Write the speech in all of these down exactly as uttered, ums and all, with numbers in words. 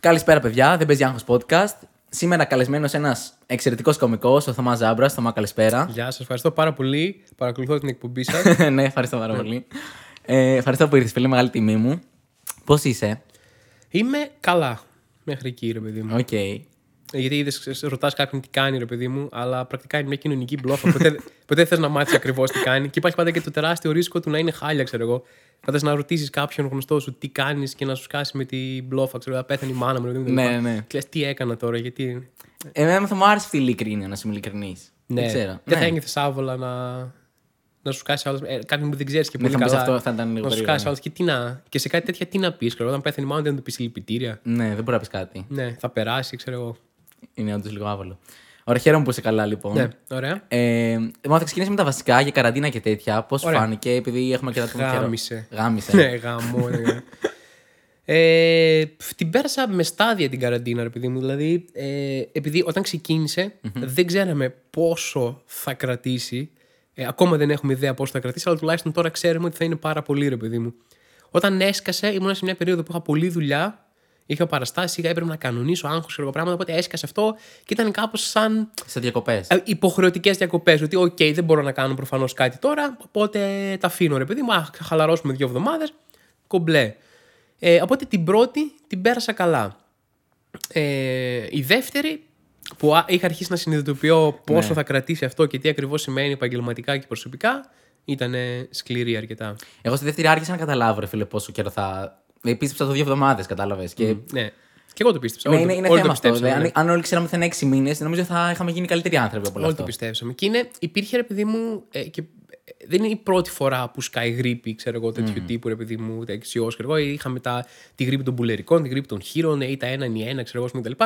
Καλησπέρα, παιδιά. Δεν παίζει άγχος Podcast. Σήμερα καλεσμένος ένας εξαιρετικός κωμικός, ο Θωμάς Ζάμπρας. Θωμά, καλησπέρα. Γεια σας. Ευχαριστώ πάρα πολύ. Παρακολουθώ την εκπομπή σας. Ναι, ευχαριστώ πάρα πολύ. Ε, ευχαριστώ που ήρθες, φίλε. Μεγάλη τιμή μου. Πώς είσαι? Είμαι καλά. Μέχρι εκεί, ρε παιδί μου. Okay. Γιατί είδες, ρωτάς κάποιον τι κάνει, ρε παιδί μου, αλλά πρακτικά είναι μια κοινωνική μπλόφα. Ποτέ, ποτέ θες να μάθεις ακριβώς τι κάνει. Και υπάρχει πάντα και το τεράστιο ρίσκο του να είναι χάλια, ξέρω εγώ. Θα θες να ρωτήσεις κάποιον γνωστό σου τι κάνεις και να σου σκάσει με την μπλόφα. Ξέρω, θα πέθανε η μάνα μου, ρε παιδί μου. Ναι, ναι. Λες, τι έκανα τώρα, γιατί. Εμένα θα μου άρεσε αυτή η ειλικρίνεια, να είμαι ειλικρινής. Ναι. Δεν ξέρω. Δεν ναι. θα ένιωθες άβολα να, να σου σκάσει άλλο. Ε, κάποιον που δεν ξέρεις και πολύ ναι, καλά. Αυτό θα ήταν λίγο να σου σκάσει άλλο. Και, να... και σε κάτι τέτοια τι να πεις. Όταν πέθανε η μάνα, δεν του πεις συλληπιτήρια. Ναι, δεν μπορεί να πεις κάτι. Ναι, θα περάσει, ξέρω εγώ. Είναι όντως λίγο άβολο. Ωραία, χαίρομαι που είσαι καλά, λοιπόν. Ναι, ωραία. Ε, θα ξεκινήσουμε με τα βασικά για καραντίνα και τέτοια. Πώς σου φάνηκε, επειδή έχουμε και τα τέτοια. Γάμισε. Γάμισε. Ναι, γάμο, ναι. ε, την πέρασα με στάδια την καραντίνα, ρε παιδί μου. Δηλαδή, ε, επειδή όταν ξεκίνησε, mm-hmm. δεν ξέραμε πόσο θα κρατήσει. Ε, ακόμα δεν έχουμε ιδέα πόσο θα κρατήσει, αλλά τουλάχιστον τώρα ξέρουμε ότι θα είναι πάρα πολύ, ρε παιδί μου. Όταν έσκασε, ήμουν σε μια περίοδο που είχα πολλή δουλειά. Είχα παραστάσει, είχα, έπρεπε να κανονίσω άγχος και πράγματα. Οπότε έσκασε αυτό και ήταν κάπως σαν. Σε διακοπές. Υποχρεωτικές διακοπές. Ότι, οκ, okay, δεν μπορώ να κάνω προφανώς κάτι τώρα. Οπότε τα αφήνω, ρε παιδί μου. Α, χαλαρώσουμε δύο εβδομάδες. Κομπλέ. Ε, οπότε την πρώτη την πέρασα καλά. Ε, η δεύτερη, που είχα αρχίσει να συνειδητοποιώ πόσο ναι. θα κρατήσει αυτό και τι ακριβώς σημαίνει επαγγελματικά και προσωπικά, ήταν σκληρή αρκετά. Εγώ στη δεύτερη άρχισα να καταλάβω, ρε φίλε, πόσο καιρό θα. Πίστεψα το δύο εβδομάδες, κατάλαβες. Mm, και... Ναι. Και εγώ το πίστεψα. Ναι, είναι, είναι θέμα αυτό. Ναι. Αν, αν όλοι ξέραμε ότι θα είναι έξι μήνες, νομίζω θα είχαμε γίνει καλύτεροι άνθρωποι από όλα. Όλοι το πιστεύσαμε. Και είναι, υπήρχε, ρε παιδί μου. Ε, και, ε, δεν είναι η πρώτη φορά που σκάει γρήπη, ξέρω εγώ, τέτοιου mm. τύπου, ρε παιδί μου. Εξιός, ξέρω εγώ. Είχαμε τα, τη γρήπη των πουλερικών, τη γρήπη των χείρων, ή τα ένα ή ένα, ξέρω εγώ, κτλ.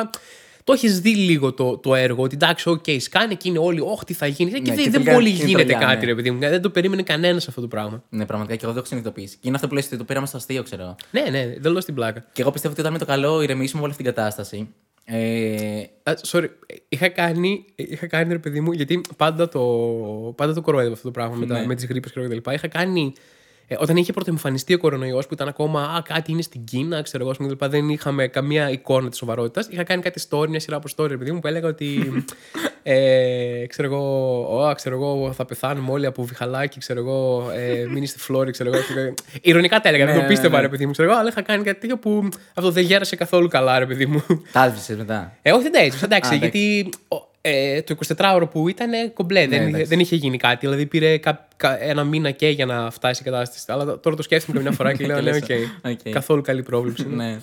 Το έχει δει λίγο το, το έργο. Ότι εντάξει, οκ, okay, σκάνε και είναι όλοι. Όχι, τι θα γίνει. Και ναι, δεν, δεν πολύ γίνεται κάτι, ναι. ρε παιδί μου. Δεν το περίμενε κανένα αυτό το πράγμα. Ναι, πραγματικά και εγώ δεν το έχω συνειδητοποιήσει. Και είναι αυτό που λέει ότι το πήραμε στο αστείο, ξέρω. Ναι, ναι, δεν λέω στην πλάκα. Και εγώ πιστεύω ότι ήταν με το καλό ηρεμήσουμε όλη αυτή την κατάσταση. Ε... Uh, sorry, είχα κάνει, είχα κάνει, ρε παιδί μου, γιατί πάντα το, πάντα το κοροϊδεύω αυτό το πράγμα ναι. με, τα, με τις γρήπες κτλ. Είχα κάνει. Ε, όταν είχε πρωτοεμφανιστεί ο κορονοϊός που ήταν ακόμα «Α, κάτι είναι στην Κίνα», ξέρω εγώ, δηλαδή, δεν είχαμε καμία εικόνα της σοβαρότητας. Είχα κάνει κάτι story, μια σειρά από story, επειδή μου που έλεγα ότι ε, ξέρω εγώ, «Α, ξέρω εγώ, θα πεθάνουμε όλοι από βιχαλάκι, ξέρω εγώ, ε, μείνει στη Φλόρη», ξέρω εγώ. Ηρωνικά τα έλεγα, δεν το πίστευα, ρε παιδί μου, ξέρω εγώ, αλλά είχα κάνει κάτι τέτοιο που αυτό δεν γέρασε καθόλου καλά, ρε παιδί μου. Τάσβησες μετά. Ε, όχι, δεν τάσβησες, εντάξει, γιατί... Ε, το εικοσιτετράωρο που ήταν κομπλέ, ναι, δεν, δεν είχε γίνει κάτι. Δηλαδή πήρε κα, κα, ένα μήνα και για να φτάσει η κατάσταση. Αλλά τώρα το σκέφτομαι καμιά φορά και λέω: ναι, οκ. Okay. Okay. Καθόλου καλή πρόβλεψη. Ναι.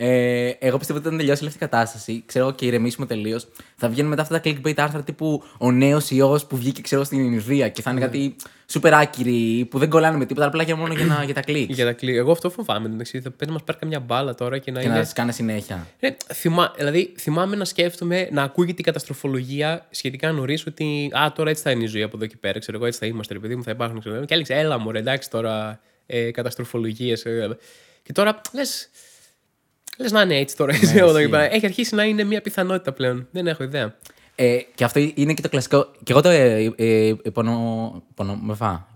Ε, εγώ πιστεύω ότι όταν τελειώσει αυτή η κατάσταση, ξέρω και ηρεμήσουμε τελείως, θα βγαίνουν μετά αυτά τα clickbait άρθρα τύπου ο νέος ιός που βγήκε, ξέρω, στην Ινδία και θα είναι ναι. κάτι super άκυροι που δεν κολλάνε με τίποτα, απλά και μόνο για, να, για τα click. Για τα click. Εγώ αυτό φοβάμαι. Εντάξει, θα πρέπει να μας πάρει καμιά μπάλα τώρα και να. Και είναι... να τις κάνει συνέχεια. Ναι, θυμά... δηλαδή θυμάμαι να σκέφτομαι να ακούγεται η καταστροφολογία σχετικά νωρίς ότι α, τώρα έτσι θα είναι η ζωή από εδώ και πέρα, ξέρω εγώ, έτσι θα είμαστε, ρε παιδί μου, θα υπάρχουν, ξέρω εγώ. Και άλλαξε, έλα μωρέ, εντάξει τώρα ε, καταστροφολογίες. Ε, και τώρα λες. Λες να είναι έτσι τώρα. Ναι, έχει αρχίσει να είναι μια πιθανότητα πλέον. Δεν έχω ιδέα. Ε, και αυτό είναι και το κλασικό. Και εγώ το ε, ε, υπονο... Υπονο...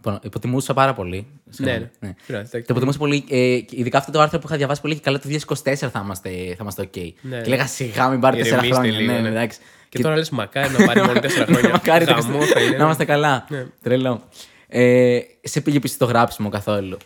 Υπονο... υποτιμούσα πάρα πολύ. Ναι, ναι. ναι. Φυρά, το υποτιμούσα πολύ. Ε, ειδικά αυτό το άρθρο που είχα διαβάσει πολύ. Και καλά το δύο χιλιάδες είκοσι τέσσερα θα είμαστε, θα είμαστε OK. Ναι. Και λέγα σιγά μην πάρει τέσσερα χρόνια. Λίγο, ναι, ναι. Ναι, και, και τώρα λες μακάρι να πάρει μόνο τέσσερα χρόνια. Μακάρι να είμαστε καλά. Τρελό. Σε πήγε πίσω το γράψιμο καθόλου?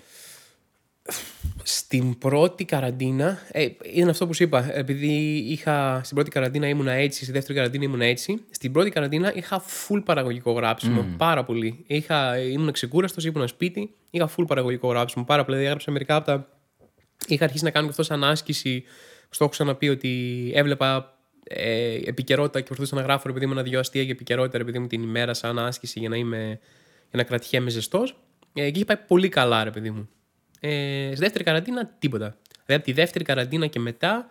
Στην πρώτη καραντίνα, ε, είναι αυτό που σου είπα, επειδή είχα, στην πρώτη καραντίνα ήμουνα έτσι, στη δεύτερη καραντίνα ήμουνα έτσι. Στην πρώτη καραντίνα είχα full παραγωγικό γράψιμο, mm. πάρα πολύ. Είχα, ήμουν ξεκούραστος, ήμουν σπίτι, είχα full παραγωγικό γράψιμο, πάρα πολύ. Έγραψα μερικά από τα. Είχα αρχίσει να κάνω αυτό σαν άσκηση. Στο έχω ξαναπεί ότι έβλεπα ε, επικαιρότητα και προσπαθούσα να γράφω, επειδή ήμουν δυο αστεία για επικαιρότητα, επειδή ήμουν την ημέρα σαν άσκηση για να, είμαι, για να κρατιέμαι ζεστός. Ε, και είχε πάει πολύ καλά, ρε παιδί μου. Ε, στη δεύτερη καραντίνα τίποτα. Δηλαδή από τη δεύτερη καραντίνα και μετά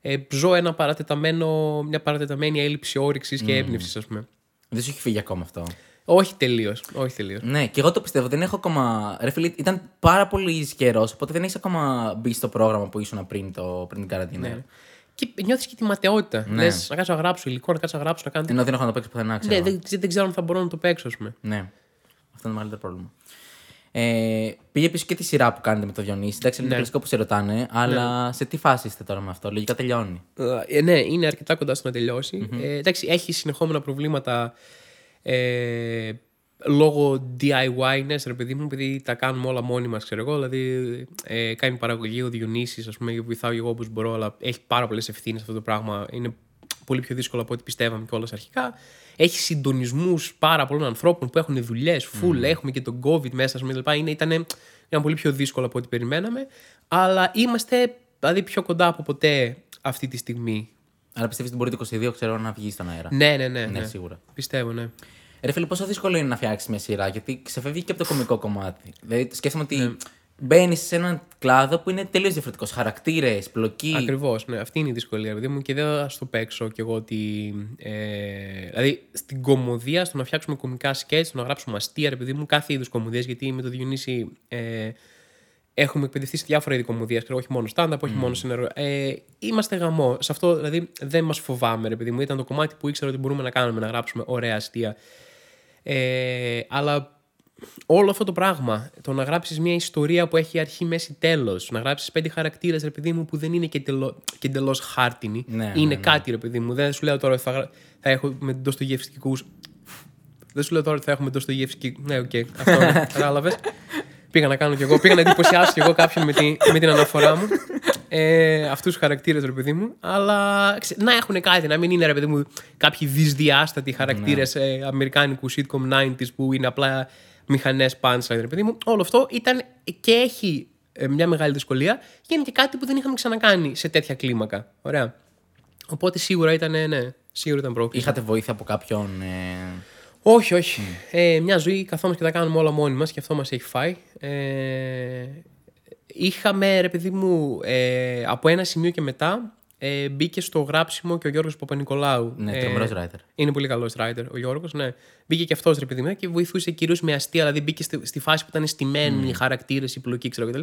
ε, ζω ένα παρατεταμένο, μια παρατεταμένη έλλειψη όρυξης mm. και έμπνευσης, ας πούμε. Δεν σου έχει φύγει ακόμα αυτό? Όχι τελείως, όχι τελείως. Ναι, και εγώ το πιστεύω. Δεν έχω ακόμα. Ρε φίλε, ήταν πάρα πολύ καιρός, οπότε δεν έχεις ακόμα μπει στο πρόγραμμα που ήσουν πριν, το, πριν την καραντίνα. Ναι. Και νιώθεις και τη ματαιότητα. Ναι. Λες, να κάτσω να γράψω υλικό, να κάτσω να γράψω. Να κάνω... Ενώ δεν έχω να το παίξω πουθενά, ξέρω. Ναι, δεν, δεν ξέρω αν θα μπορώ να το παίξω, ας πούμε. Ναι. Αυτό είναι το μεγαλύτερο πρόβλημα. Ε, πήγε πίσω και τη σειρά που κάνετε με το Διονύση. Εντάξει, είναι κλασικό που σε ρωτάνε, αλλά ναι. Σε τι φάση είστε τώρα με αυτό, λογικά τελειώνει. Ε, ναι, είναι αρκετά κοντά στο να τελειώσει. Mm-hmm. Ε, εντάξει, έχει συνεχόμενα προβλήματα ε, λόγω ντι άι γουάι, ναι, ρε παιδί μου, επειδή τα κάνουμε όλα μόνοι μας, ξέρω εγώ. Δηλαδή, ε, κάνει παραγωγή ο Διονύσης, ας πούμε, και βοηθάω εγώ όπως μπορώ, αλλά έχει πάρα πολλές ευθύνες αυτό το πράγμα. Είναι πολύ πιο δύσκολο από ό,τι πιστεύαμε κιόλας αρχικά. Έχει συντονισμούς πάρα πολλών ανθρώπων που έχουν δουλειές, φουλ, mm. έχουμε και τον COVID μέσα, ας πούμε, κλπ. Είναι, ήταν ήταν πολύ πιο δύσκολο από ό,τι περιμέναμε. Αλλά είμαστε δηλαδή, πιο κοντά από ποτέ αυτή τη στιγμή. Αλλά πιστεύεις ότι μπορεί το είκοσι δύο, ξέρω, να βγει στον αέρα. Ναι, ναι, ναι. ναι, ναι. Σίγουρα. Πιστεύω, ναι. Ρε φίλε, πόσο δύσκολο είναι να φτιάξεις μια σειρά, γιατί ξεφεύγει και από το κωμικό κομμάτι. Δηλαδή, σκέφτομαι ότι ναι. μπαίνεις σε έναν κλάδο που είναι τελείως διαφορετικός. Χαρακτήρες, πλοκή. Ακριβώς, ναι. Αυτή είναι η δυσκολία, παιδί μου, και δεν θα στο παίξω κι εγώ ότι. Ε, δηλαδή, στην κωμωδία, στο να φτιάξουμε κωμικά σκέτς, στο να γράψουμε αστεία, ρε παιδί μου, κάθε είδους κωμωδίες, γιατί με το Διονύση ε, έχουμε εκπαιδευτεί σε διάφορα είδη κωμωδίας, όχι μόνο stand-up, όχι mm. μόνο σενάριο. Ε, είμαστε γαμό. Σε αυτό, δηλαδή, δεν μας φοβάμε, ρε παιδί μου. Ήταν το κομμάτι που ήξερα ότι μπορούμε να κάνουμε, να γράψουμε ωραία αστεία. Ε, αλλά όλο αυτό το πράγμα, το να γράψεις μια ιστορία που έχει αρχή, μέση, τέλος, να γράψεις πέντε χαρακτήρες, ρε παιδί μου, που δεν είναι και εντελώς χάρτινοι, ναι, είναι ναι, ναι. κάτι, ρε παιδί μου. Δεν σου λέω τώρα ότι θα, θα έχουμε ντοστογιευσκικούς. Δεν σου λέω τώρα ότι θα έχουμε ντοστογιευσκικούς. Ναι, οκ, okay, αυτό κατάλαβες. Πήγα να κάνω κι εγώ, πήγα να εντυπωσιάσω κι εγώ κάποιον με, τη, με την αναφορά μου. Ε, αυτούς τους χαρακτήρες, ρε παιδί μου. Αλλά να έχουν κάτι, να μην είναι, ρε παιδί μου, κάποιοι δυσδιάστατοι χαρακτήρες ναι. ε, αμερικάνικου sitcom ενενήντα που είναι απλά μηχανές punchline, ρε παιδί μου. Όλο αυτό ήταν και έχει ε, μια μεγάλη δυσκολία και είναι και κάτι που δεν είχαμε ξανακάνει σε τέτοια κλίμακα. Ωραία. Οπότε σίγουρα ήταν, ε, ναι, σίγουρα ήταν πρόκληση. Είχατε βοήθεια από κάποιον. Ε... Όχι, όχι. Mm. Ε, μια ζωή καθόμαστε και τα κάνουμε όλα μόνοι μας και αυτό μας έχει φάει. Ε, είχαμε, ρε παιδί μου, ε, από ένα σημείο και μετά ε, μπήκε στο γράψιμο και ο Γιώργος Παπα-Νικολάου. Ναι, ε, τρομερός writer. Είναι πολύ καλός writer ο Γιώργος, ναι. Μπήκε και αυτός, ρε παιδί μου, και βοηθούσε κυρίως με αστεία. Δηλαδή μπήκε στη, στη φάση που ήταν στημένοι mm. οι χαρακτήρες, η πλοκή, ξέρω κτλ.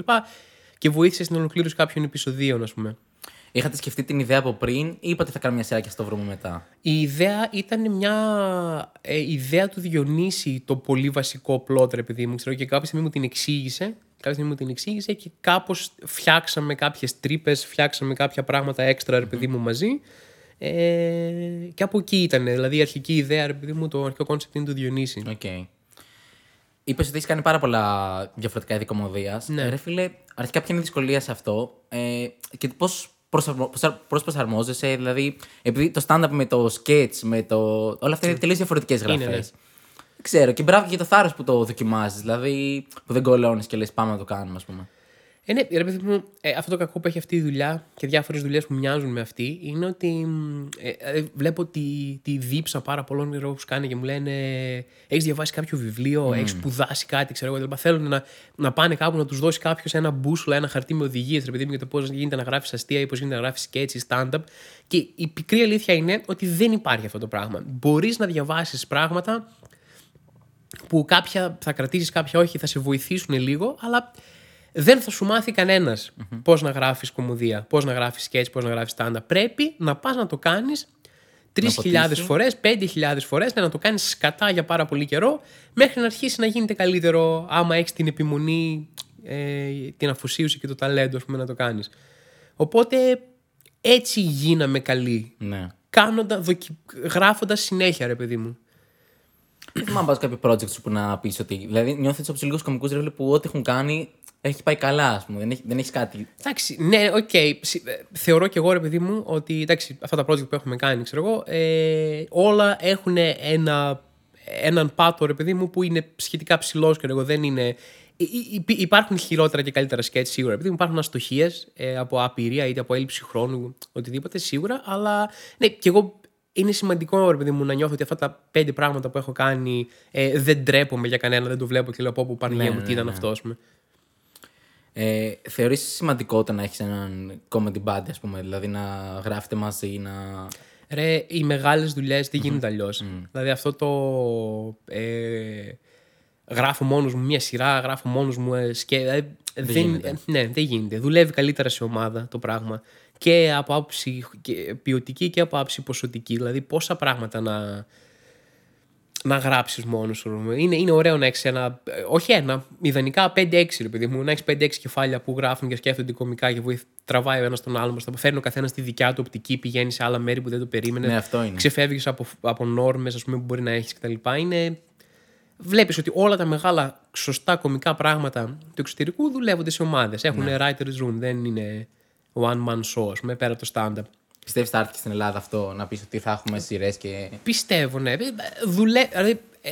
Και βοήθησε στην ολοκλήρωση κάποιων επεισοδίων, ας πούμε. Είχατε σκεφτεί την ιδέα από πριν ή είπατε θα κάνω μια σειρά και θα το βρούμε μετά? Η ιδέα ήταν μια ε, ιδέα του Διονύση, το πολύ βασικό plot, ρε παιδί μου, ξέρω, και κάποια στιγμή μου την εξήγησε. Κάποια στιγμή μου την εξήγησε και κάπως φτιάξαμε κάποιες τρύπες, φτιάξαμε κάποια πράγματα έξτρα, ρε παιδί μου, μαζί. Ε, και από εκεί ήταν. Δηλαδή η αρχική ιδέα, ρε παιδί μου, το αρχικό κόνσεπτ είναι του Διονύση. Okay. Είπε ότι έχει κάνει πάρα πολλά διαφορετικά είδη κωμωδίας. Ναι. Ρε φίλε, αρχικά ποια είναι η δυσκολία σε αυτό ε, και πώς. Πώς προσαρμόζεσαι, δηλαδή, επειδή το stand-up με το sketch, με το. Όλα αυτά είναι τελείως διαφορετικές γραφές. Ναι. Ξέρω, και μπράβο και το θάρρος που το δοκιμάζεις, δηλαδή, που δεν κολώνεις και λες πάμε να το κάνουμε, ας πούμε. Ε, ναι, ρε παιδί μου, ε, αυτό το κακό που έχει αυτή η δουλειά και διάφορες δουλειές που μοιάζουν με αυτή είναι ότι ε, ε, βλέπω τη, τη δίψα πάρα πολλών ανθρώπων που κάνει και μου λένε έχεις διαβάσει κάποιο βιβλίο, mm. έχεις σπουδάσει κάτι, ξέρω εγώ. Θέλουν να, να πάνε κάπου να τους δώσει κάποιος ένα μπούσουλα, ένα χαρτί με οδηγίες, ρε παιδί μου, για το πώς γίνεται να γράφεις αστεία ή πώς γίνεται να γράφεις sketch, stand-up. Και η πικρή αλήθεια είναι ότι δεν υπάρχει αυτό το πράγμα. Μπορείς να διαβάσεις πράγματα που κάποια θα κρατήσεις, κάποια όχι, θα σε βοηθήσουν λίγο, αλλά. Δεν θα σου μάθει κανένας mm-hmm. πώς να γράφεις κωμωδία, πώς να γράφεις sketch, πώς να γράφεις stand-up. Πρέπει να πας να το κάνεις τρεις χιλιάδες φορές, πέντε χιλιάδες φορές, να το κάνεις σκατά για πάρα πολύ καιρό, μέχρι να αρχίσει να γίνεται καλύτερο, άμα έχεις την επιμονή, ε, την αφοσίωση και το ταλέντο, ας πούμε, να το κάνεις. Οπότε έτσι γίναμε καλοί. Ναι. Κάνοντα, δοκι... γράφοντας συνέχεια, ρε παιδί μου. Δεν θυμάμαι πας κάποιο project σου που να πεις ότι. Δηλαδή, νιώθεις από τους λίγους κωμικούς ρεύλους που ό,τι έχουν κάνει. Έχει πάει καλά, ας πούμε. Δεν έχει, δεν έχει κάτι. Εντάξει, ναι, οκ. Okay. Θεωρώ και εγώ, ρε παιδί μου, ότι εντάξει, αυτά τα project που έχουμε κάνει, ξέρω εγώ, ε, όλα έχουν ένα, έναν πάτο, ρε παιδί μου, που είναι σχετικά ψηλός, και εγώ δεν είναι. Υπάρχουν χειρότερα και καλύτερα σκέτς, σίγουρα. Επειδή υπάρχουν αστοχίες ε, από απειρία είτε από έλλειψη χρόνου, οτιδήποτε, σίγουρα. Αλλά ναι, και εγώ. Είναι σημαντικό, ρε παιδί μου, να νιώθω ότι αυτά τα πέντε πράγματα που έχω κάνει ε, δεν ντρέπομαι για κανένα, δεν το βλέπω και λέω από όπου Παναγία μου, τι ήταν αυτό, ας πούμε. Ε, θεωρείς σημαντικό το να έχεις έναν comedy band, ας πούμε, δηλαδή να γράφετε μαζί, να. Ρε, οι μεγάλες δουλειές δεν γίνονται mm-hmm. αλλιώς. Mm. Δηλαδή αυτό το. Ε, γράφω μόνος μου μια σειρά, γράφω μόνος μου. Ε, σκέ, δηλαδή, δεν δεν, γίνεται. Ε, ναι, δεν γίνεται. Δουλεύει καλύτερα σε ομάδα το πράγμα. Και από άψη ποιοτική και από άψη ποσοτική. Δηλαδή πόσα πράγματα να, να γράψεις μόνος σου. Είναι, είναι ωραίο να έχεις ένα, όχι ένα, ιδανικά πέντε έξι, ρε παιδί μου, να έχεις πέντε έξι κεφάλια που γράφουν και σκέφτονται κομικά και βοηθ, τραβάει ο ένας τον άλλον, μας τα φέρνει ο καθένας στη δικιά του οπτική, πηγαίνει σε άλλα μέρη που δεν το περίμενε. Ναι, αυτό είναι. Ξεφεύγεις από, από νόρμες, ας πούμε, που μπορεί να έχεις κτλ. Είναι. Βλέπεις ότι όλα τα μεγάλα σωστά κομικά πράγματα του εξωτερικού δουλεύονται σε ομάδες. Έχουν ναι. writer's room, δεν είναι one man show, ας πούμε, πέρα από το stand-up. Πιστεύεις θα έρθει και στην Ελλάδα αυτό, να πεις ότι θα έχουμε σειρές και. Πιστεύω, ναι. Δουλε... Ε, ε, ε,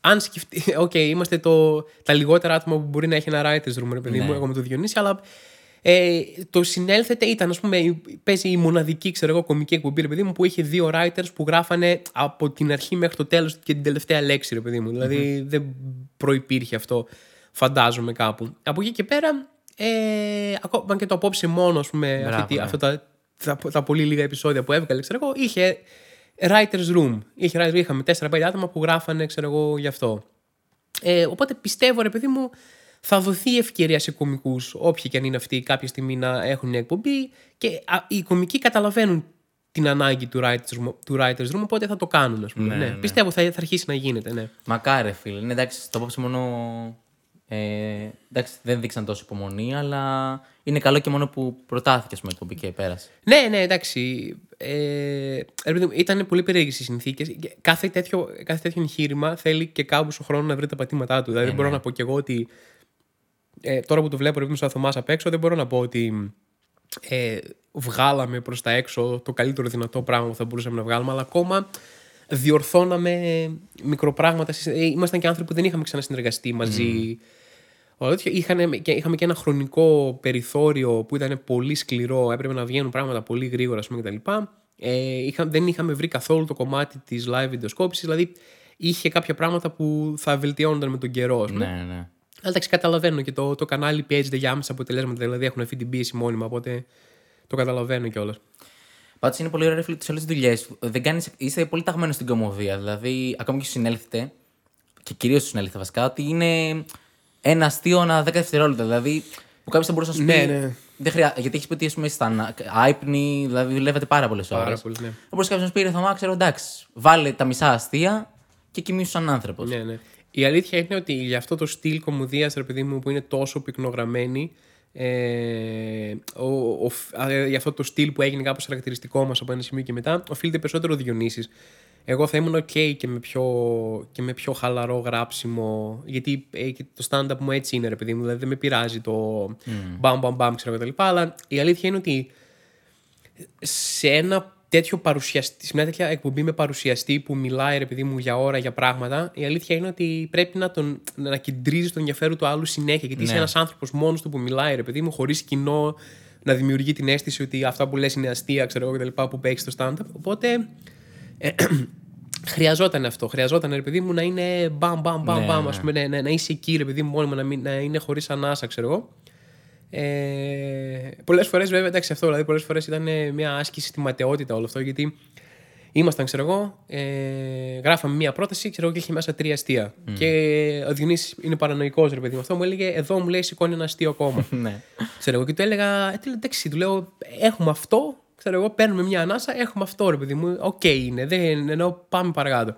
αν σκεφτεί. Οκ, okay, είμαστε το, τα λιγότερα άτομα που μπορεί να έχει ένα writer's room, ρε παιδί ναι. μου, εγώ με τον Διονύση, αλλά ε, το συνέλθετε ήταν, ας πούμε, παίζει η μοναδική, ξέρω εγώ, κομική εκπομπή, ρε παιδί μου, που είχε δύο writers που γράφανε από την αρχή μέχρι το τέλος και την τελευταία λέξη, ρε παιδί μου. Mm-hmm. Δηλαδή δεν προϋπήρχε αυτό, φαντάζομαι κάπου. Από εκεί και πέρα, ε, ακόμα και το Απόψε Μόνο, ας πούμε, Μπράβο, αυτή, ναι. αυτά τα. Τα, τα πολύ λίγα επεισόδια που έβγαλε, ξέρω εγώ, είχε writer's room. Είχε, είχαμε τέσσερα πέντε άτομα που γράφανε, ξέρω εγώ, γι' αυτό. Ε, οπότε πιστεύω, ρε παιδί μου, θα δοθεί ευκαιρία σε κομικούς, όποιοι και αν είναι αυτοί, κάποια στιγμή να έχουν μια εκπομπή. Και α, οι κομικοί καταλαβαίνουν την ανάγκη του writer's room, του writer's room, οπότε θα το κάνουν, ας πούμε. Ναι, ναι. Ναι. Πιστεύω θα, θα αρχίσει να γίνεται, ναι. Μακάρι, φίλε. Ναι, εντάξει, στο Απόψε Μόνο. Ε, εντάξει, δεν δείξαν τόσο υπομονή, αλλά είναι καλό και μόνο που προτάθηκε με εκπομπή και πέρασε. Ναι, ναι, εντάξει. Ε, ήταν πολύ περίεργες οι συνθήκες. Κάθε τέτοιο, κάθε τέτοιο εγχείρημα θέλει και κάποιο χρόνο να βρει τα πατήματά του. Δηλαδή, ε, δεν μπορώ ναι. να πω κι εγώ ότι. Ε, τώρα που το βλέπω, επειδή είμαι σαν Θωμάς απ' έξω, δεν μπορώ να πω ότι ε, βγάλαμε προς τα έξω το καλύτερο δυνατό πράγμα που θα μπορούσαμε να βγάλουμε, αλλά ακόμα. Διορθώναμε μικροπράγματα. Ήμασταν και άνθρωποι που δεν είχαμε ξανασυνεργαστεί μαζί. Mm. Είχαμε και ένα χρονικό περιθώριο που ήταν πολύ σκληρό. Έπρεπε να βγαίνουν πράγματα πολύ γρήγορα, ας πούμε, κτλ. Ε, δεν είχαμε βρει καθόλου το κομμάτι της live βιντεοσκόπησης. Δηλαδή, είχε κάποια πράγματα που θα βελτιώνονταν με τον καιρό, ας πούμε. Ναι, ναι. Αλλά εντάξει, καταλαβαίνω και το, το κανάλι πιέζεται για άμεσα αποτελέσματα. Δηλαδή, έχουν αυτή την πίεση μόνιμα. Οπότε το καταλαβαίνω κιόλας. Πάντως είναι πολύ ωραίο, φίλε, σε όλες τις δουλειές. Δεν κάνεις, είσαι πολύ ταγμένος στην κωμωδία. Δηλαδή, ακόμα και στους συνέλθετε, και κυρίως στους συνέλθετε βασικά, ότι είναι ένα αστείο ανά δέκα δευτερόλεπτα. Δηλαδή, που κάποιος θα μπορούσε να σου πει. Ναι, ναι. Δεν χρειά... Γιατί έχεις πει ότι είσαι στα... άϊπνη, δηλαδή δουλεύετε πάρα πολλές ώρες. Πάρα πολύ, ναι. Θα μπορούσε κάποιος να σου πει: ρε Θωμά, ξέρω, εντάξει, βάλε τα μισά αστεία και κοιμήσου σαν άνθρωπος. Ναι, ναι. Η αλήθεια είναι ότι γι' αυτό το στυλ κωμωδίας, ρε παιδί μου, που είναι τόσο πυκνογραμμένη. Ε, ο, ο, για αυτό το στυλ που έγινε κάπως χαρακτηριστικό μας από ένα σημείο και μετά, οφείλεται περισσότερο ο Διονύσης. Εγώ θα ήμουν ok και με πιο, και με πιο χαλαρό γράψιμο, γιατί ε, και το stand-up μου έτσι είναι, ρε παιδί μου, δηλαδή δεν με πειράζει το mm. μπαμ μπαμ μπαμ, ξέρω, κτλ. Αλλά η αλήθεια είναι ότι σε ένα τέτοιο παρουσιαστή, σε μια τέτοια εκπομπή με παρουσιαστή που μιλάει, ρε παιδί μου, για ώρα, για πράγματα, η αλήθεια είναι ότι πρέπει να, τον, να κεντρίζει τον ενδιαφέρον του άλλου συνέχεια. Γιατί ναι. είσαι ένας άνθρωπος μόνος του που μιλάει, ρε παιδί μου, χωρίς κοινό να δημιουργεί την αίσθηση ότι αυτά που λες είναι αστεία, ξέρω εγώ, κτλ. Που παίξεις στο stand-up. Οπότε ε, χρειαζόταν αυτό. Χρειαζόταν, ρε παιδί μου, να είναι μπαμ, μπαμ, μπαμ, ναι, μπαμ, ναι. Ας πούμε, να, να, να είσαι εκεί, ρε παιδί μου, μόνιμα, να, μην, να είναι χωρίς ανάσα, ξέρω εγώ. Ε, πολλές φορές, βέβαια, εντάξει, αυτό δηλαδή, πολλές φορές ήταν μια άσκηση στη ματαιότητα όλο αυτό, γιατί ήμασταν, ξέρω εγώ, ε, γράφαμε μια πρόταση, ξέρω εγώ, και είχε μέσα τρία αστεία. Mm. Και ο Διονύσης είναι παρανοϊκός, ρε παιδί μου, αυτό μου έλεγε: εδώ μου λέει, σηκώνει ένα αστείο ακόμα. Ξέρω εγώ, και του έλεγα: εντάξει, του λέω: έχουμε αυτό, ξέρω εγώ, παίρνουμε μια ανάσα, έχουμε αυτό, ρε παιδί μου, οκ, okay είναι, δεν εννοώ, πάμε παρακάτω.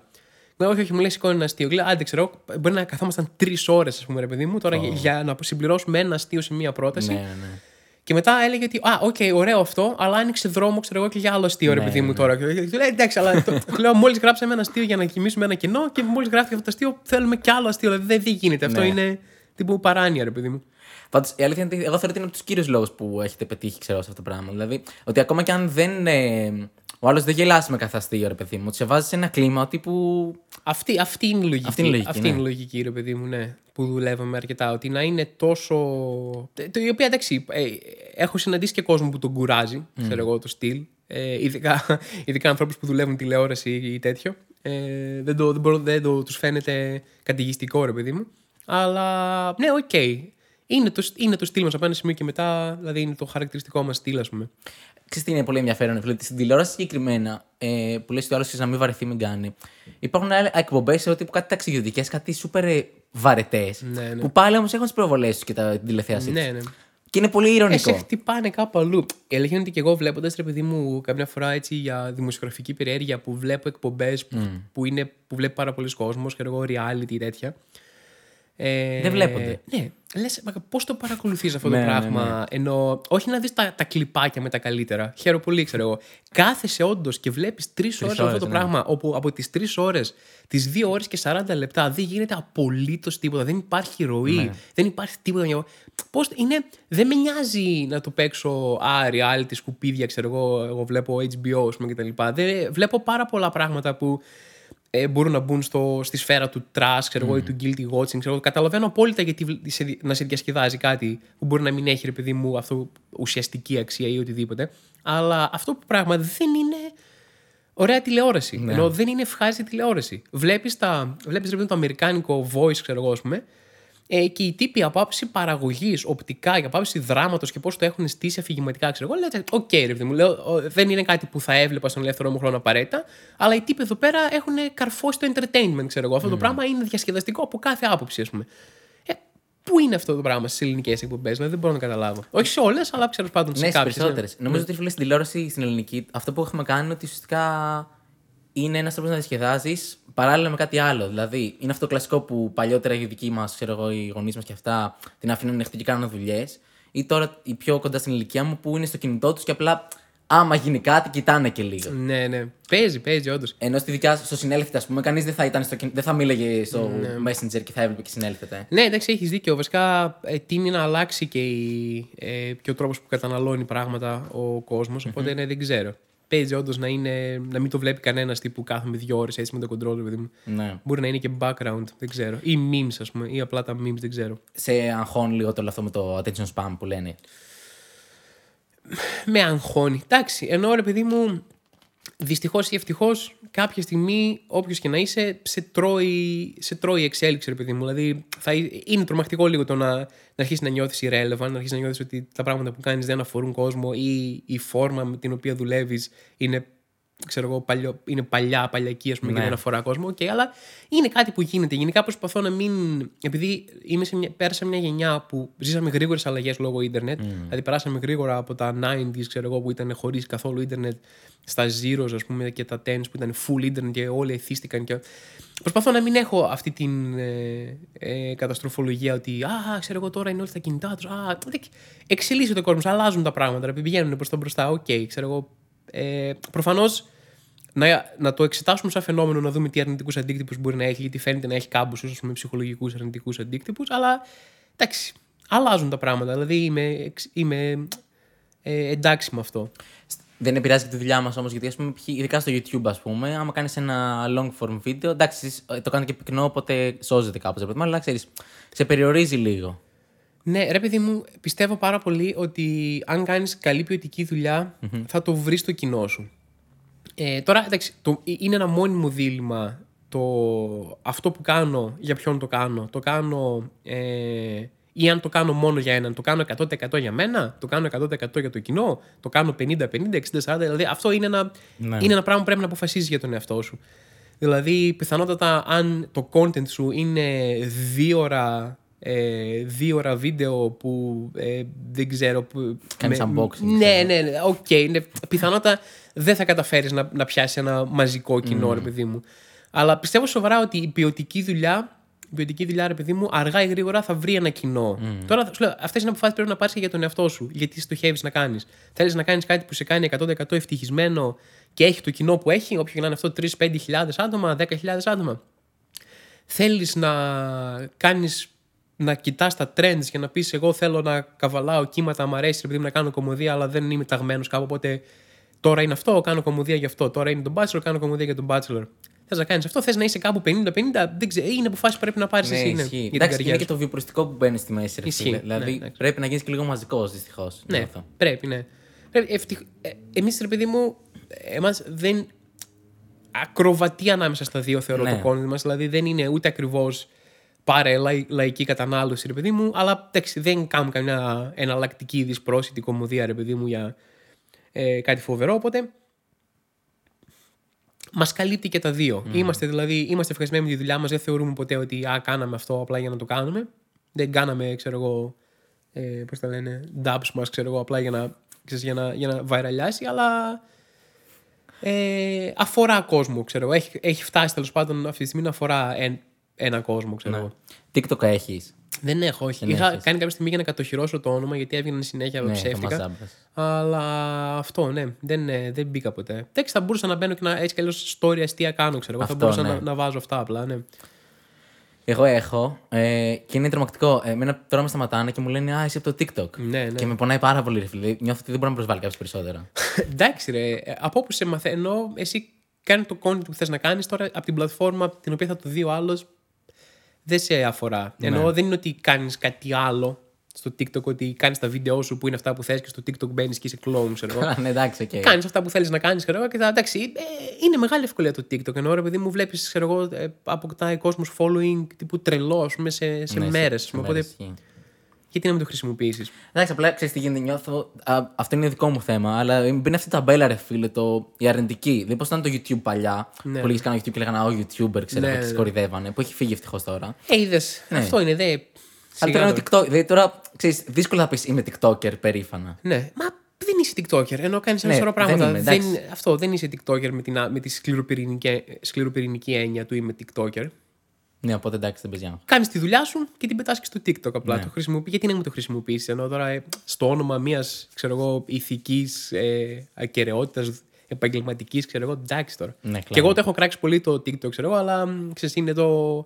Όχι, όχι, μου λέει: σηκώνει ένα αστείο. Λέω: άντε, ξέρω, μπορεί να καθόμασταν τρεις ώρες, α πούμε, ρε παιδί μου, τώρα oh. για να συμπληρώσουμε ένα αστείο σε μία πρόταση. Ναι, ναι. Και μετά έλεγε ότι, α, οκ, okay, ωραίο αυτό, αλλά άνοιξε δρόμο, ξέρω εγώ, και για άλλο αστείο, ναι, ρε παιδί μου, ναι. τώρα. Και του λέει: εντάξει, αλλά το, το λέω: μόλις γράψαμε ένα αστείο για να κοιμήσουμε ένα κενό, και μόλις γράφτηκε αυτό το αστείο, θέλουμε κι άλλο αστείο. Δηλαδή δεν γίνεται. Αυτό ναι. είναι τύπου παράνοια, ρε παιδί μου. Πάντως, η αλήθεια είναι ότι εγώ θεωρώ ότι είναι από τους κύριους λόγους που έχετε πετύχει, ξέρω, σε αυτό το πράγμα. Δηλαδή, ότι ακόμα κι αν δεν. Ε, ο άλλος δεν γελάσει με κάθε αστείο, ρε παιδί μου. Σε βάζει σε ένα κλίμα τύπου. Αυτή, αυτή είναι η λογική. Αυτή είναι η λογική, αυτή ναι. είναι η λογική, ρε παιδί μου, ναι. Που δουλεύαμε αρκετά. Ότι να είναι τόσο. Το οποίο εντάξει, ε, έχω συναντήσει και κόσμο που τον κουράζει, mm. ξέρω εγώ, το στυλ. Ε, ειδικά ειδικά ανθρώπους που δουλεύουν τηλεόραση ή τέτοιο. Ε, δεν το, δεν, δεν το, τους φαίνεται καταιγιστικό, ρε παιδί μου. Αλλά ναι, οκ. Okay. Είναι το, είναι το στυλ μας από ένα σημείο και μετά, δηλαδή είναι το χαρακτηριστικό μας στυλ, ας πούμε. Ξέρεις τι είναι πολύ ενδιαφέρον, φίλε, στην τηλεόραση συγκεκριμένα, ε, που λες ότι ο άλλος να μην βαρεθεί, μην κάνει. Υπάρχουν εκπομπές που κάτι ταξιδιωτικές, κάτι σούπερ βαρετές, ναι, ναι. που πάλι όμως έχουν τις προβολές τους και τα τηλεθέαση. Ναι, ναι. Και είναι πολύ ειρωνικό. Ε, σε χτυπάνε κάπου αλλού. Η αλήθεια είναι ότι και εγώ βλέποντας, ρε παιδί μου, καμιά φορά έτσι για δημοσιογραφική περιέργεια που βλέπω εκπομπές που, mm. που, είναι, που βλέπει πάρα πολλοί κόσμος και εγώ reality τέτοια. Ε, δεν βλέπονται. Ναι. Λες, πώς το παρακολουθείς αυτό το ναι, πράγμα, ναι, ναι. ενώ όχι να δεις τα, τα κλιπάκια με τα καλύτερα. Χαίρομαι πολύ, ξέρω εγώ. Κάθεσαι όντως και βλέπεις τρεις ώρες, ώρες αυτό το ναι. πράγμα, όπου από τις τρεις ώρες, τις δύο ώρες και σαράντα λεπτά δεν γίνεται απολύτως τίποτα. Δεν υπάρχει ροή, ναι. δεν υπάρχει τίποτα. Πώς είναι, δεν με νοιάζει να το παίξω α, reality, σκουπίδια, ξέρω εγώ. Εγώ βλέπω H B O κτλ. Βλέπω πάρα πολλά πράγματα που. Ε, μπορούν να μπουν στο, στη σφαίρα του trash mm. ή του guilty watching. Ξέρω. Καταλαβαίνω απόλυτα γιατί σε, να σε διασκεδάζει κάτι που μπορεί να μην έχει, ρε παιδί μου, αυτό, ουσιαστική αξία ή οτιδήποτε. Αλλά αυτό που πράγμα δεν είναι ωραία τηλεόραση. Yeah. Ενώ δεν είναι ευχάριστη τηλεόραση. Βλέπεις, τα, βλέπεις ρε παιδί μου, το αμερικάνικο voice, ξέρω εγώ, ας πούμε, ε, και οι τύποι από άποψη παραγωγής, οπτικά και από άποψη δράματος και πώς το έχουν στήσει αφηγηματικά, ξέρω εγώ. Λέω, οκ, okay, ρε παιδί μου, λέω, δεν είναι κάτι που θα έβλεπα στον ελεύθερό μου χρόνο απαραίτητα, αλλά οι τύποι εδώ πέρα έχουν καρφώσει το entertainment, ξέρω εγώ. Αυτό mm. το πράγμα είναι διασκεδαστικό από κάθε άποψη, ας πούμε. Ε, πού είναι αυτό το πράγμα στις ελληνικές εκπομπές, δηλαδή, δεν μπορώ να καταλάβω. Όχι σε όλες, αλλά ξέρω πάντων σε ναι, κάποιες. Ναι, περισσότερες. Νομίζω ότι στην τηλεόραση στην ελληνική, αυτό που έχουμε κάνει είναι ότι ουσιαστικά είναι ένας τρόπος να διασκεδάζεις παράλληλα με κάτι άλλο. Δηλαδή, είναι αυτό το κλασικό που παλιότερα οι δικοί μας, ξέρω εγώ, οι γονείς μας και αυτά, την αφήνουν ανοιχτή και κάνουν δουλειές. Ή τώρα οι πιο κοντά στην ηλικία μου που είναι στο κινητό τους και απλά, άμα γίνει κάτι, κοιτάνε και λίγο. Ναι, ναι. Παίζει, παίζει, όντως. Ενώ στη δικιά σου, στο συνέλευτε, ας πούμε, κανείς δεν θα, ήταν στο, δεν θα μίλαγε στο ναι. Messenger και θα έβλεπε και συνέλευτε. Ναι, εντάξει, έχεις δίκιο. Βασικά, ε, τίνει να αλλάξει και, η, ε, και ο τρόπος που καταναλώνει πράγματα ο κόσμος. Οπότε, mm-hmm. ναι, δεν ξέρω. Παίζει όντως να, είναι, να μην το βλέπει κανένας τύπου κάθομαι δύο ώρες έτσι με το controller, παιδί μου. Ναι. Μπορεί να είναι και background, δεν ξέρω. Ή memes, ας πούμε, ή απλά τα memes, δεν ξέρω. Σε αγχώνει λίγο το αυτό με το attention spam που λένε. Με αγχώνει. Εντάξει, ενώ ρε παιδί μου, δυστυχώς ή ευτυχώς, κάποια στιγμή, όποιος και να είσαι, σε τρώει, σε τρώει εξέλιξη, ρε παιδί μου. Δηλαδή, θα, είναι τρομακτικό λίγο το να, να αρχίσεις να νιώθεις irrelevant, να αρχίσεις να νιώθεις ότι τα πράγματα που κάνεις δεν αφορούν κόσμο ή η φόρμα με την οποία δουλεύεις είναι, ξέρω εγώ, παλιό, είναι παλιά, παλιακή, ας πούμε, ναι. και δεν αφορά κόσμο. Okay, αλλά είναι κάτι που γίνεται. Γενικά προσπαθώ να μην. Επειδή είμαι σε μια, πέρασα μια γενιά που ζήσαμε γρήγορες αλλαγές λόγω ίντερνετ. Mm. Δηλαδή, περάσαμε γρήγορα από τα ενενήντα, ξέρω εγώ, που ήταν χωρίς καθόλου ίντερνετ, στα zeros, ας πούμε, και τα τεν που ήταν full ίντερνετ και όλοι εθίστηκαν. Και προσπαθώ να μην έχω αυτή την ε, ε, καταστροφολογία ότι α, ξέρω εγώ, τώρα είναι όλοι στα κινητά τους. Α, εξελίσσεται ο κόσμος, αλλάζουν τα πράγματα, πηγαίνουν προς τα μπροστά. Οκ, okay, ξέρω εγώ. Ε, προφανώς να, να το εξετάσουμε σαν φαινόμενο, να δούμε τι αρνητικούς αντίκτυπους μπορεί να έχει, γιατί φαίνεται να έχει κάποιους ψυχολογικούς αρνητικούς αντίκτυπους, αλλά εντάξει, αλλάζουν τα πράγματα. Δηλαδή είμαι, είμαι ε, εντάξει με αυτό. Δεν επηρεάζει τη δουλειά μας όμως, γιατί ας πούμε, ειδικά στο YouTube, ας πούμε, άμα κάνεις ένα long form video, εντάξει, το κάνει και πυκνό, οπότε σώζεται κάπως, αλλά ξέρεις, σε περιορίζει λίγο. Ναι, ρε παιδί μου, πιστεύω πάρα πολύ ότι αν κάνεις καλή ποιοτική δουλειά, mm-hmm. θα το βρεις το κοινό σου. Ε, τώρα, εντάξει, το, είναι ένα μόνιμο δίλημμα το αυτό που κάνω, για ποιον το κάνω. Το κάνω ε, ή αν το κάνω μόνο για έναν. Το κάνω εκατό τοις εκατό για μένα, το κάνω εκατό τοις εκατό για το κοινό, το κάνω πενήντα πενήντα εξήντα σαράντα. Δηλαδή, αυτό είναι ένα, ναι. είναι ένα πράγμα που πρέπει να αποφασίζεις για τον εαυτό σου. Δηλαδή, πιθανότατα, αν το content σου είναι δύο ώρα... Ε, δύο ώρα βίντεο που ε, δεν ξέρω. Κάνεις unboxing. Ναι, ναι, ναι. Okay, ναι. Πιθανότατα δεν θα καταφέρεις να, να πιάσεις ένα μαζικό κοινό, mm. ρε παιδί μου. Αλλά πιστεύω σοβαρά ότι η ποιοτική δουλειά, η ποιοτική δουλειά, ρε παιδί μου, αργά ή γρήγορα θα βρει ένα κοινό. Mm. Τώρα, σου λέω, αυτές είναι αποφάσεις πρέπει να πάρεις και για τον εαυτό σου. Γιατί στοχεύεις να κάνεις. Θέλεις να κάνεις κάτι που σε κάνει εκατό τοις εκατό ευτυχισμένο και έχει το κοινό που έχει, όποιο και να είναι αυτό, τρεις με πέντε χιλιάδες άτομα, δέκα χιλιάδες άτομα. Θέλεις να κάνεις. Να κοιτάς τα trends και να πεις εγώ θέλω να καβαλάω κύματα, μ' αρέσει επειδή να κάνω κομμωδία, αλλά δεν είμαι ταγμένος κάπου. Οπότε τώρα είναι αυτό, κάνω κομμωδία γι' αυτό. Τώρα είναι τον Bachelor, κάνω κομμωδία για τον Bachelor. Θες να κάνεις αυτό, θες να είσαι κάπου πενήντα πενήντα, δεν ξέρω, είναι αποφάσεις που πρέπει να πάρεις ναι, εσύ. Ναι, ισχύει. Εντάξει, είναι και το βιοπροσιτικό που μπαίνει στη μέση. Ισχύει. Δηλαδή ναι, πρέπει να γίνεις και λίγο μαζικός, δυστυχώς. Ναι, αυτό. Πρέπει, ναι. Ευτυχ... Ε, εμείς, ρε παιδί μου, εμάς δεν. Ακροβατεί ανάμεσα στα δύο, θεωρώ ναι. το κόντι μας. Δηλαδή δεν είναι ούτε ακριβώς. Πάρε λαϊ, λαϊκή κατανάλωση, ρε παιδί μου, αλλά τέξει, δεν κάνουμε καμιά εναλλακτική δυσπρόσιτη κομμωδία, ρε παιδί μου, για ε, κάτι φοβερό. Οπότε μας καλύπτει και τα δύο. Mm. Είμαστε δηλαδή, είμαστε ευχαριστημένοι με τη δουλειά μας, δεν θεωρούμε ποτέ ότι α, κάναμε αυτό απλά για να το κάνουμε. Δεν κάναμε, ξέρω εγώ, ε, πώς τα λένε, dubs μας, ξέρω εγώ, απλά για να, ξέρεις, για να, για να βαϊραλιάσει, αλλά ε, αφορά κόσμο, ξέρω εγώ. Έχει, έχει φτάσει τέλος πάντων αυτή τη στιγμή να αφορά εν, ένα κόσμο, ξέρω εγώ. TikTok έχεις? Δεν έχω, όχι. Δεν Είχα έχεις. κάνει κάποια στιγμή για να κατοχυρώσω το όνομα, γιατί έβγαιναν συνέχεια ναι, ψεύτικα. Αλλά αυτό, ναι, δεν, δεν μπήκα ποτέ. Εντάξει, θα μπορούσα να μπαίνω και να έτσι κι αλλιώς story αστεία κάνω, ξέρω εγώ. Θα μπορούσα ναι. να, να βάζω αυτά απλά, ναι. Εγώ έχω ε, και είναι τρομακτικό. Εμένα τώρα με σταματάνε και μου λένε «Α, είσαι από το TikTok». Ναι, ναι. Και με πονάει πάρα πολύ, ρε φίλε. Νιώθω ότι δεν μπορώ να προσβάλλει κάποιος περισσότερα. Εντάξει, ρε. Από όπου σε μαθαίνω, εσύ κάνει το content που θες να κάνεις τώρα από την πλατφόρμα την οποία θα το δει ο άλλος. Δεν σε αφορά. Ναι. Εννοώ δεν είναι ότι κάνεις κάτι άλλο στο TikTok, ότι κάνεις τα βίντεο σου που είναι αυτά που θες και στο TikTok μπαίνεις και είσαι κλόουν, ξέρω εγώ. Εντάξει, okay. Κάνεις αυτά που θέλεις να κάνεις, ξέρω εγώ. Και θα, εντάξει, ε, είναι μεγάλη ευκολία το TikTok. Εννοώ, ρε παιδί μου, βλέπεις, ξέρω εγώ, ε, αποκτάει κόσμος following τύπου τρελό, ας πούμε, σε, σε ναι, μέρες. Σε, σε οπότε, μέρες. Γιατί να μην το χρησιμοποιήσεις. Εντάξει, απλά ξέρεις τι γίνεται, νιώθω. Α, αυτό είναι δικό μου θέμα, αλλά μπαίνει αυτή η ταμπέλα, ρε φίλε, το, η αρνητική. Δηλαδή, πώς ήταν το YouTube παλιά, ναι. που λέγεις κάνω YouTube και λέγανε «Α, ο YouTuber», ξέρω, ναι, και τις κορυδεύανε, που έχει φύγει ευτυχώς τώρα. Ε, είδες. Ναι. Αυτό είναι, δε. Αλλά τώρα είναι TikTok. Δηλαδή, τώρα ξέρεις, δύσκολα θα πεις «Είμαι TikToker» περήφανα. Ναι, μα δεν είσαι TikToker, ενώ κάνεις ένα ναι, σωρό πράγματα. Δεν είμαι, δεν, αυτό, δεν είσαι TikToker με, την, με τη σκληροπυρηνική, σκληροπυρηνική έννοια του «Είμαι TikToker». Ναι, οπότε εντάξει, δεν παίζει. Κάνεις τη δουλειά σου και την πετάς και στο TikTok απλά. Ναι. Το χρησιμοποιεί. Γιατί να μην το χρησιμοποιήσεις, ενώ τώρα στο όνομα μιας, ξέρω εγώ, ηθικής ε, ακεραιότητας επαγγελματικής, ξέρω εγώ, εντάξει τώρα. Ναι, και εγώ το έχω κράξει πολύ το TikTok, ξέρω εγώ, αλλά ξέρεις, είναι το.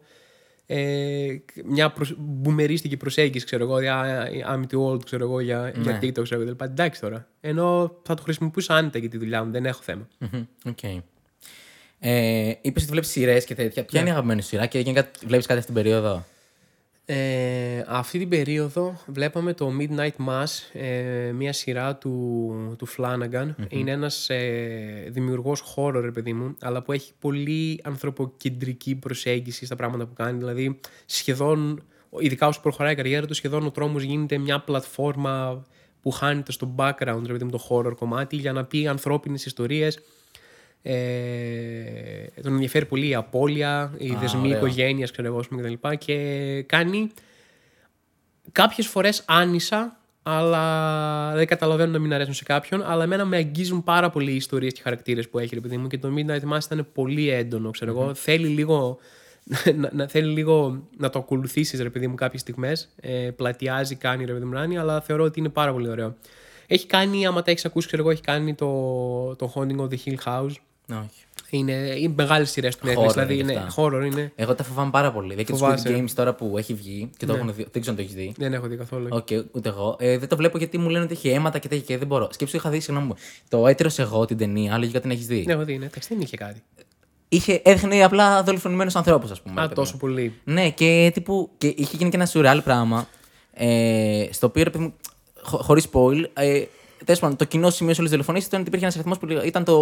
Ε, μια προσ... μπουμερίστικη προσέγγιση, ξέρω εγώ, για I'm too old, ξέρω εγώ, για, ναι. για TikTok, ξέρω εγώ. Εντάξει τώρα. Ενώ θα το χρησιμοποιούσα άνετα για τη δουλειά μου, δεν έχω θέμα. Οκ. Okay. Ε, είπες ότι βλέπεις σειρές και τέτοια. Ποια yeah. είναι η αγαπημένη σειρά και βλέπεις κάτι αυτή την περίοδο? Ε, αυτή την περίοδο βλέπαμε το Midnight Mass, ε, μια σειρά του, του Flanagan. Mm-hmm. Είναι ένας ε, δημιουργός horror, ρε παιδί μου, αλλά που έχει πολύ ανθρωποκεντρική προσέγγιση στα πράγματα που κάνει. Δηλαδή, σχεδόν, ειδικά όσο προχωράει η καριέρα του, σχεδόν ο τρόμος γίνεται μια πλατφόρμα που χάνεται στο background, ρε παιδί μου, το horror κομμάτι, για να πει ανθρώπινες ιστορίες. Ε, τον ενδιαφέρει πολύ η απώλεια, οι ah, δεσμοί οικογένειας, ξέρω εγώ, και τα λοιπά, και κάνει κάποιες φορές άνισα, αλλά δεν καταλαβαίνω να μην αρέσουν σε κάποιον, αλλά εμένα με αγγίζουν πάρα πολύ οι ιστορίες και οι χαρακτήρες που έχει, ρε παιδί μου, και το Midnight Mass ήταν πολύ έντονο, ξέρω εγώ. Mm-hmm. Θέλει λίγο να, να, θέλει λίγο να το ακολουθήσεις, ρε παιδί μου, κάποιες στιγμές, ε, πλατιάζει, κάνει, ρε παιδί μου, ράνει, αλλά θεωρώ ότι είναι πάρα πολύ ωραίο. Έχει κάνει, άμα τα έχεις ακούσει, ξέρω εγώ, έχει κάνει το, το Haunting of the Hill House. Όχι. Είναι, είναι μεγάλες σειρές του Netflix, δηλαδή είναι horror. Είναι... Εγώ τα φοβάμαι πάρα πολύ. Δηλαδή και το Squid Games τώρα που έχει βγει και το ναι. έχουν δει. Δεν ξέρω αν το έχεις δει. Δεν έχω δει καθόλου. Okay, ούτε εγώ. Ε, δεν το βλέπω γιατί μου λένε ότι έχει αίματα και τέτοια και δεν μπορώ. Σκέψου, είχα δει, συγγνώμη, το Έτερος Εγώ, την ταινία, αλλά την έχεις δει. Ναι, έχω δει, ναι. Εντάξει, δεν είχε κάτι. Είχε, έδειχνε απλά δολοφονημένους ανθρώπους, ας πούμε. Α, τόσο πολύ. Ναι, και, τύπου, και είχε γίνει και ένα σουρεάλ πράγμα. Ε, στο οποίο Χω, χωρίς spoil, ε, τέσμα, το κοινό σημείο σε όλες τις δολοφονίες ήταν ότι υπήρχε ένας αριθμός που ήταν το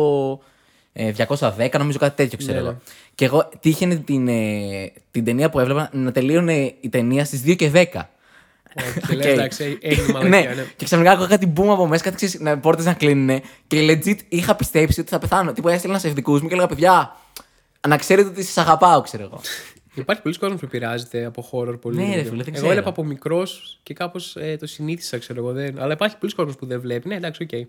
ε, διακόσια δέκα, νομίζω, κάτι τέτοιο, ξέρω. Yeah. Και εγώ τύχαινε την, ε, την ταινία που έβλεπα να τελείωνε η ταινία στις δύο και δέκα. Και λέει, εντάξει, έγινε μαλακία. Και ξαφνικά άκουγα κάτι boom από μέσα, κάτι ξέρεις, πόρτες να κλείνουν. Και legit είχα πιστέψει ότι θα πεθάνω. Τύπου έστειλα σε ειδικούς μου και έλεγα, παιδιά, να ξέρετε ότι σας αγαπάω, ξέρω εγώ. Υπάρχει πολλοί κόσμος που πειράζεται από horror πολύ. Ναι, ρε φίλε, δεν ξέρω. Εγώ έλεγα από μικρός και κάπως ε, το συνήθισα, ξέρω εγώ. Δεν... Αλλά υπάρχει πολλοί κόσμος που δεν βλέπει. Ναι, εντάξει, οκ. Okay.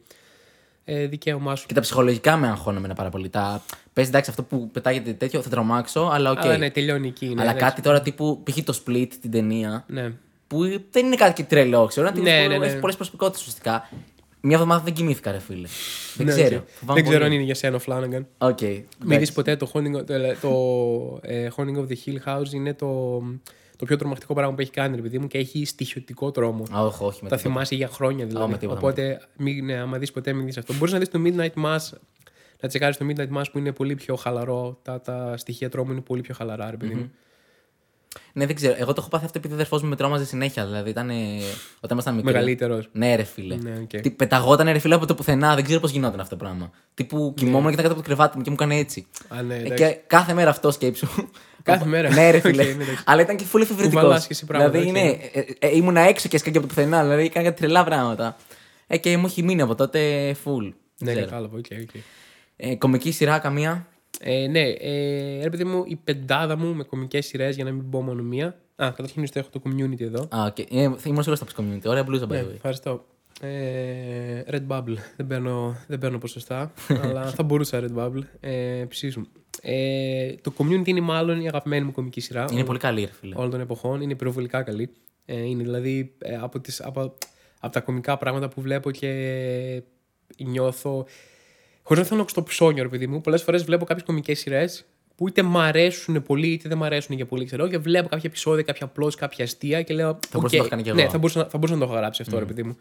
Ε, δικαίωμά σου. Και τα ψυχολογικά με αγχώνομαι πάρα πολύ. Τα... Πες, εντάξει, αυτό που πετάγεται τέτοιο θα τρομάξω, αλλά οκ. Okay. Αλλά ναι, τελειώνει εκεί. Ναι, αλλά εντάξει. Κάτι τώρα τύπου. Π.χ. το Split, την ταινία. Ναι. Που δεν είναι κάτι τρελό, ξέρω. Ναι, ναι, ναι, ναι. Έχει πολλές προσωπικότητες ουσιαστικά. Μια εβδομάδα δεν κοιμήθηκα, ρε φίλε. Δεν ναι, ξέρω. Okay. Δεν ξέρω αν είναι για σένα ο Flanagan. Okay. Μην δεις ποτέ το Haunting of, το, το, ε, Haunting of the Hill House είναι το, το πιο τρομακτικό πράγμα που έχει κάνει, ρε παιδί μου, και έχει στοιχειωτικό τρόμο. Oh, όχι, όχι. Τα θυμάσαι για χρόνια δηλαδή. Oh, τίποτα, οπότε, μην, ναι, άμα δεις ποτέ, μην δεις αυτό. Μπορείς να δεις το Midnight Mass, να τσεκάρεις το Midnight Mass που είναι πολύ πιο χαλαρό. Τα, τα στοιχεία τρόμου είναι πολύ πιο χαλαρά, ρε παιδί μου. Mm-hmm. Ναι, δεν ξέρω. Εγώ το έχω πάθει αυτό επειδή ο αδερφός μου με τρόμαζε συνέχεια. Δηλαδή, ήταν. Όταν ήμασταν μικροί. Μεγαλύτερος. Ναι, ρε φίλε. Ναι, okay. Τι, πεταγόταν, ρε φίλε, από το πουθενά. Δεν ξέρω πώς γινόταν αυτό το πράγμα. Τύπου κοιμόμουν yeah. και ήταν κάτω από το κρεβάτι μου και μου έκανε έτσι. Α, ναι, και κάθε μέρα αυτό σκέψου. Κάθε μέρα. Ναι, ρε φίλε. Okay, αλλά ήταν και full εφηβρετικός. Δηλαδή, ναι, ε, ε, ε, ήμουν έξω και έσκαγε από το πουθενά. Δηλαδή, έκανα κάτι τρελά πράγματα. Ε, και μου έχει μείνει από τότε full. Ναι, κατάλαβα. Κομική σειρά καμία. Ε, ναι, ε, ρε παιδί μου, η πεντάδα μου με κομικές σειρές, για να μην πω μόνο μία, Α, καταρχήν έχω το community εδώ. Α, okay. Ήμουν σίγουρος ότι θα πεις community. Ωραία, μπλούζα, by the way. Ευχαριστώ. Ε, Redbubble. Δεν παίρνω, δεν παίρνω ποσοστά, αλλά θα μπορούσα Redbubble. Ε, ψήσου. Ε, το community είναι μάλλον η αγαπημένη μου κομική σειρά. Είναι ό, πολύ καλή, ρε φίλε. Όλων των εποχών. Είναι υπεροβολικά καλή. Ε, είναι δηλαδή ε, από, τις, από, από τα κομικά πράγματα που βλέπω και νιώθω. Χωρίς να θέλω να οξτοψώνιο, ρε παιδί μου, πολλές φορές βλέπω κάποιες κομικές σειρές που είτε μ' αρέσουν πολύ είτε δεν μ' αρέσουν για πολύ, ξέρω, και βλέπω κάποια επεισόδια, κάποια απλώς, κάποια αστεία και λέω. Θα okay, μπορούσα να το κάνει και εγώ. Ναι, θα μπορούσα, θα μπορούσα να το έχω γράψει αυτό, mm. ρε παιδί μου.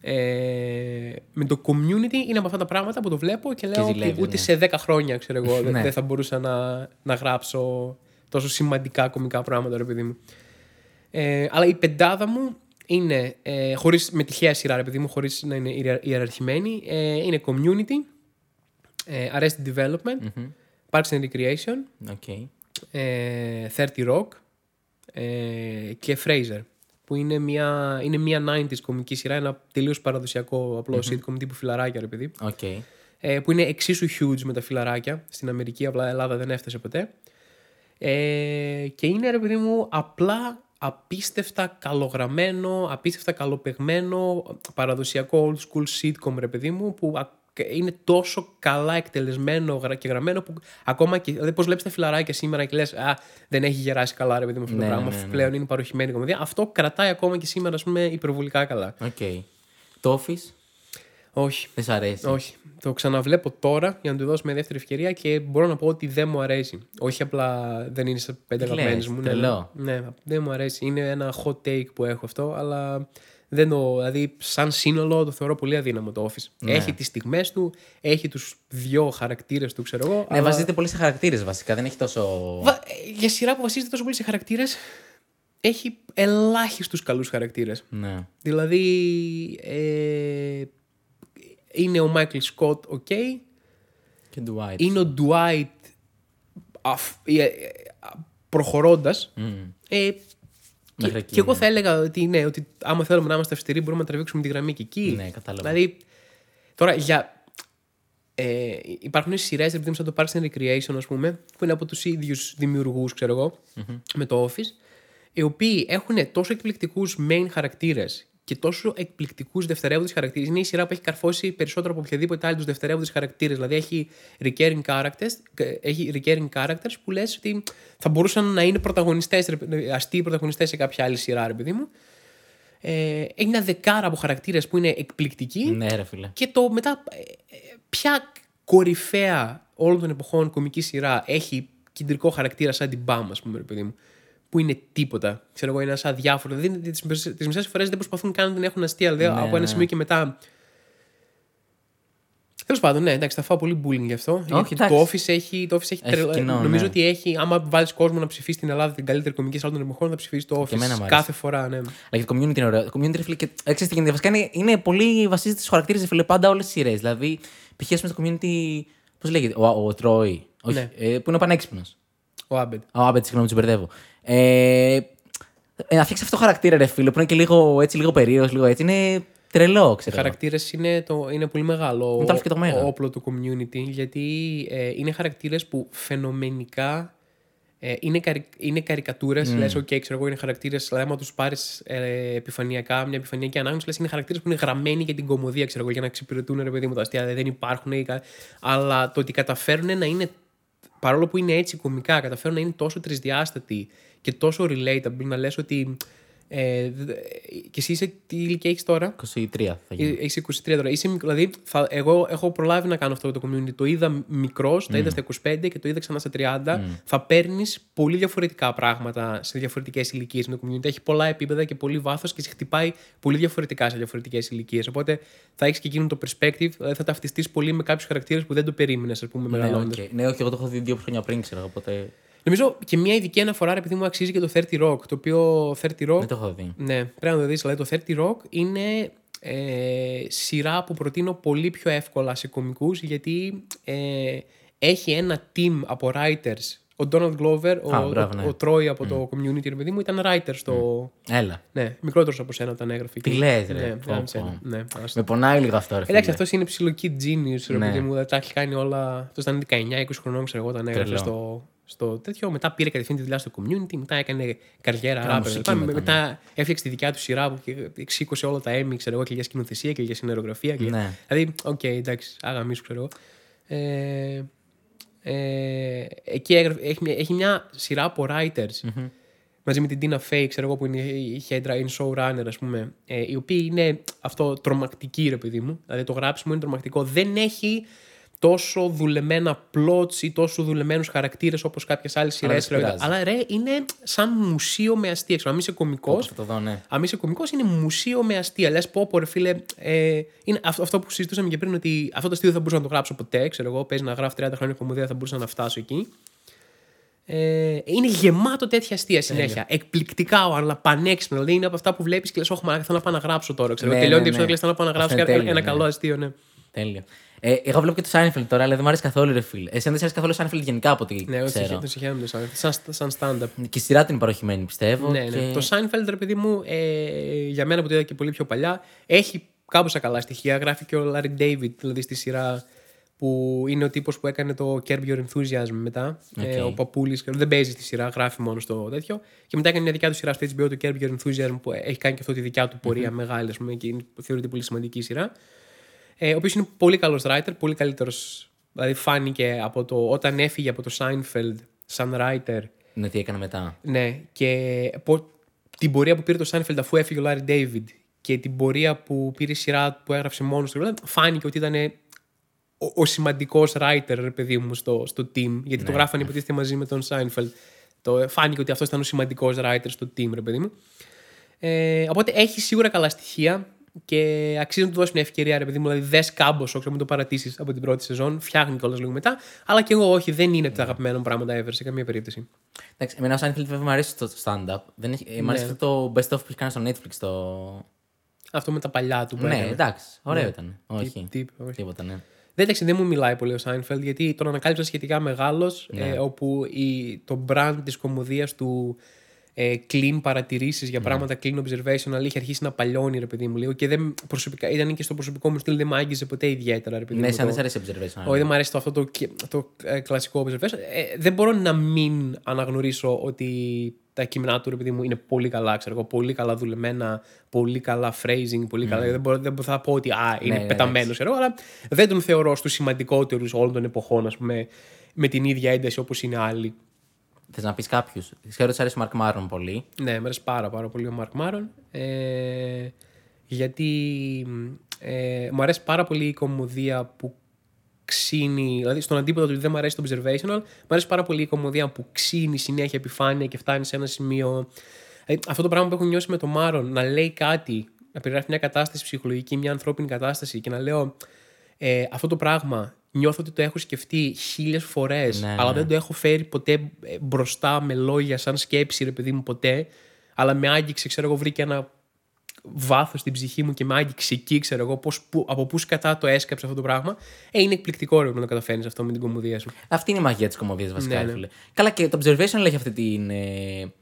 Ε, με το community είναι από αυτά τα πράγματα που το βλέπω και λέω. Και ζηλεύει, ούτε ναι. σε δέκα χρόνια, ξέρω εγώ, δεν δε θα μπορούσα να, να γράψω τόσο σημαντικά κομικά πράγματα, ρε παιδί μου. Ε, αλλά η πεντάδα μου. Είναι, ε, χωρίς, με τυχαία σειρά, ρε παιδί μου, χωρίς να είναι ιεραρχημένη, ε, είναι Community, ε, Arrested Development, mm-hmm. Parks and Recreation, okay. ε, thirty rock ε, και Fraser, που είναι μια, είναι μια ενενήντα κομική σειρά, ένα τελείως παραδοσιακό απλό mm-hmm. sitcom τύπου φιλαράκια, ρε παιδί, okay. ε, που είναι εξίσου huge με τα φιλαράκια στην Αμερική, απλά η Ελλάδα δεν έφτασε ποτέ. Ε, και είναι, ρε παιδί μου, απλά απίστευτα καλογραμμένο, απίστευτα καλοπαιγμένο, παραδοσιακό old school sitcom, ρε παιδί μου, που είναι τόσο καλά εκτελεσμένο και γραμμένο που ακόμα και. Δηλαδή, πώς βλέπεις τα φιλαράκια σήμερα και λες, α, δεν έχει γεράσει καλά, ρε παιδί μου, αυτό ναι, το πράγμα. Ναι, ναι, ναι. Πλέον είναι παροχημένη κομμωδία. Αυτό κρατάει ακόμα και σήμερα, ας πούμε, υπερβολικά καλά. Οκ. Okay. Το Office. Όχι. Δεν σ' αρέσει. Όχι. Το ξαναβλέπω τώρα για να του δώσω μια δεύτερη ευκαιρία και μπορώ να πω ότι δεν μου αρέσει. Όχι απλά δεν είναι σε πέντε αγαπημένες μου. Τελώ. Ναι, ναι, δεν μου αρέσει. Είναι ένα hot take που έχω αυτό, αλλά δεν το. Δηλαδή, σαν σύνολο το θεωρώ πολύ αδύναμο το Office. Ναι. Έχει τις στιγμές του, έχει τους δύο χαρακτήρες του, ξέρω εγώ. Ναι, αλλά βασίζεται πολύ σε χαρακτήρες βασικά. Δεν έχει τόσο. Βα... Για σειρά που βασίζεται τόσο πολύ σε χαρακτήρες. Έχει ελάχιστους καλούς χαρακτήρες. Ναι. Δηλαδή. Ε... Είναι ο Μάικλ Σκοτ, οκ. Και Ντουάιτ. Είναι ο Ντουάιτ προχωρώντας. Mm. Ε, και, και, και εγώ θα έλεγα ότι, ναι, ότι άμα θέλουμε να είμαστε αυστηροί, μπορούμε να τραβήξουμε τη γραμμή και εκεί. Ναι, κατάλαβα. Δηλαδή, τώρα για. Ε, υπάρχουν σειρές, επειδή μου σαν το Parks and Recreation, ας πούμε, που είναι από τους ίδιους δημιουργούς, ξέρω εγώ, mm-hmm. με το Office, οι οποίοι έχουν τόσο εκπληκτικούς main χαρακτήρες και τόσο εκπληκτικούς δευτερεύοντες χαρακτήρες. Είναι η σειρά που έχει καρφώσει περισσότερο από οποιαδήποτε άλλη τους δευτερεύοντες χαρακτήρες. Δηλαδή έχει recurring characters, έχει recurring characters που λες ότι θα μπορούσαν να είναι πρωταγωνιστές, αστείοι πρωταγωνιστές σε κάποια άλλη σειρά, ρε παιδί μου. Έχει μια δεκάρα από χαρακτήρες που είναι εκπληκτικοί. Ναι, ρε φίλε. Και το μετά, ποια κορυφαία όλων των εποχών κομική σειρά έχει κεντρικό χαρακτήρα σαν την Μπαμ, ας πούμε, ρε παιδί μου. Που είναι τίποτα. Ξέρω εγώ, είναι ένα αδιάφορο. Δηλαδή, τις μισές φορές δεν προσπαθούν καν να την έχουν αστεία. Δηλαδή, ναι, από ένα ναι. σημείο και μετά. Τέλος πάντων, ναι, εντάξει, θα φάω πολύ bullying γι' αυτό. Όχι, το Office έχει. Το Office έχει, έχει κοινό, νομίζω ναι. ότι έχει. Άμα βάλεις κόσμο να ψηφίσει στην Ελλάδα την καλύτερη κομική σειρά των εποχών, θα ψηφίσει το Office. Κάθε φορά, ναι. Αλλά και το Community είναι ωραίο. Το Community, φίλε, και έξω τι γίνεται. Βασικά είναι, είναι πολύ. Βασίζεται στους χαρακτήρες, φίλε, πάντα όλες τις σειρές. Δηλαδή, π.χ. με το Community. Πώς λέγεται, ο, ο, ο Τρόι. Ναι. Ε, που είναι πανέξυπνος. Ο Άμπετ. Ο Άμπετ, συγγνώμη, του μπερδεύω. Ε, να φτιάξει αυτό το χαρακτήρα, ρε φίλο, που είναι και λίγο, έτσι, λίγο περίεργο, λίγο έτσι. Είναι τρελό, ξέρω. Οι χαρακτήρες είναι, είναι πολύ μεγάλο ο, το μέγα. όπλο του Community, γιατί ε, είναι χαρακτήρες που φαινομενικά ε, είναι, καρι, είναι καρικατούρες. Mm. Λες, OK, ξέρω εγώ, είναι χαρακτήρες. Αλλά άμα τους πάρεις ε, επιφανειακά, μια επιφανειακή ανάγνωση, λες, είναι χαρακτήρες που είναι γραμμένοι για την κωμωδία, ξέρω εγώ, για να εξυπηρετούν, ρε παιδί μου, τα αστεία. Δεν υπάρχουν. Ή, αλλά το ότι καταφέρουν να είναι. Παρόλο που είναι έτσι κομικά, καταφέρουν να είναι τόσο τρισδιάστατοι και τόσο relatable, να λες ότι. Ε, και εσύ είσαι. Τι ηλικία έχεις τώρα? είκοσι τρία θα γίνει. Έχεις είκοσι τρία τώρα. Είσαι, δηλαδή, θα, εγώ έχω προλάβει να κάνω αυτό το community. Το είδα μικρός, mm. το είδα στα είκοσι πέντε και το είδα ξανά στα τριάντα. Mm. Θα παίρνεις πολύ διαφορετικά πράγματα σε διαφορετικές ηλικίες με το community. Έχει πολλά επίπεδα και πολύ βάθος και σε χτυπάει πολύ διαφορετικά σε διαφορετικές ηλικίες. Οπότε θα έχεις και εκείνο το perspective, δηλαδή θα ταυτιστείς πολύ με κάποιους χαρακτήρες που δεν το περίμενες, ας πούμε, μεγαλώνοντας. Ναι, okay. ναι, όχι, εγώ το έχω δει δύο χρόνια πριν, ξέρω, οπότε. Νομίζω και μια ειδική αναφορά, επειδή μου αξίζει και το thirty rock. Το οποίο thirty rock. Δεν το έχω δει. Ναι, πρέπει να το δεις. Δηλαδή το thirty rock είναι ε, σειρά που προτείνω πολύ πιο εύκολα σε κομικούς, γιατί ε, έχει ένα team από writers. Ο Donald Glover, ah, ο, μπράβο, ναι. ο, ο Troy από mm. το Community, ρε παιδί μου, ήταν writer στο. Mm. Έλα. Ναι, μικρότερος από σένα όταν έγραφε. Τι λες, ρε. Ναι, πω, πω. Ναι, με πονάει λίγο αυτό, ρε. Εντάξει, αυτός είναι ψιλοκid genius, ρε ναι. παιδί μου. Τα έχει κάνει όλα. Αυτός ήταν δεκαεννιά είκοσι χρονών, ξέρω εγώ, όταν έγραφε στο. στο τέτοιο. Μετά πήρε κατευθείαν τη δουλειά στο Community, μετά έκανε καριέρα ράπερ. Μετά, μετά έφτιαξε τη δικιά του σειρά που εξήκωσε όλα τα Emmy, ξέρω εγώ, και για σκηνοθεσία και για σεναριογραφία. Και... Ναι. Δηλαδή, οκ, okay, εντάξει, αγαμίσου, ξέρω εγώ. Ε, ε, εκεί έγραφε, έχει, μια, έχει μια σειρά από writers mm-hmm. μαζί με την Tina Fey, ξέρω εγώ, που είναι η head showrunner, ας πούμε, ε, οι οποίοι είναι αυτό τρομακτικοί, ρε παιδί μου. Δηλαδή το γράψιμο είναι τρομακτικό. Δεν έχει τόσο δουλεμένα plots ή τόσο δουλεμένους χαρακτήρες όπως κάποιες άλλες σειρές. Αλλά ρε, είναι σαν μουσείο με αστεία. Αν είσαι κωμικός, ναι. αν είσαι κωμικός, είναι μουσείο με αστεία. Λες, πω, πω, ρε φίλε, ε, είναι αυτό που συζητούσαμε και πριν, ότι αυτό το αστείο δεν θα μπορούσα να το γράψω ποτέ. Ξέρω εγώ, παίζει να γράφω τριάντα χρόνια κομμωδία, θα μπορούσα να φτάσω εκεί. Ε, είναι γεμάτο τέτοια αστεία συνέχεια. Εκπληκτικά, αλλά πανέξυπνα. Δηλαδή είναι από αυτά που βλέπει και λες, όχι, μαλάκα, θέλω να πάω να γράψω τώρα. Ξέρω, ναι, τελειώνει ναι, ναι. Ξέρω, λες, θέλω να πάω να γράψω τέλειο, ένα ναι. καλό αστείο, ναι. Τέλειο. Ε, εγώ βλέπω και το Seinfeld τώρα, αλλά δεν μου αρέσει καθόλου, ρε φίλε. Εσύ δεν σ' αρέσει καθόλου Seinfeld γενικά από ό,τι ναι, ξέρω. Ναι, το συγχαίρομαι το Seinfeld. Σαν, σαν stand-up. Και η σειρά την παροχημένη, πιστεύω. Ναι, και... ναι. Το Seinfeld, ρε παιδί μου, ε, για μένα που το είδα και πολύ πιο παλιά, έχει κάμποσα καλά στοιχεία. Γράφει και ο Larry David, δηλαδή στη σειρά που είναι ο τύπος που έκανε το Carb Your Enthusiasm μετά. Okay. Ε, ο παππούλης, δεν παίζει στη σειρά, γράφει μόνο στο τέτοιο. Και μετά έκανε μια δικιά του σειρά στο έιτς μπι ο, το Carb Your Enthusiasm, που έχει κάνει και αυτό τη δικιά του πορεία mm-hmm. μεγάλη, ας πούμε, και θεωρείται πολύ σημαντική σειρά. Ε, ο οποίος είναι πολύ καλός writer, πολύ καλύτερος. Δηλαδή φάνηκε από το, όταν έφυγε από το Seinfeld σαν writer. Ναι, τι έκανε μετά. Ναι, και πο, την πορεία που πήρε το Seinfeld αφού έφυγε ο Larry David και την πορεία που πήρε η σειρά που έγραψε μόνος του, δηλαδή, φάνηκε ότι ήταν ο, ο σημαντικός writer, ρε παιδί μου, στο, στο team. Γιατί ναι. το γράφανε υποτίθεται μαζί με τον Seinfeld. Το, φάνηκε ότι αυτός ήταν ο σημαντικός writer στο team, ρε παιδί μου. Ε, οπότε έχει σίγουρα καλά στοιχεία. Και αξίζει να του δώσει μια ευκαιρία, ρε παιδί μου. Δηλαδή, δες κάμποσο, ξέρω, μην το παρατήσεις από την πρώτη σεζόν. Φτιάχνει κιόλας λίγο μετά. Αλλά και εγώ, όχι, δεν είναι από τα αγαπημένα πράγματα ever σε καμία περίπτωση. Εντάξει, εμένα ο Seinfeld βέβαια μου αρέσει το stand-up. Δεν έχει... ναι. Μ' αρέσει αυτό το best-of που έχει κάνει στο Netflix. Το... Αυτό με τα παλιά του που έκανε. Ναι, εντάξει, ωραίο ναι. ήταν. Όχι. Τί, όχι. Τίποτα, ναι. Δεν, εντάξει, δεν μου μιλάει πολύ ο Seinfeld, γιατί τον ανακάλυψα σχετικά μεγάλος, ναι. ε, όπου η... το brand της κωμωδίας του. Clean παρατηρήσεις για πράγματα, yeah. clean observational, είχε αρχίσει να παλιώνει, ρε παιδί μου, λίγο. Και δεν προσωπικά, ήταν και στο προσωπικό μου στυλ, δεν μ' άγγιζε ποτέ ιδιαίτερα. Ρε παιδί ναι, μου, σαν το... δεν σ' αρέσει observational. Όχι, δεν μ' αρέσει το, αυτό το, το ε, κλασικό observational. Ε, δεν μπορώ να μην αναγνωρίσω ότι τα κείμενά του, ρε παιδί μου, είναι πολύ καλά, ξέρω εγώ. Πολύ καλά δουλεμένα, πολύ καλά phrasing, πολύ mm. καλά. Δεν, μπορώ, δεν θα πω ότι α, είναι ναι, πεταμένο, ξέρω εγώ, αλλά δεν τον θεωρώ στους σημαντικότερους όλων των εποχών, ας πούμε, με την ίδια ένταση όπως είναι άλλοι. Θες να πεις κάποιους. Ξέρω ότι σ' αρέσει ο Mark Maron πολύ. Ναι, μ' αρέσει πάρα, πάρα πολύ ο Mark Maron. Ε, γιατί ε, μου αρέσει πάρα πολύ η κωμωδία που ξύνει. Δηλαδή, στον αντίποδο του ότι δεν μου αρέσει το observational, μου αρέσει πάρα πολύ η κωμωδία που ξύνει συνέχεια επιφάνεια και φτάνει σε ένα σημείο. Ε, αυτό το πράγμα που έχω νιώσει με τον Maron, να λέει κάτι, να περιγράφει μια κατάσταση ψυχολογική, μια ανθρώπινη κατάσταση και να λέω ε, αυτό το πράγμα. Νιώθω ότι το έχω σκεφτεί χίλιες φορές, ναι, αλλά ναι. δεν το έχω φέρει ποτέ μπροστά με λόγια, σαν σκέψη, ρε παιδί μου, ποτέ. Αλλά με άγγιξε, ξέρω εγώ, βρήκε ένα βάθος στην ψυχή μου και με άγγιξε εκεί, ξέρω εγώ, πώς, που, από πού σκατά το έσκαψε αυτό το πράγμα. Ε, είναι εκπληκτικό ρε να το καταφέρνεις αυτό με την κωμωδία σου. Αυτή είναι η μαγεία της κωμωδίας, βασικά. Ναι, ναι. Καλά, και το observational έχει αυτή την. Ε...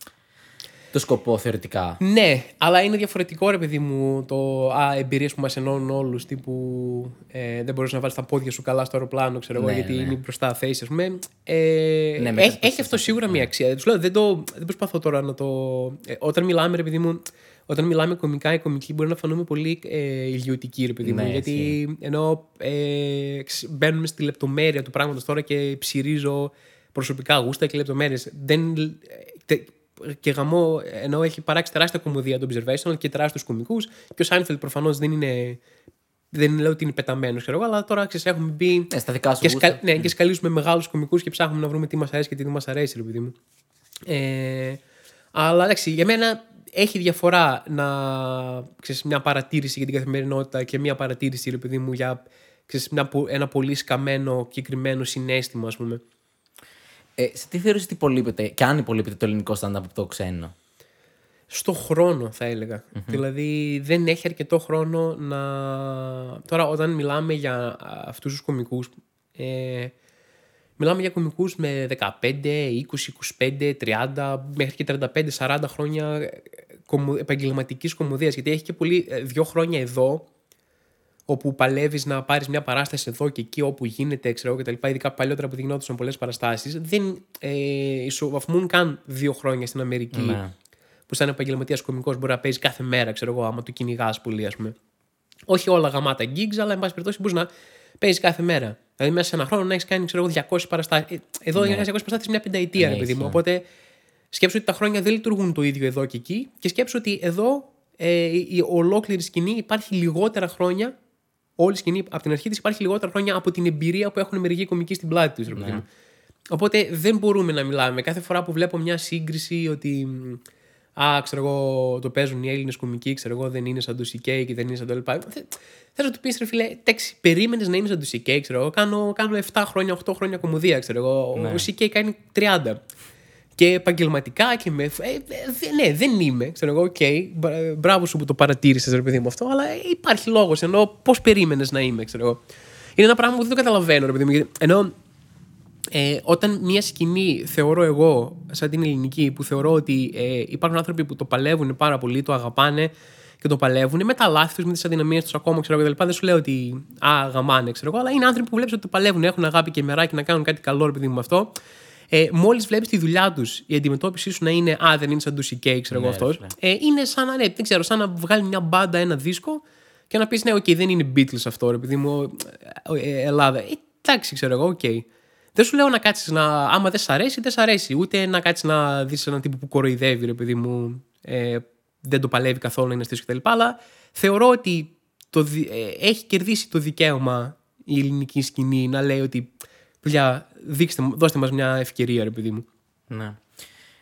Το σκοπό θεωρητικά. Ναι, αλλά είναι διαφορετικό ρε παιδί μου το α, εμπειρίες που μας ενώνουν όλους. Τύπου ε, δεν μπορείς να βάλεις τα πόδια σου καλά στο αεροπλάνο, ξέρω εγώ, ναι, γιατί ναι. είναι μπροστά θέση, α πούμε. Ε, ναι, έχει, έχει πιστεύω, αυτό σίγουρα ναι. μία αξία. Δεν, τους λέω, δεν, το, δεν προσπαθώ τώρα να το. Ε, όταν μιλάμε, ρε παιδί μου, όταν μιλάμε κωμικά, οι κωμικοί μπορεί να φανούμε πολύ ε, ιδιωτικοί, ρε παιδί μου. Ναι, γιατί εσύ. Ενώ ε, μπαίνουμε στη λεπτομέρεια του πράγματος τώρα και ψηρίζω προσωπικά γούστα και λεπτομέρειες. Δεν. Τε, Και γαμό, ενώ έχει παράξει τεράστια κωμωδία το observational και τεράστιους κωμικούς. Και ο Seinfeld προφανώς δεν είναι. Δεν λέω ότι είναι πεταμένος, ξέρω εγώ, αλλά τώρα ξέρεις, έχουμε μπει. Ε, στα δικά σου και, σκα, ναι, και σκαλίζουμε μεγάλους κωμικούς και ψάχνουμε να βρούμε τι μας αρέσει και τι δεν μας αρέσει, ρε παιδί μου. Ε, αλλά εντάξει, για μένα έχει διαφορά να. Ξέρεις, μια παρατήρηση για την καθημερινότητα και μια παρατήρηση, ρε παιδί μου, για ξέρεις, μια, ένα πολύ σκαμμένο, συγκεκριμένο συνέστημα, ας πούμε. Ε, σε τι θεωρείς ότι υπολείπεται και αν υπολείπεται το ελληνικό stand-up από το ξένο? Στο χρόνο θα έλεγα. Mm-hmm. Δηλαδή δεν έχει αρκετό χρόνο να... Τώρα όταν μιλάμε για αυτούς τους κωμικούς, ε, μιλάμε για κωμικούς με δεκαπέντε, είκοσι, είκοσι πέντε, τριάντα μέχρι και τριάντα πέντε, σαράντα χρόνια επαγγελματικής κωμωδίας. Γιατί έχει και πολύ δύο χρόνια εδώ... όπου παλεύεις να πάρεις μια παράσταση εδώ και εκεί όπου γίνεται, ξέρω κτλ. Ειδικά παλιότερα που γινόντουσαν πολλές παραστάσεις. Δεν ε, ισοβαθμούν καν δύο χρόνια στην Αμερική. Ναι. Που σαν επαγγελματίας κωμικός μπορεί να παίζεις κάθε μέρα, ξέρω εγώ, άμα το κυνηγάς πολύ, ας πούμε. Όχι όλα γαμάτα gigs, αλλά εν πάση περιπτώσει μπορείς να παίζεις κάθε μέρα. Δηλαδή μέσα σε ένα χρόνο να έχεις κάνει, ξέρω εγώ, διακόσιες παραστάσεις. Εδώ για ναι. διακόσιες παραστάσεις μια πενταετία, ναι, ρε παιδί μου. Ναι. Οπότε σκέψου ότι τα χρόνια δεν λειτουργούν το ίδιο εδώ και εκεί και σκέψου ότι εδώ. Ε, η ολόκληρη σκηνή υπάρχει λιγότερα χρόνια. Όλη η σκηνή από την αρχή της υπάρχει λιγότερα χρόνια από την εμπειρία που έχουν μερικοί κομικοί στην πλάτη τους. Ναι. Οπότε δεν μπορούμε να μιλάμε. Κάθε φορά που βλέπω μια σύγκριση ότι α, ξέρω εγώ, το παίζουν οι Έλληνες κομικοί, ξέρω εγώ, δεν είναι σαν το σι κέι και δεν είναι σαν το λοιπά. Θέλω να του πεις, ρε φίλε, τέξι, περίμενες να είναι σαν το σι κέι, ξέρω εγώ. Κάνω, κάνω επτά χρόνια, οκτώ χρόνια κομμωδία, ξέρω εγώ. Ναι. Ο σι κέι κάνει τριάντα. Και επαγγελματικά και με. Ε, ε, ναι, δεν είμαι. Ξέρω εγώ, οκ. Okay, μπράβο σου που το παρατήρησες, ρε παιδί μου, αυτό, αλλά υπάρχει λόγος. Ενώ πώς περίμενες να είμαι, ξέρω εγώ. Είναι ένα πράγμα που δεν το καταλαβαίνω, ρε παιδί μου. Ενώ ε, όταν μια σκηνή θεωρώ εγώ, σαν την ελληνική, που θεωρώ ότι ε, υπάρχουν άνθρωποι που το παλεύουν πάρα πολύ, το αγαπάνε και το παλεύουν, με τα λάθη τους, με τις αδυναμίες τους ακόμα, ξέρω εγώ κτλ. Δεν σου λέω ότι α, γαμάνε, ξέρω εγώ, αλλά είναι άνθρωποι που βλέπεις ότι το παλεύουν, έχουν αγάπη και μεράκι να κάνουν κάτι καλό, ρε παιδί μου, αυτό. Ε, μόλις βλέπεις τη δουλειά τους, η αντιμετώπιση σου να είναι «Α, δεν είναι σαν του σι κέι», ξέρω εγώ αυτός. Ε, είναι σαν να, ναι, δεν ξέρω, σαν να βγάλει μια μπάντα, ένα δίσκο και να πεις «Ναι, οκ, okay, δεν είναι Beatles αυτό, ρε παιδί μου, ε, Ελλάδα». Ε, εντάξει, ξέρω εγώ, οκ. Okay. Δεν σου λέω να κάτσεις να... Άμα δεν σ' αρέσει, δεν σ' αρέσει. Ούτε να κάτσεις να δεις έναν τύπο που κοροϊδεύει, ρε παιδί μου, ε, δεν το παλεύει καθόλου, είναι στήσιο κτλ. Αλλά θεωρώ ότι το, ε, έχει κερδίσει το δικαίωμα η ελληνική σκηνή να λέει ότι «Παιδιά, δείξτε, δώστε μας μια ευκαιρία, ρε παιδί μου». Ναι.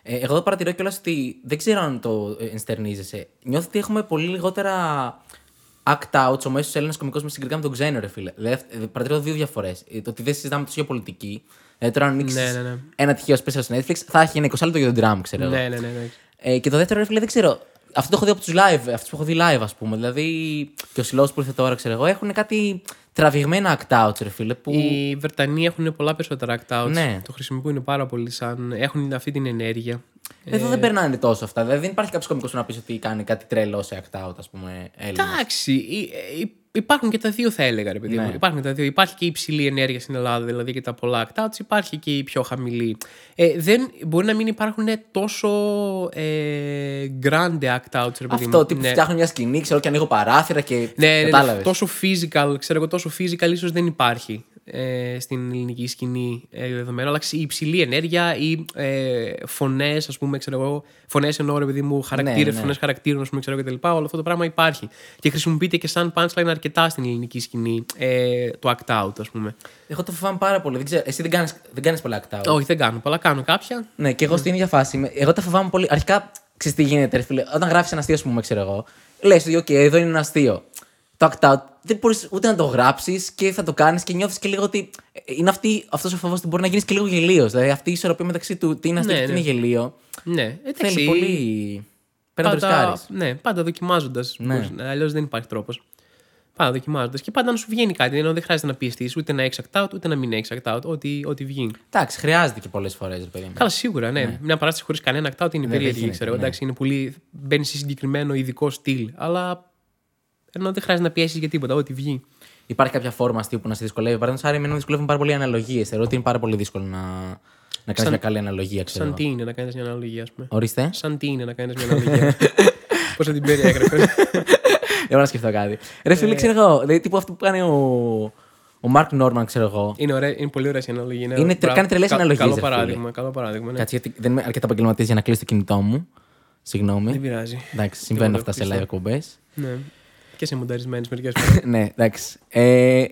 Ε, εγώ το παρατηρώ κιόλας ότι δεν ξέρω αν το ενστερνίζεσαι. Νιώθω ότι έχουμε πολύ λιγότερα act-outs ο μέσος Έλληνας κωμικός με συγκριτικά με τον ξένο, ρε φίλε. Δηλαδή, παρατηρώ δύο διαφορές. Ε, το ότι δεν συζητάμε τόσο για πολιτική. Δηλαδή, τώρα αν ανοίξεις ναι, ναι, ναι. ένα τυχαίο special στο Netflix, θα έχει ένα είκοσι λεπτό για τον drum, ξέρω. Ναι, ναι, ναι, ναι. Ε, και το δεύτερο, ρε φίλε, δεν ξέρω. Αυτό το έχω δει από τους live, αυτούς που έχω δει live, ας πούμε. Δηλαδή, και ο Σιλός που ήρθε τώρα, ξέρω εγώ, έχουν κάτι τραβηγμένα act-outs, ρε φίλε. Που... Οι Βρετανοί έχουν πολλά περισσότερα act-outs. Ναι. Το χρησιμοποιούν πάρα πολύ σαν. Έχουν αυτή την ενέργεια. Εδώ ε... δεν περνάνε τόσο αυτά. Δηλαδή, δεν υπάρχει κάποιο κωμικό που να πει ότι κάνει κάτι τρελό σε act-out, ας πούμε. Εντάξει. Υπάρχουν και τα δύο, θα έλεγα, ρε παιδί μου. Ναι. Υπάρχουν και τα δύο. Υπάρχει και η υψηλή ενέργεια στην Ελλάδα, δηλαδή και τα πολλά act-outs. Υπάρχει και η πιο χαμηλή. Ε, δεν, μπορεί να μην υπάρχουν τόσο ε, grande act-outs, ρε παιδί μου. Αυτό ότι ναι. φτιάχνω μια σκηνή, ξέρω, και ανοίγω παράθυρα και. Ναι, ναι, ναι. Τόσο physical, ξέρω εγώ, τόσο physical ίσως δεν υπάρχει ε, στην ελληνική σκηνή ε, δεδομένο. Αλλά η υψηλή ενέργεια ή ε, φωνές, ας πούμε, ξέρω εγώ. Φωνές εννοώ, ρε παιδί μου, χαρακτήρες, ναι, ναι. φωνές χαρακτήρων, ας πούμε, ξέρω κτλ. Όλο αυτό το πράγμα υπάρχει. Και χρησιμοποιείται και σαν punchline αρκετά στην ελληνική σκηνή ε, το act-out, ας πούμε. Εγώ το φοβάμαι πάρα πολύ. Δεν ξέρω, εσύ δεν κάνεις, δεν κάνεις πολλά act-out. Όχι, δεν κάνω πολλά. Κάνω κάποια. Ναι, και εγώ mm. στην ίδια φάση. Εγώ τα φοβάμαι πολύ. Αρχικά, ξέρεις τι γίνεται, ρε φίλε. Όταν γράφεις ένα αστείο, ας πούμε, ξέρω εγώ, λες ότι, OK, εδώ είναι ένα αστείο. Το act-out δεν μπορείς ούτε να το γράψεις και θα το κάνεις και νιώθεις και λίγο ότι. Είναι αυτός ο φόβος ότι μπορεί να γίνεις και λίγο γελίος. Δηλαδή αυτή η ισορροπία μεταξύ του τι είναι αστείο και τι είναι γελίο. Ναι, εντάξει. Θέλει πολύ. Πρέπει να το ρισκάρεις. Ναι, πάντα δοκιμάζοντας. Ναι. Αλλιώς δεν υπάρχει τρόπος. Πάντα δοκιμάζοντας και πάντα να σου βγαίνει κάτι. Ενώ δεν χρειάζεται να πιεστείς ούτε να έχεις act-out ούτε να μην έχεις act-out. Ό,τι, ό,τι βγαίνει. Εντάξει, χρειάζεται και πολλές φορές. Καλά, σίγουρα, ναι. ναι. Μια παράσταση χωρίς κανένα act-out είναι περίεργη. Μπαίνει σε συγκεκριμένο ειδικό στυλ. Αλλά. Ενώ δεν χρειάζεται να πιέσεις για τίποτα, ό,τι βγει. Υπάρχει κάποια φόρμα αστείου που να σε δυσκολεύει. Παραδείγματος χάρη, εμένα δυσκολεύουν πάρα πολύ οι αναλογίες. Θεωρώ ότι είναι πάρα πολύ δύσκολο να, να κάνεις μια καλή αναλογία, ξέρω. Σαν τι είναι να κάνεις μια αναλογία, ας πούμε. Ορίστε. Σαν τι είναι να κάνεις μια αναλογία. Πώς θα την περιέγραφες. Δεν μπορώ να σκεφτώ κάτι. Ρε φίλε, ξέρω εγώ. Δηλαδή, τύπου αυτό που κάνει ο, ο Μαρκ Νόρμαν, ξέρω εγώ. Είναι, ωραί... είναι πολύ ωραία η αναλογία. Είναι... Είναι... Κάνει τρελές αναλογίες. Καλό παράδειγμα. Κάτσε γιατί δεν είμαι αρκετά επαγγελματής για να κλείσω το κινητό μου. Συγγνώμη. Δεν πειράζει. Εντάξει, συμβαίνουν αυτά σε live εκπομπές. Και σε μονταρισμένες μερικές φορές. Ναι, εντάξει. Ε,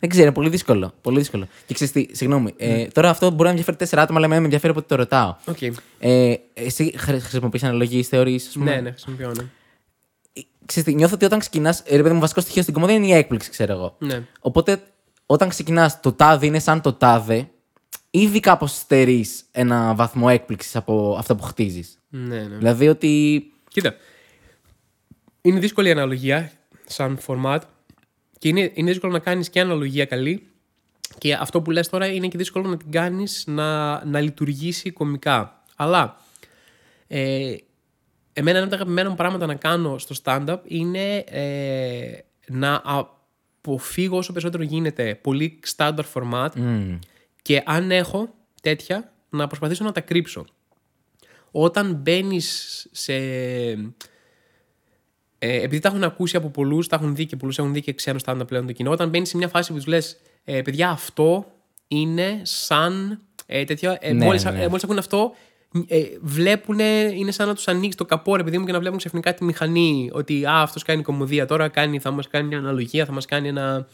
δεν ξέρω, είναι πολύ δύσκολο. Πολύ δύσκολο. Και ξέρεις τι, συγγνώμη. Ε, τώρα αυτό μπορεί να ενδιαφέρει τέσσερα άτομα, αλλά με ενδιαφέρει από ότι το ρωτάω. Okay. Ε, εσύ χρησιμοποιείς αναλογίες, θεωρείς, ας πούμε. Ναι, ναι, χρησιμοποιώ. Ναι. Ξέρεις τι, νιώθω ότι όταν ξεκινάς. Ρε παιδί μου, βασικό στοιχείο στην κομμωδία είναι η έκπληξη, ξέρω εγώ. Ναι. Οπότε όταν ξεκινάς, το τάδε είναι σαν το τάδε, ήδη κάπως στερείς ένα βαθμό έκπληξης από αυτά που χτίζεις. Ναι, ναι. Δηλαδή ότι. Κοίτα. Είναι δύσκολη η αναλογία σαν format και είναι, είναι δύσκολο να κάνεις και αναλογία καλή και αυτό που λες τώρα είναι και δύσκολο να την κάνεις να, να λειτουργήσει κωμικά. Αλλά ε, εμένα ένα από τα αγαπημένα μου πράγματα να κάνω στο stand-up είναι ε, να, α, αποφύγω όσο περισσότερο γίνεται πολύ standard format mm. και αν έχω τέτοια να προσπαθήσω να τα κρύψω. Όταν μπαίνεις σε... Ε, επειδή τα έχουν ακούσει από πολλούς, τα έχουν δει και πολλούς έχουν δει και ξένους τα έχουν πλέον το κοινό, όταν μπαίνεις σε μια φάση που τους λες ε, παιδιά αυτό είναι σαν ε, τέτοια, ε, ναι, μόλις, ναι. Ε, μόλις ακούν αυτό ε, βλέπουν, είναι σαν να τους ανοίξει το καπόρ επειδή μου και να βλέπουν ξαφνικά τη μηχανή ότι α, αυτός κάνει κομμωδία τώρα, κάνει, θα μας κάνει μια αναλογία, θα μας κάνει ένα...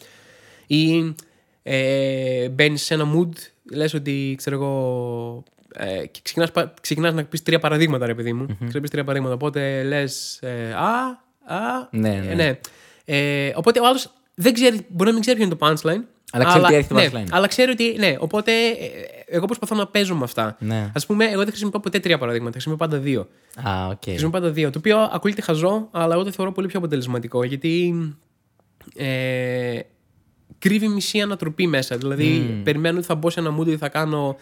ή ε, μπαίνεις σε ένα mood, λες ότι ξέρω εγώ... Ε, και ξεκινάς, ξεκινάς να πεις τρία παραδείγματα, ρε παιδί μου. Mm-hmm. Ξεκινάς να πεις τρία παραδείγματα. Οπότε λες ε, α, α. Ναι, ναι. Ε, ναι. Ε, οπότε ο άλλος δεν ξέρει, μπορεί να μην ξέρει ποιο είναι το punchline. Αλλά ξέρει ότι έρχεται το punchline. Ναι, αλλά ξέρει ότι. Ναι, οπότε εγώ προσπαθώ να παίζω με αυτά. Ναι. Ας πούμε, εγώ δεν χρησιμοποιώ ποτέ τρία παραδείγματα. Χρησιμοποιώ πάντα δύο. Α, οκ. Okay. Χρησιμοποιώ πάντα δύο. Το οποίο ακούγεται χαζό, αλλά εγώ το θεωρώ πολύ πιο αποτελεσματικό. Γιατί. Ε, κρύβει μισή ανατροπή μέσα. Δηλαδή, mm. περιμένω ότι θα μπω σε ένα mood, θα κάνω.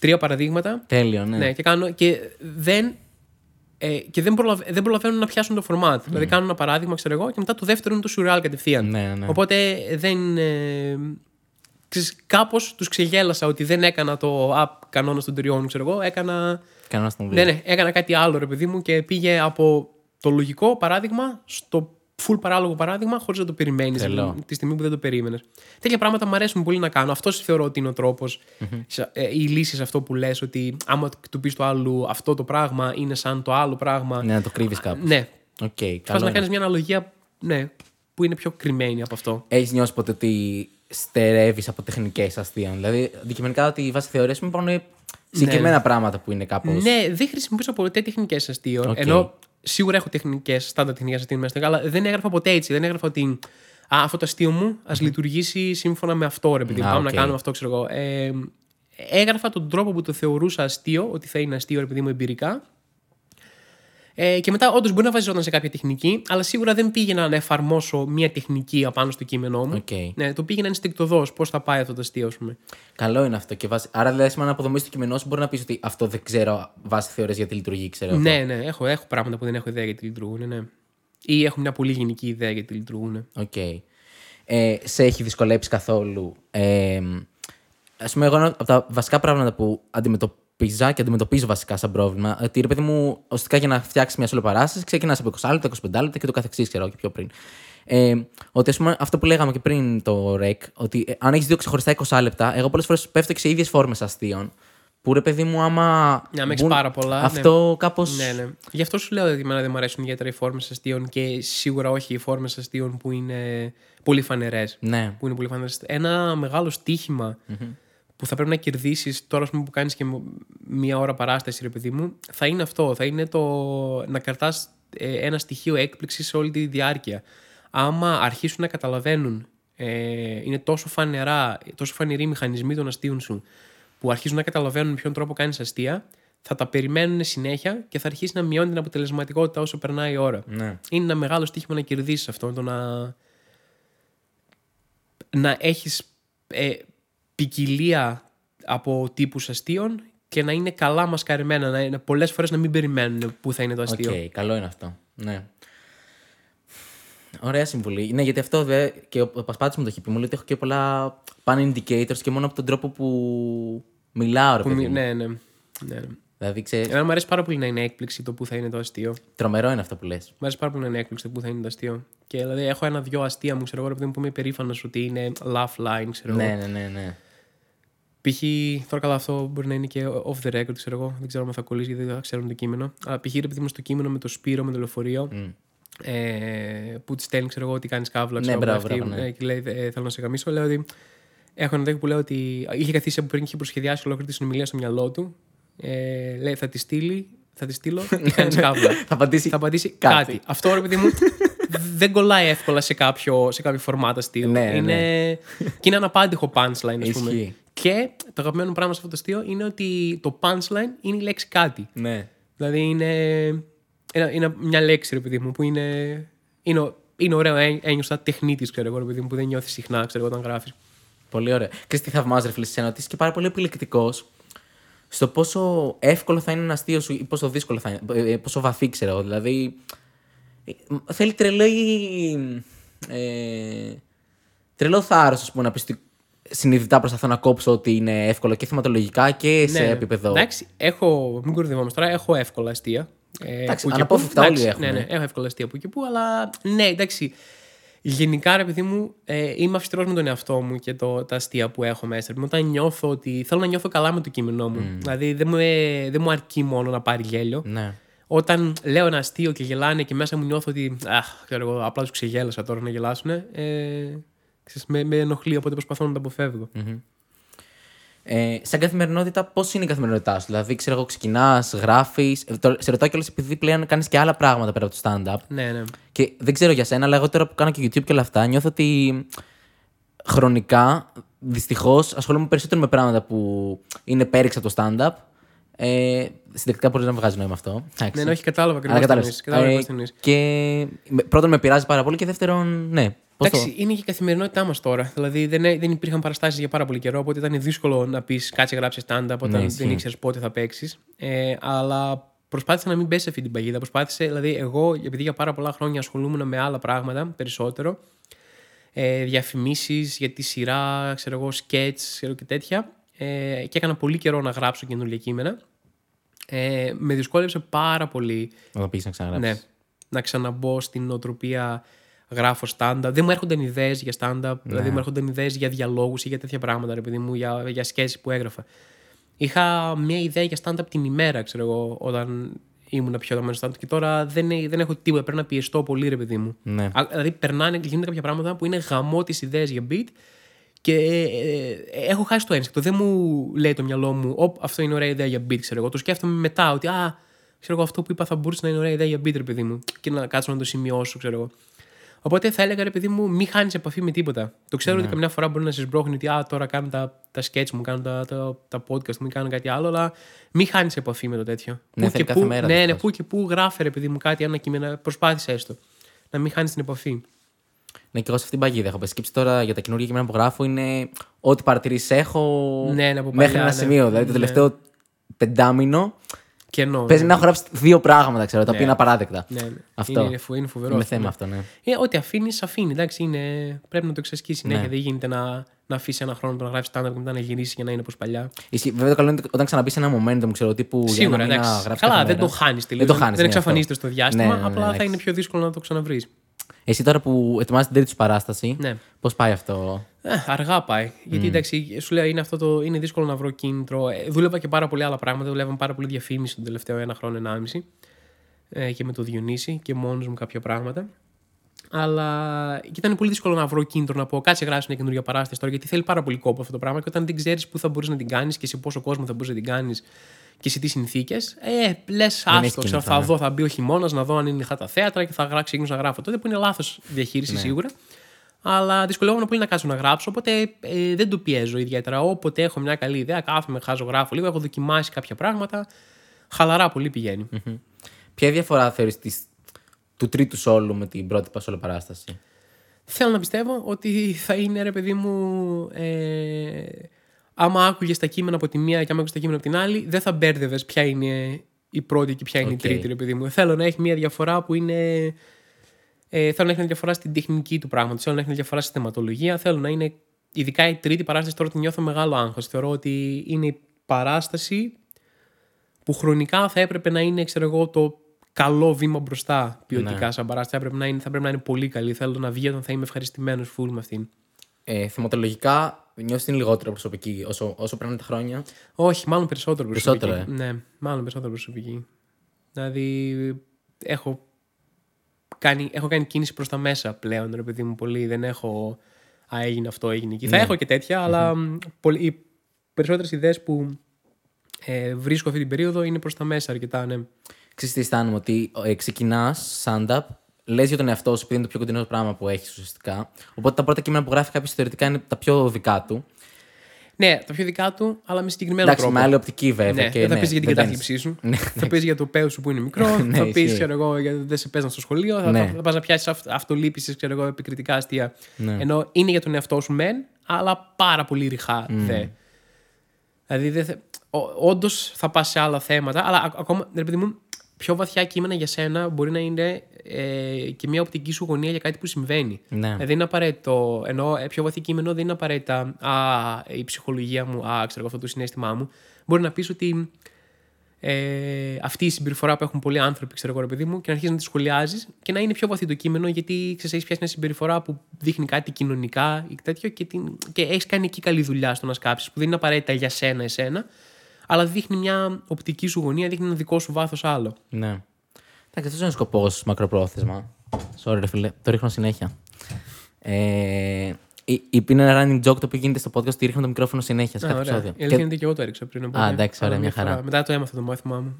Τρία παραδείγματα. Τέλειο, ναι. ναι και, κάνω, και δεν, ε, και δεν, προλαβα, δεν προλαβαίνουν να πιάσουν το format. Mm. Δηλαδή κάνουν ένα παράδειγμα, ξέρω εγώ, και μετά το δεύτερο είναι το surreal κατευθείαν. Ναι, ναι. Οπότε δεν. Ε, ξέρεις, κάπως τους ξεγέλασα ότι δεν έκανα το app κανόνα των τριών, ξέρω εγώ. Έκανα. Κανόνα των τριών. Ναι, ναι, έκανα κάτι άλλο, ρε παιδί μου, και πήγε από το λογικό παράδειγμα στο full παράλογο παράδειγμα, χωρίς να το περιμένεις τη στιγμή που δεν το περίμενες. Τέτοια πράγματα μου αρέσουν πολύ να κάνω. Αυτός θεωρώ ότι είναι ο τρόπος. Mm-hmm. Η λύση σε αυτό που λες, ότι άμα του πεις το άλλο αυτό το πράγμα, είναι σαν το άλλο πράγμα. Ναι, να το κρύβεις κάπως. Ναι. Okay, Φάς να κάνεις μια αναλογία ναι, που είναι πιο κρυμμένη από αυτό. Έχεις νιώσει ποτέ ότι στερεύεις από τεχνικές αστείων? Δηλαδή, αντικειμενικά ότι η βάση θεωρίας μου πάνω συγκεκριμένα ναι. πράγματα που είναι κάπως. Ναι, δεν χρησιμοποιούσα ποτέ τεχνικές αστείων. Okay. Ενώ σίγουρα έχω τεχνικές, στάντα τεχνικές αστείο μέσα, αλλά δεν έγραφα ποτέ έτσι. Δεν έγραφα ότι α, αυτό το αστείο μου ας mm. λειτουργήσει σύμφωνα με αυτό, ρε παιδί. Πάμε να κάνουμε αυτό, ξέρω εγώ. Ε, έγραφα τον τρόπο που το θεωρούσα αστείο, ότι θα είναι αστείο, ρε παιδί μου, εμπειρικά. Ε, και μετά, όντως, μπορεί να βασιζόταν σε κάποια τεχνική, αλλά σίγουρα δεν πήγαινα να εφαρμόσω μία τεχνική απάνω στο κείμενό μου. Okay. Ναι, το πήγαινα ενστικτωδώς, πώς θα πάει αυτό το αστείο, ας πούμε. Καλό είναι αυτό. Και βάση... Άρα, δηλαδή, αν αποδομήσεις το κείμενό σου, μπορεί να πεις ότι αυτό δεν ξέρω βάσει θεωρίας γιατί λειτουργεί, ξέρω. Ναι, ναι, έχω, έχω πράγματα που δεν έχω ιδέα γιατί λειτουργούν. Ναι. Ή έχω μια πολύ γενική ιδέα γιατί λειτουργούν. Okay. Ε, σε έχει δυσκολέψει καθόλου? Ε, ας πούμε, εγώ από τα βασικά πράγματα που αντιμετωπίζω. Πίζα και αντιμετωπίζει βασικά σαν πρόβλημα. Ότι ρε παιδί μου, ουσιαστικά για να φτιάξει μια σολοπαράσταση, ξεκινά από είκοσι λεπτά, είκοσι πέντε λεπτά και το καθεξής, ξέρω και πιο πριν. Ε, ότι ας πούμε, αυτό που λέγαμε και πριν το ρεκ, ότι ε, αν έχει δύο ξεχωριστά είκοσι λεπτά, εγώ πολλές φορές πέφτω και σε ίδιες φόρμες αστείων. Που ρε παιδί μου, άμα. Να μην μπουν... πάρα πολλά. Αυτό ναι. κάπως. Ναι, ναι. Γι' αυτό σου λέω ότι εμένα δεν μου αρέσουν ιδιαίτερα οι φόρμες αστείων και σίγουρα όχι οι φόρμες αστείων που είναι πολύ φανερές. Ναι. Που είναι πολύ φανερές. Ένα μεγάλο στοίχημα. Mm-hmm. Που θα πρέπει να κερδίσεις τώρα, ας πούμε, που κάνεις και μία ώρα παράσταση, ρε παιδί μου, θα είναι αυτό. Θα είναι το να κρατάς ε, ένα στοιχείο έκπληξη σε όλη τη διάρκεια. Άμα αρχίσουν να καταλαβαίνουν, ε, είναι τόσο φανερά, τόσο φανεροί οι μηχανισμοί των αστείων σου, που αρχίζουν να καταλαβαίνουν ποιον τρόπο κάνεις αστεία, θα τα περιμένουν συνέχεια και θα αρχίσει να μειώνει την αποτελεσματικότητα όσο περνάει η ώρα. Ναι. Είναι ένα μεγάλο στοίχημα να κερδίσεις αυτό, το να, να έχεις. Ε, ποικιλία από τύπους αστείων και να είναι καλά μασκαρεμένα, να είναι πολλές φορές να μην περιμένουν που θα είναι το αστείο. Οκ, okay, καλό είναι αυτό. Ναι. Ωραία συμβουλή. Ναι, γιατί αυτό δε, και ο Πασπάτης μου το έχει πει, μου λέει ότι έχω και πολλά pan indicators και μόνο από τον τρόπο που μιλάω, ρε που, παιδί μου. Ναι, ναι. ναι. Δηλαδή, ξέρεις... Εμένα μου αρέσει πάρα πολύ να είναι έκπληξη το που θα είναι το αστείο. Τρομερό είναι αυτό που λες. Μου αρέσει πάρα πολύ να είναι έκπληξη το που θα είναι το αστείο. Και δηλαδή έχω ένα-δυο αστεία μου, ξέρω εγώ, επειδή μου είμαι περήφανος ότι είναι laugh line, ξέρω εγώ. Ναι, ναι, ναι, ναι. Π.χ. τώρα καλά, αυτό μπορεί να είναι και off the record, ξέρω εγώ. Δεν ξέρω αν θα κολλήσει γιατί δεν θα ξέρουν το κείμενο. Αλλά π.χ. επειδή είμαι στο κείμενο με το Σπύρο, με το λεωφορείο, mm. ε, που τη στέλνει, ξέρω εγώ, ότι κάνει καύλα, ξέρω εγώ. Ναι, μπράβο, μπράβο, ναι. Και λέει, ε, θέλω να σε γαμίσω, λέω ότι. Έχω ένα δέκα που λέω ότι είχε καθίσει από πριν και είχε προσχεδιάσει ολόκληρη τη συνομιλία στο μυαλό του. Ε, λέει, θα τη στείλει, θα τη στείλω, κάνεις καύλα. Θα απαντήσει, θα απαντήσει κάτι. κάτι. Αυτό, ρε παιδί μου, δεν κολλάει εύκολα σε κάποιο, σε κάποιο φορμάτα αστείο. Ναι, είναι... Ναι. Και είναι αναπάντηχο punchline, ας πούμε. Και το αγαπημένο πράγμα σε αυτό το αστείο είναι ότι το punchline είναι η λέξη κάτι. Ναι. Δηλαδή είναι, είναι μια λέξη, ρε παιδί μου, που είναι, είναι, είναι ωραίο, ένιωσα τεχνίτης, ξέρω εγώ, ρε παιδί μου, που δεν νιώθεις συχνά, ξέρω εγώ, όταν γράφεις. Πολύ ωραία. Ξέρεις τι θαυμάζεις, ρε φίλε, σένα, ότι είσαι και πάρα πολύ επιλεκτικός. Στο πόσο εύκολο θα είναι ένα αστείο σου ή πόσο δύσκολο θα είναι, πόσο βαθύ, ξέρω. Δηλαδή, θέλει τρελή ε, τρελό θάρρος, ας πούμε, να πεις ότι συνειδητά προσπαθώ να κόψω ότι είναι εύκολο και θεματολογικά και σε ναι, επίπεδο. Εντάξει, έχω, μην κουρδευόμαστε τώρα, έχω εύκολα αστεία. Εντάξει, αναπόφευκτα όλοι έχουμε. Ναι, ναι, έχω εύκολα αστεία που και που, αλλά ναι, εντάξει. Γενικά, ρε παιδί μου, ε, είμαι αυστηρός με τον εαυτό μου και το, τα αστεία που έχω μέσα. Όταν νιώθω ότι θέλω να νιώθω καλά με το κείμενό μου. Mm. Δηλαδή, δεν μου, ε, δεν μου αρκεί μόνο να πάρει γέλιο. Ναι. Όταν λέω ένα αστείο και γελάνε και μέσα μου νιώθω ότι. Αχ, ξέρω εγώ, απλά του ξεγέλασα τώρα να γελάσουν. Ε, ξέρεις, με, με ενοχλεί, οπότε προσπαθώ να τα αποφεύγω. Mm-hmm. Ε, σαν καθημερινότητα, πώς είναι η καθημερινότητά σου? Δηλαδή, ξέρω εγώ, ξεκινάς, γράφεις. Σε ρωτάω κιόλας επειδή πλέον κάνεις και άλλα πράγματα πέρα από το stand-up. Ναι, ναι. Και δεν ξέρω για σένα, αλλά εγώ τώρα που κάνω και YouTube και όλα αυτά, νιώθω ότι χρονικά, δυστυχώς, ασχολούμαι περισσότερο με πράγματα που είναι πέριξ από το stand-up. Ε, συντακτικά μπορεί να βγάζει νόημα αυτό. Ναι, ναι, όχι, κατάλαβα ακριβώς. Ε, και πρώτον, με πειράζει πάρα πολύ και δεύτερον, ναι. Εντάξει, είναι και η καθημερινότητά μας τώρα. Δηλαδή δεν, δεν υπήρχαν παραστάσεις για πάρα πολύ καιρό, οπότε ήταν δύσκολο να πεις κάτσε γράψε stand-up όταν ναι, δεν ήξερες πότε θα παίξεις. Ε, αλλά προσπάθησα να μην μπες σε αυτή την παγίδα. Προσπάθησε, δηλαδή, εγώ, επειδή για πάρα πολλά χρόνια ασχολούμουν με άλλα πράγματα περισσότερο, ε, διαφημίσεις για τη σειρά, ξέρω εγώ, σκέτς και τέτοια, ε, και έκανα πολύ καιρό να γράψω καινούργια κείμενα. Ε, με δυσκόλεψε πάρα πολύ. Να πεις να ξαναγράψεις. Ναι, να ξαναμπω στην νοοτροπία. Γράφω stand-up. Δεν μου έρχονταν ιδέες για stand-up, yeah. Δηλαδή μου έρχονταν ιδέες για διαλόγους ή για τέτοια πράγματα, ρε παιδί μου, για, για σκέψεις που έγραφα. Είχα μια ιδέα για stand-up την ημέρα, ξέρω εγώ, όταν ήμουν πιο δαμένο stand-up και τώρα δεν, δεν έχω τίποτα. Πρέπει να πιεστώ πολύ, ρε παιδί μου. Yeah. Α, δηλαδή περνάνε, γίνονται κάποια πράγματα που είναι γαμό τις ιδέες για beat και ε, ε, έχω χάσει το ένστικτο. Δεν μου λέει το μυαλό μου, Ωπ, αυτό είναι ωραία ιδέα για beat, ξέρω εγώ. Το σκέφτομαι μετά ότι, α, ξέρω εγώ, αυτό που είπα θα μπορούσε να είναι ωραία ιδέα για beat, ρε παιδί μου, και να κάτσω να το σημειώσω, ξέρω εγώ. Οπότε θα έλεγα, ρε παιδί μου, μη χάνεις επαφή με τίποτα. Το ξέρω yeah. ότι καμιά φορά μπορεί να σε σμπρώχνει ότι α, τώρα κάνω τα, τα sketch μου, κάνω τα, τα, τα podcast μου, κάνω κάτι άλλο, αλλά μη χάνεις επαφή με το τέτοιο. Ναι, που, κάθε που, μέρα, ναι, ναι, που και που γράφε, ρε παιδί μου, κάτι, ένα κείμενο, προσπάθησε έστω. Να μην χάνεις την επαφή. Ναι, και εγώ σε αυτήν την παγίδα έχω πεσκύψει τώρα για τα καινούργια κείμενα που γράφω. Είναι ό,τι παρατηρήσει έχω ναι, ναι, μέχρι παλιά, ένα ναι. σημείο. Δηλαδή το τελευταίο ναι. πεντάμινο. Κενό, παίζει ναι. να έχω γράψει δύο πράγματα, ξέρω, τα ναι. οποία είναι απαράδεκτα. Ναι, ναι. Αυτό. Είναι, είναι φοβερό. Είναι θέμα αυτό, ναι. Ε, ό,τι αφήνει, αφήνει. Εντάξει, είναι... πρέπει να το εξασκήσει συνέχεια. Ναι. Δεν γίνεται να, να αφήσει ένα χρόνο να γράψει stand-up και μετά να γυρίσει και να είναι όπως παλιά. Ισχύει. Βέβαια, το καλό είναι όταν ξαναμπεί ένα momentum, ξέρω, τύπου. Σίγουρα, για να εντάξει. Καλά, καλά δεν το χάνει τελείως. Δεν, δεν εξαφανίζεται στο διάστημα, ναι, απλά ναι, θα είναι πιο δύσκολο να το ξαναβρει. Εσύ τώρα που ετοιμάζει την τρίτη σου παράσταση, ναι. πώς πάει αυτό? Ε, αργά πάει. Mm. Γιατί εντάξει, σου λέω είναι, αυτό το, είναι δύσκολο να βρω κίνητρο. Ε, δούλευα και πάρα πολύ άλλα πράγματα. Δουλεύαμε πάρα πολύ διαφήμιση τον τελευταίο ένα χρόνο, ενάμιση. Ε, και με το Διονύση και μόνος μου κάποια πράγματα. Αλλά και ήταν πολύ δύσκολο να βρω κίνητρο να πω κάτσε γράψει μια καινούργια παράσταση τώρα, γιατί θέλει πάρα πολύ κόπο αυτό το πράγμα. Και όταν δεν ξέρεις πού θα μπορείς να την κάνεις και σε πόσο κόσμο θα μπορείς να την κάνεις και σε τι συνθήκες, ε, λες άστο. Ξέρω, θα, δω, θα μπει ο χειμώνας, να δω αν είναι τα θέατρα και θα γράψει να γράφω. Τότε που είναι λάθος διαχείριση ναι. σίγουρα. Αλλά δυσκολεύομαι πολύ να κάτσω να γράψω, οπότε ε, δεν το πιέζω ιδιαίτερα. Όποτε έχω μια καλή ιδέα, κάθομαι, χάζω, γράφω λίγο. Έχω δοκιμάσει κάποια πράγματα. Χαλαρά πολύ πηγαίνει. Mm-hmm. Ποια διαφορά θεωρείς της, του τρίτου σόλου με την πρώτη πασόλο παράσταση? Θέλω να πιστεύω ότι θα είναι, ρε παιδί μου. Ε, άμα άκουγες τα κείμενα από τη μία και άμα άκουγες τα κείμενα από την άλλη, δεν θα μπέρδευες ποια είναι η πρώτη και ποια είναι okay. η τρίτη, ρε παιδί μου. Θέλω να έχει μια διαφορά που είναι. Ε, θέλω να έχει μια διαφορά στην τεχνική του πράγματος, θέλω να έχει μια διαφορά στη θεματολογία. Θέλω να είναι. Ειδικά η τρίτη παράσταση τώρα την νιώθω μεγάλο άγχος. Θεωρώ ότι είναι η παράσταση που χρονικά θα έπρεπε να είναι, ξέρω εγώ, το καλό βήμα μπροστά ποιοτικά ναι. σαν παράσταση. Θα πρέπει, να είναι, θα πρέπει να είναι πολύ καλή. Θέλω να βγει όταν θα είμαι ευχαριστημένος full με αυτήν. Ε, θεματολογικά νιώθεις την λιγότερο προσωπική όσο, όσο περνάνε τα χρόνια? Όχι, μάλλον περισσότερο προσωπική. Περισσότερο, ε. Ναι, μάλλον περισσότερο προσωπική. Δηλαδή έχω. Κάνει, έχω κάνει κίνηση προς τα μέσα πλέον, ρε παιδί μου, πολύ. Δεν έχω. Α, έγινε αυτό, έγινε εκεί. Ναι. Θα έχω και τέτοια, αλλά mm-hmm. οι περισσότερες ιδέες που ε, βρίσκω αυτή την περίοδο είναι προς τα μέσα αρκετά, ναι. Ξέρεις τι αισθάνομαι, ότι ε, ξεκινάς stand-up, λες για τον εαυτό σου, επειδή είναι το πιο κοντινό πράγμα που έχεις ουσιαστικά. Οπότε τα πρώτα κείμενα που γράφει κάποιος θεωρητικά είναι τα πιο δικά του. Ναι, τα πιο δικά του, αλλά με συγκεκριμένο τρόπο. Εντάξει, με άλλη οπτική βέβαια. Ναι, και θα ναι, πεις για την κατάθλιψή σου. Ναι, θα πεις για το πέος σου που είναι μικρό. Ναι, θα πεις, ξέρω εγώ, γιατί δεν σε παίζαν στο σχολείο. Ναι. Θα, θα, θα πας να πιάσεις αυ, αυτολύπηση, ξέρω εγώ, επικριτικά αστεία. Ναι. Ενώ είναι για τον εαυτό σου μεν, αλλά πάρα πολύ ρηχά mm. δε. Δηλαδή, όντως θα πας σε άλλα θέματα, αλλά ακόμα. Ρε παιδί μου, πιο βαθιά κείμενα για σένα μπορεί να είναι ε, και μια οπτική σου γωνία για κάτι που συμβαίνει. Ναι. Ε, δεν είναι απαραίτητο, ενώ πιο βαθύ κείμενο δεν είναι απαραίτητα α, η ψυχολογία μου, α, ξέρω αυτό το συναίσθημά μου. Μπορεί να πεις ότι ε, αυτή η συμπεριφορά που έχουν πολλοί άνθρωποι, ξέρω εγώ, ρε παιδί μου, και να αρχίσεις να τη σχολιάζεις και να είναι πιο βαθύ το κείμενο, γιατί ξέρεις, έχεις πιάσει μια συμπεριφορά που δείχνει κάτι κοινωνικά ή τέτοιο και, την, και έχεις κάνει εκεί καλή δουλειά στο να σκάψεις, που δεν είναι απαραίτητα για σένα, εσένα. Αλλά δείχνει μια οπτική σου γωνία, δείχνει ένα δικό σου βάθος άλλο. Ναι. Εντάξει, αυτό είναι ο σκοπός μακροπρόθεσμα. Sorry, ρε φίλε, το ρίχνω συνέχεια. Ε, είναι ένα running joke το οποίο γίνεται στο podcast ότι ρίχνω το μικρόφωνο συνέχεια σε κάθε επεισόδιο. Η αλήθεια είναι ότι και εγώ το έριξα πριν από λίγο. Εντάξει, ωραία, μια χαρά. Μετά το έμαθα το μάθημά μου.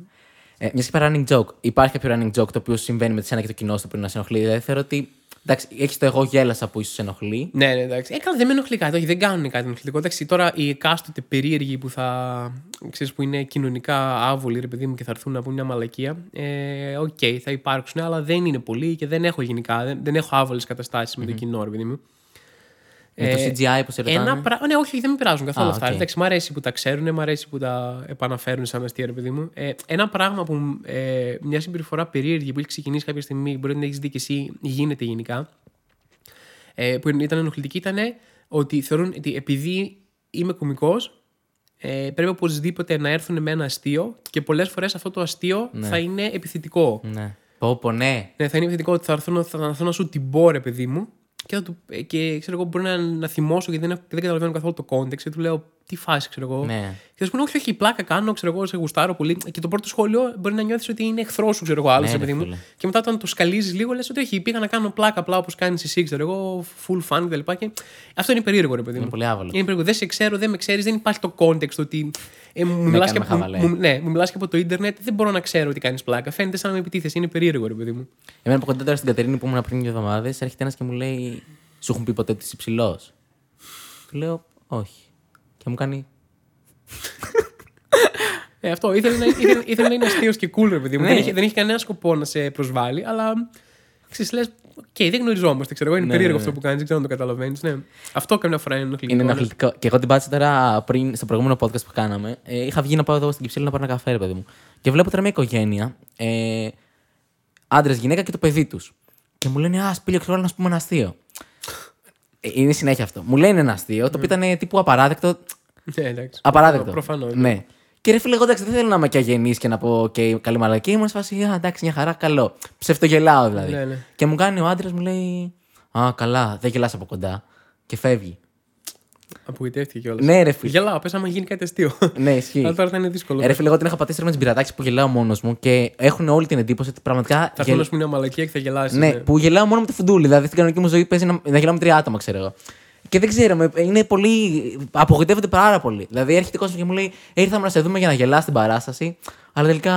Ε, μια και running joke. Υπάρχει κάποιο running joke το οποίο συμβαίνει με τη σένα και το κοινό σου πριν να σε ενοχλεί. Δηλαδή θεωρώ ότι. Εντάξει, έχει το εγώ γέλασα που ίσως σε ενοχλεί. Ναι, ναι, εντάξει. Ε, καλά, δεν με ενοχλεί κάτι. Όχι, δεν κάνουν κάτι ενοχλητικό. Εντάξει, τώρα οι εκάστοτε περίεργοι που θα. Ξέρεις, που είναι κοινωνικά άβολοι, ρε παιδί μου, και θα έρθουν να πούν μια μαλακία. Ε, Οκ, okay, θα υπάρξουν, αλλά δεν είναι πολλοί και δεν έχω γενικά. Δεν, δεν έχω άβολες καταστάσεις mm-hmm. με το κοινό, ρε παιδί μου. Με ε, το σι τζι άι που σε ρωτάνε. Πρα... Ναι, όχι, δεν με πειράζουν καθόλου ah, αυτά. Okay. Εντάξει, μ' αρέσει που τα ξέρουν, μ' αρέσει που τα επαναφέρουν σαν αστεία, ρε παιδί μου. Ε, ένα πράγμα που. Ε, μια συμπεριφορά περίεργη που έχει ξεκινήσει κάποια στιγμή, μπορεί να έχει δει και εσύ, γίνεται γενικά. Ε, που ήταν ενοχλητική ήταν ότι θεωρούν ότι επειδή είμαι κωμικός, ε, πρέπει οπωσδήποτε να έρθουν με ένα αστείο και πολλές φορές αυτό το αστείο ναι. θα είναι επιθετικό. Ναι. Πόπο, ναι. ναι. Θα είναι επιθετικό ότι θα έρθουν, θα έρθουν να σου την πω, ρε παιδί μου. Και, θα του, και ξέρω εγώ, μπορεί να, να θυμώσω γιατί δεν, δεν καταλαβαίνω καθόλου το context και του λέω τι φάση, ξέρω εγώ. Ναι. Και θα σου πούνε, όχι, όχι, πλάκα κάνω, ξέρω εγώ, σε γουστάρω πολύ. Και το πρώτο σχόλιο μπορεί να νιώθεις ότι είναι εχθρός σου, ξέρω εγώ, άλλο, ναι, παιδί μου. Και μετά όταν το σκαλίζεις λίγο, λες ότι όχι, πήγα να κάνω πλάκα απλά όπως κάνεις εσύ, ξέρω εγώ, full fun κτλ. Και... Αυτό είναι περίεργο, ρε παιδί μου. Είναι πολύ άβολο. Είναι περίεργο. Δεν σε ξέρω, δεν με ξέρεις, δεν υπάρχει το context ότι. Ε, μου μιλάς και, ναι, και από το Ιντερνετ, δεν μπορώ να ξέρω τι κάνεις πλάκα. Φαίνεται σαν να με επιτίθεσαι, είναι περίεργο, ρε παιδί μου. Εμένα από κοντά τώρα στην Κατερίνη που ήμουν πριν δύο εβδομάδες, έρχεται ένας και μου λέει, σου έχουν πει ποτέ ότι είσαι ψηλός? Του λέω, όχι. Και μου κάνει. ε, αυτό. Ήθελε να, ήθελε, ήθελε να είναι αστείος και cool, ρε παιδί μου. Ναι. Δεν, είχε, δεν είχε κανένα σκοπό να σε προσβάλλει, αλλά. Ξέρεις, λες, okay, δεν γνωριζόμαστε, ξέρω εγώ. Είναι ναι, περίεργο ναι, αυτό που κάνεις, δεν ξέρω αν το καταλαβαίνεις. Ναι. Αυτό καμιά φορά είναι ενοχλητικό. Είναι ενοχλητικό. Και εγώ την πάτησα τώρα πριν, στο προηγούμενο podcast που κάναμε, ε, είχα βγει να πάω εδώ στην Κυψέλη να πάρω ένα καφέ, ρε παιδί μου. Και βλέπω τώρα μια οικογένεια, ε, άντρες, γυναίκα και το παιδί τους. Και μου λένε, α, σπίλιο, ξέρω να σου πούμε ένα αστείο. Είναι συνέχεια αυτό. Μου λένε ένα αστείο, το οποίο ήταν τύπου απαράδεκτο. Ναι, εντάξει. Απαράδεκτο. Προφανώς. Ναι. Και ρε φίλε, εγώ εντάξει, δεν θέλω να είμαι και αγενής και να πω: OK, καλή μαλακή. Ήμουν σε φάση, α, εντάξει, μια χαρά, καλό. Ψευτογελάω δηλαδή. Ναι, ναι. Και μου κάνει ο άντρας, μου λέει: α, καλά, δεν γελάς από κοντά. Και φεύγει. Απογοητεύτηκε κιόλας. Ναι, ρε φίλε. Γελάω, πες άμα γίνει κάτι αστείο. Ναι, ισχύει. Αλλά τώρα θα είναι δύσκολο. Ρε φίλε, εγώ την έχω πατήσει με τις πειρατάξεις που γελάω μόνος μου και έχουν όλη την εντύπωση ότι πραγματικά. Θα γελ... πούμε μια μαλακία και θα γελάσει. Ναι, ναι, που γελάω μόνο με τη φουντούλη. Δηλαδή στην κανονική μου ζωή παίζει να, να γελάω με τρία άτομα, ξέρω εγώ. Και δεν ξέρω, είναι πολύ. Απογοητεύονται πάρα πολύ. Δηλαδή έρχεται κόσμο και μου λέει: ήρθαμε να σε δούμε για να γελάς την παράσταση. Αλλά τελικά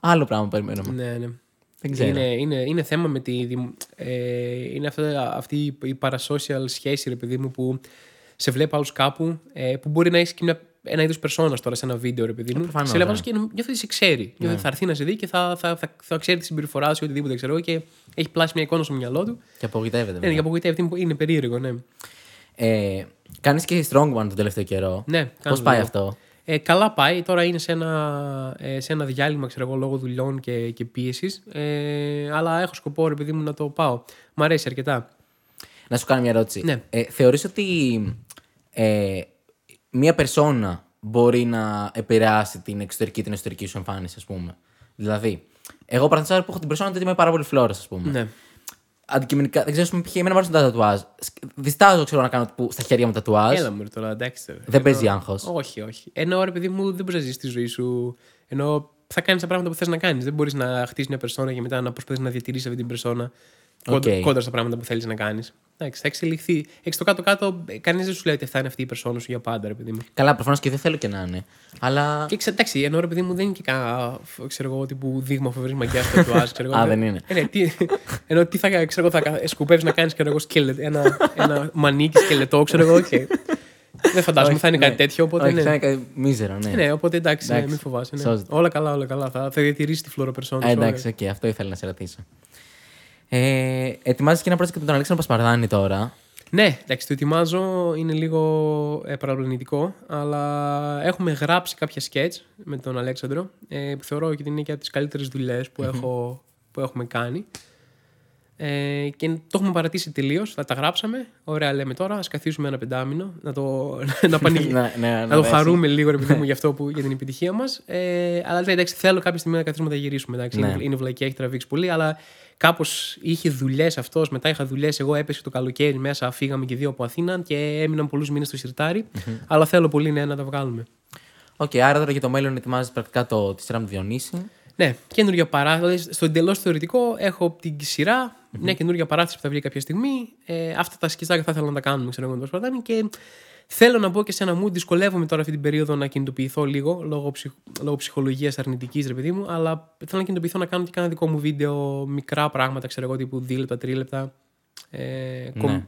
άλλο πράγμα περιμένουμε. Ναι, ναι. Δεν ξέρω. Είναι, είναι, είναι θέμα με τη. Ε, είναι αυτά, αυτή η parasocial σχέση, ρε παιδί μου, που σε βλέπει άλλους κάπου. Ε, που μπορεί να έχει και μια, ένα είδος περσόνα τώρα σε ένα βίντεο, ρε παιδί μου. Ε, προφανώς, σε βλέπει και νιώθει ότι σε ξέρει. Ναι. Θα έρθει να σε δει και θα, θα, θα, θα ξέρει τη συμπεριφορά σου ή οτιδήποτε, ξέρω. Και έχει πλάσει μια εικόνα στο μυαλό του. Και απογοητεύεται. Ναι, και απογοητεύεται. Είναι περίεργο, ναι. Ε, κάνεις και strong one τον τελευταίο καιρό. Ναι, πώς πάει δουλειά αυτό? Ε, καλά πάει. Τώρα είναι σε ένα, ε, σε ένα διάλειμμα, ξέρω εγώ, λόγω δουλειών και, και πίεσης. Ε, αλλά έχω σκοπό, ρε παιδί μου, να το πάω. Μ' αρέσει αρκετά. Να σου κάνω μια ερώτηση. Ναι. Ε, θεωρείς ότι ε, μια περσόνα μπορεί να επηρεάσει την εξωτερική την εσωτερική σου εμφάνιση, ας πούμε? Δηλαδή, εγώ παραδείγματος που έχω την περσόνα, τότε είμαι πάρα πολύ φλόρας, ας πούμε. Ναι. Αντικειμενικά, δεν ξέρω, π.χ. εμένα μου αρέσουν τα τατουάζ. Διστάζω, ξέρω, να κάνω που, στα χέρια μου τατουάζ. Έλα μου τώρα, εντάξει. Δεν ενώ, παίζει άγχος. Όχι, όχι. Ενώ ρε παιδί μου, δεν μπορείς να ζήσεις τη ζωή σου. Ενώ θα κάνεις τα πράγματα που θες να κάνεις. Δεν μπορείς να χτίσεις μια περσόνα και μετά να προσπαθείς να διατηρήσεις αυτή την περσόνα okay. κόντρα στα πράγματα που θέλεις να κάνεις. Εντάξει, θα εξελιχθεί. Εξ το κάτω-κάτω, κανείς δεν σου λέει ότι αυτά είναι αυτή η περσόνα σου για πάντα, ρε παιδί μου. Καλά, προφανώς και δεν θέλω και να είναι. Αλλά. Και εντάξει, ενώ ρε παιδί μου δεν είναι και κανένα δείγμα φοβερή μαγιά στο τουάζ. Α, δεν είναι. Ε, ναι, τι, ενώ τι θα, ξέρω, θα σκουπεύεις να κάνεις ένα, ένα μανίκι σκελετό, ξέρω εγώ. Και... δεν φαντάζομαι θα είναι κάτι τέτοιο. Οπότε, ναι. Θα είναι κάτι μίζερο, ναι. Ναι, οπότε εντάξει, ναι, μην φοβάσαι. Ναι. Όλα καλά, όλα καλά. Θα, θα διατηρήσεις τη φλωροπερσόνα. Εντάξει, okay, αυτό ήθελα να σε ρωτήσω. Ε, ετοιμάζεις και ένα project με τον Αλέξανδρο Πασπαρδάνη τώρα. Ναι, εντάξει, το ετοιμάζω, είναι λίγο ε, παραπλανητικό, αλλά έχουμε γράψει κάποια σκέτς με τον Αλέξανδρο, ε, που θεωρώ ότι είναι και από τις καλύτερες δουλειές που, έχω, που έχουμε κάνει. Ε, και το έχουμε παρατήσει τελείως, θα τα γράψαμε. Ωραία, λέμε τώρα, ας καθίσουμε ένα πεντάμινο, να το, να πανηγε... να, ναι, να το χαρούμε λίγο, ρε παιδί μου, για, αυτό που, για την επιτυχία μας. Ε, αλλά εντάξει, θέλω κάποια στιγμή να καθίσουμε να τα γυρίσουμε. Εντάξει, ναι. Είναι βλακία, έχει τραβήξει πολύ, αλλά κάπως είχε δουλειές αυτός. Μετά είχα δουλειές, εγώ έπεσε το καλοκαίρι μέσα, φύγαμε και δύο από Αθήνα και έμειναν πολλούς μήνες στο σιρτάρι. Αλλά θέλω πολύ ναι, να τα βγάλουμε. Οκ, okay, άρα τώρα για το μέλλον ετοιμάζεις πρακτικά το, τη σειρά με Διονύση. Ναι, καινούργια παράσταση. Στο εντελώς θεωρητικό έχω την σειρά, mm-hmm. μια καινούργια παράσταση που θα βγει κάποια στιγμή. Ε, αυτά τα σκιτσάκια θα ήθελα να τα κάνουμε, ξέρω εγώ, με τον Πασπαρδάνη. Και θέλω να μπω και σε ένα μου. Δυσκολεύομαι τώρα αυτή την περίοδο να κινητοποιηθώ λίγο, λόγω, ψυχ... λόγω ψυχολογίας αρνητικής, ρε παιδί μου. Αλλά θέλω να κινητοποιηθώ να κάνω και ένα δικό μου βίντεο, μικρά πράγματα, ξέρω εγώ, τύπου δύο λεπτά, τρία λεπτά. Ε, ναι. κομ...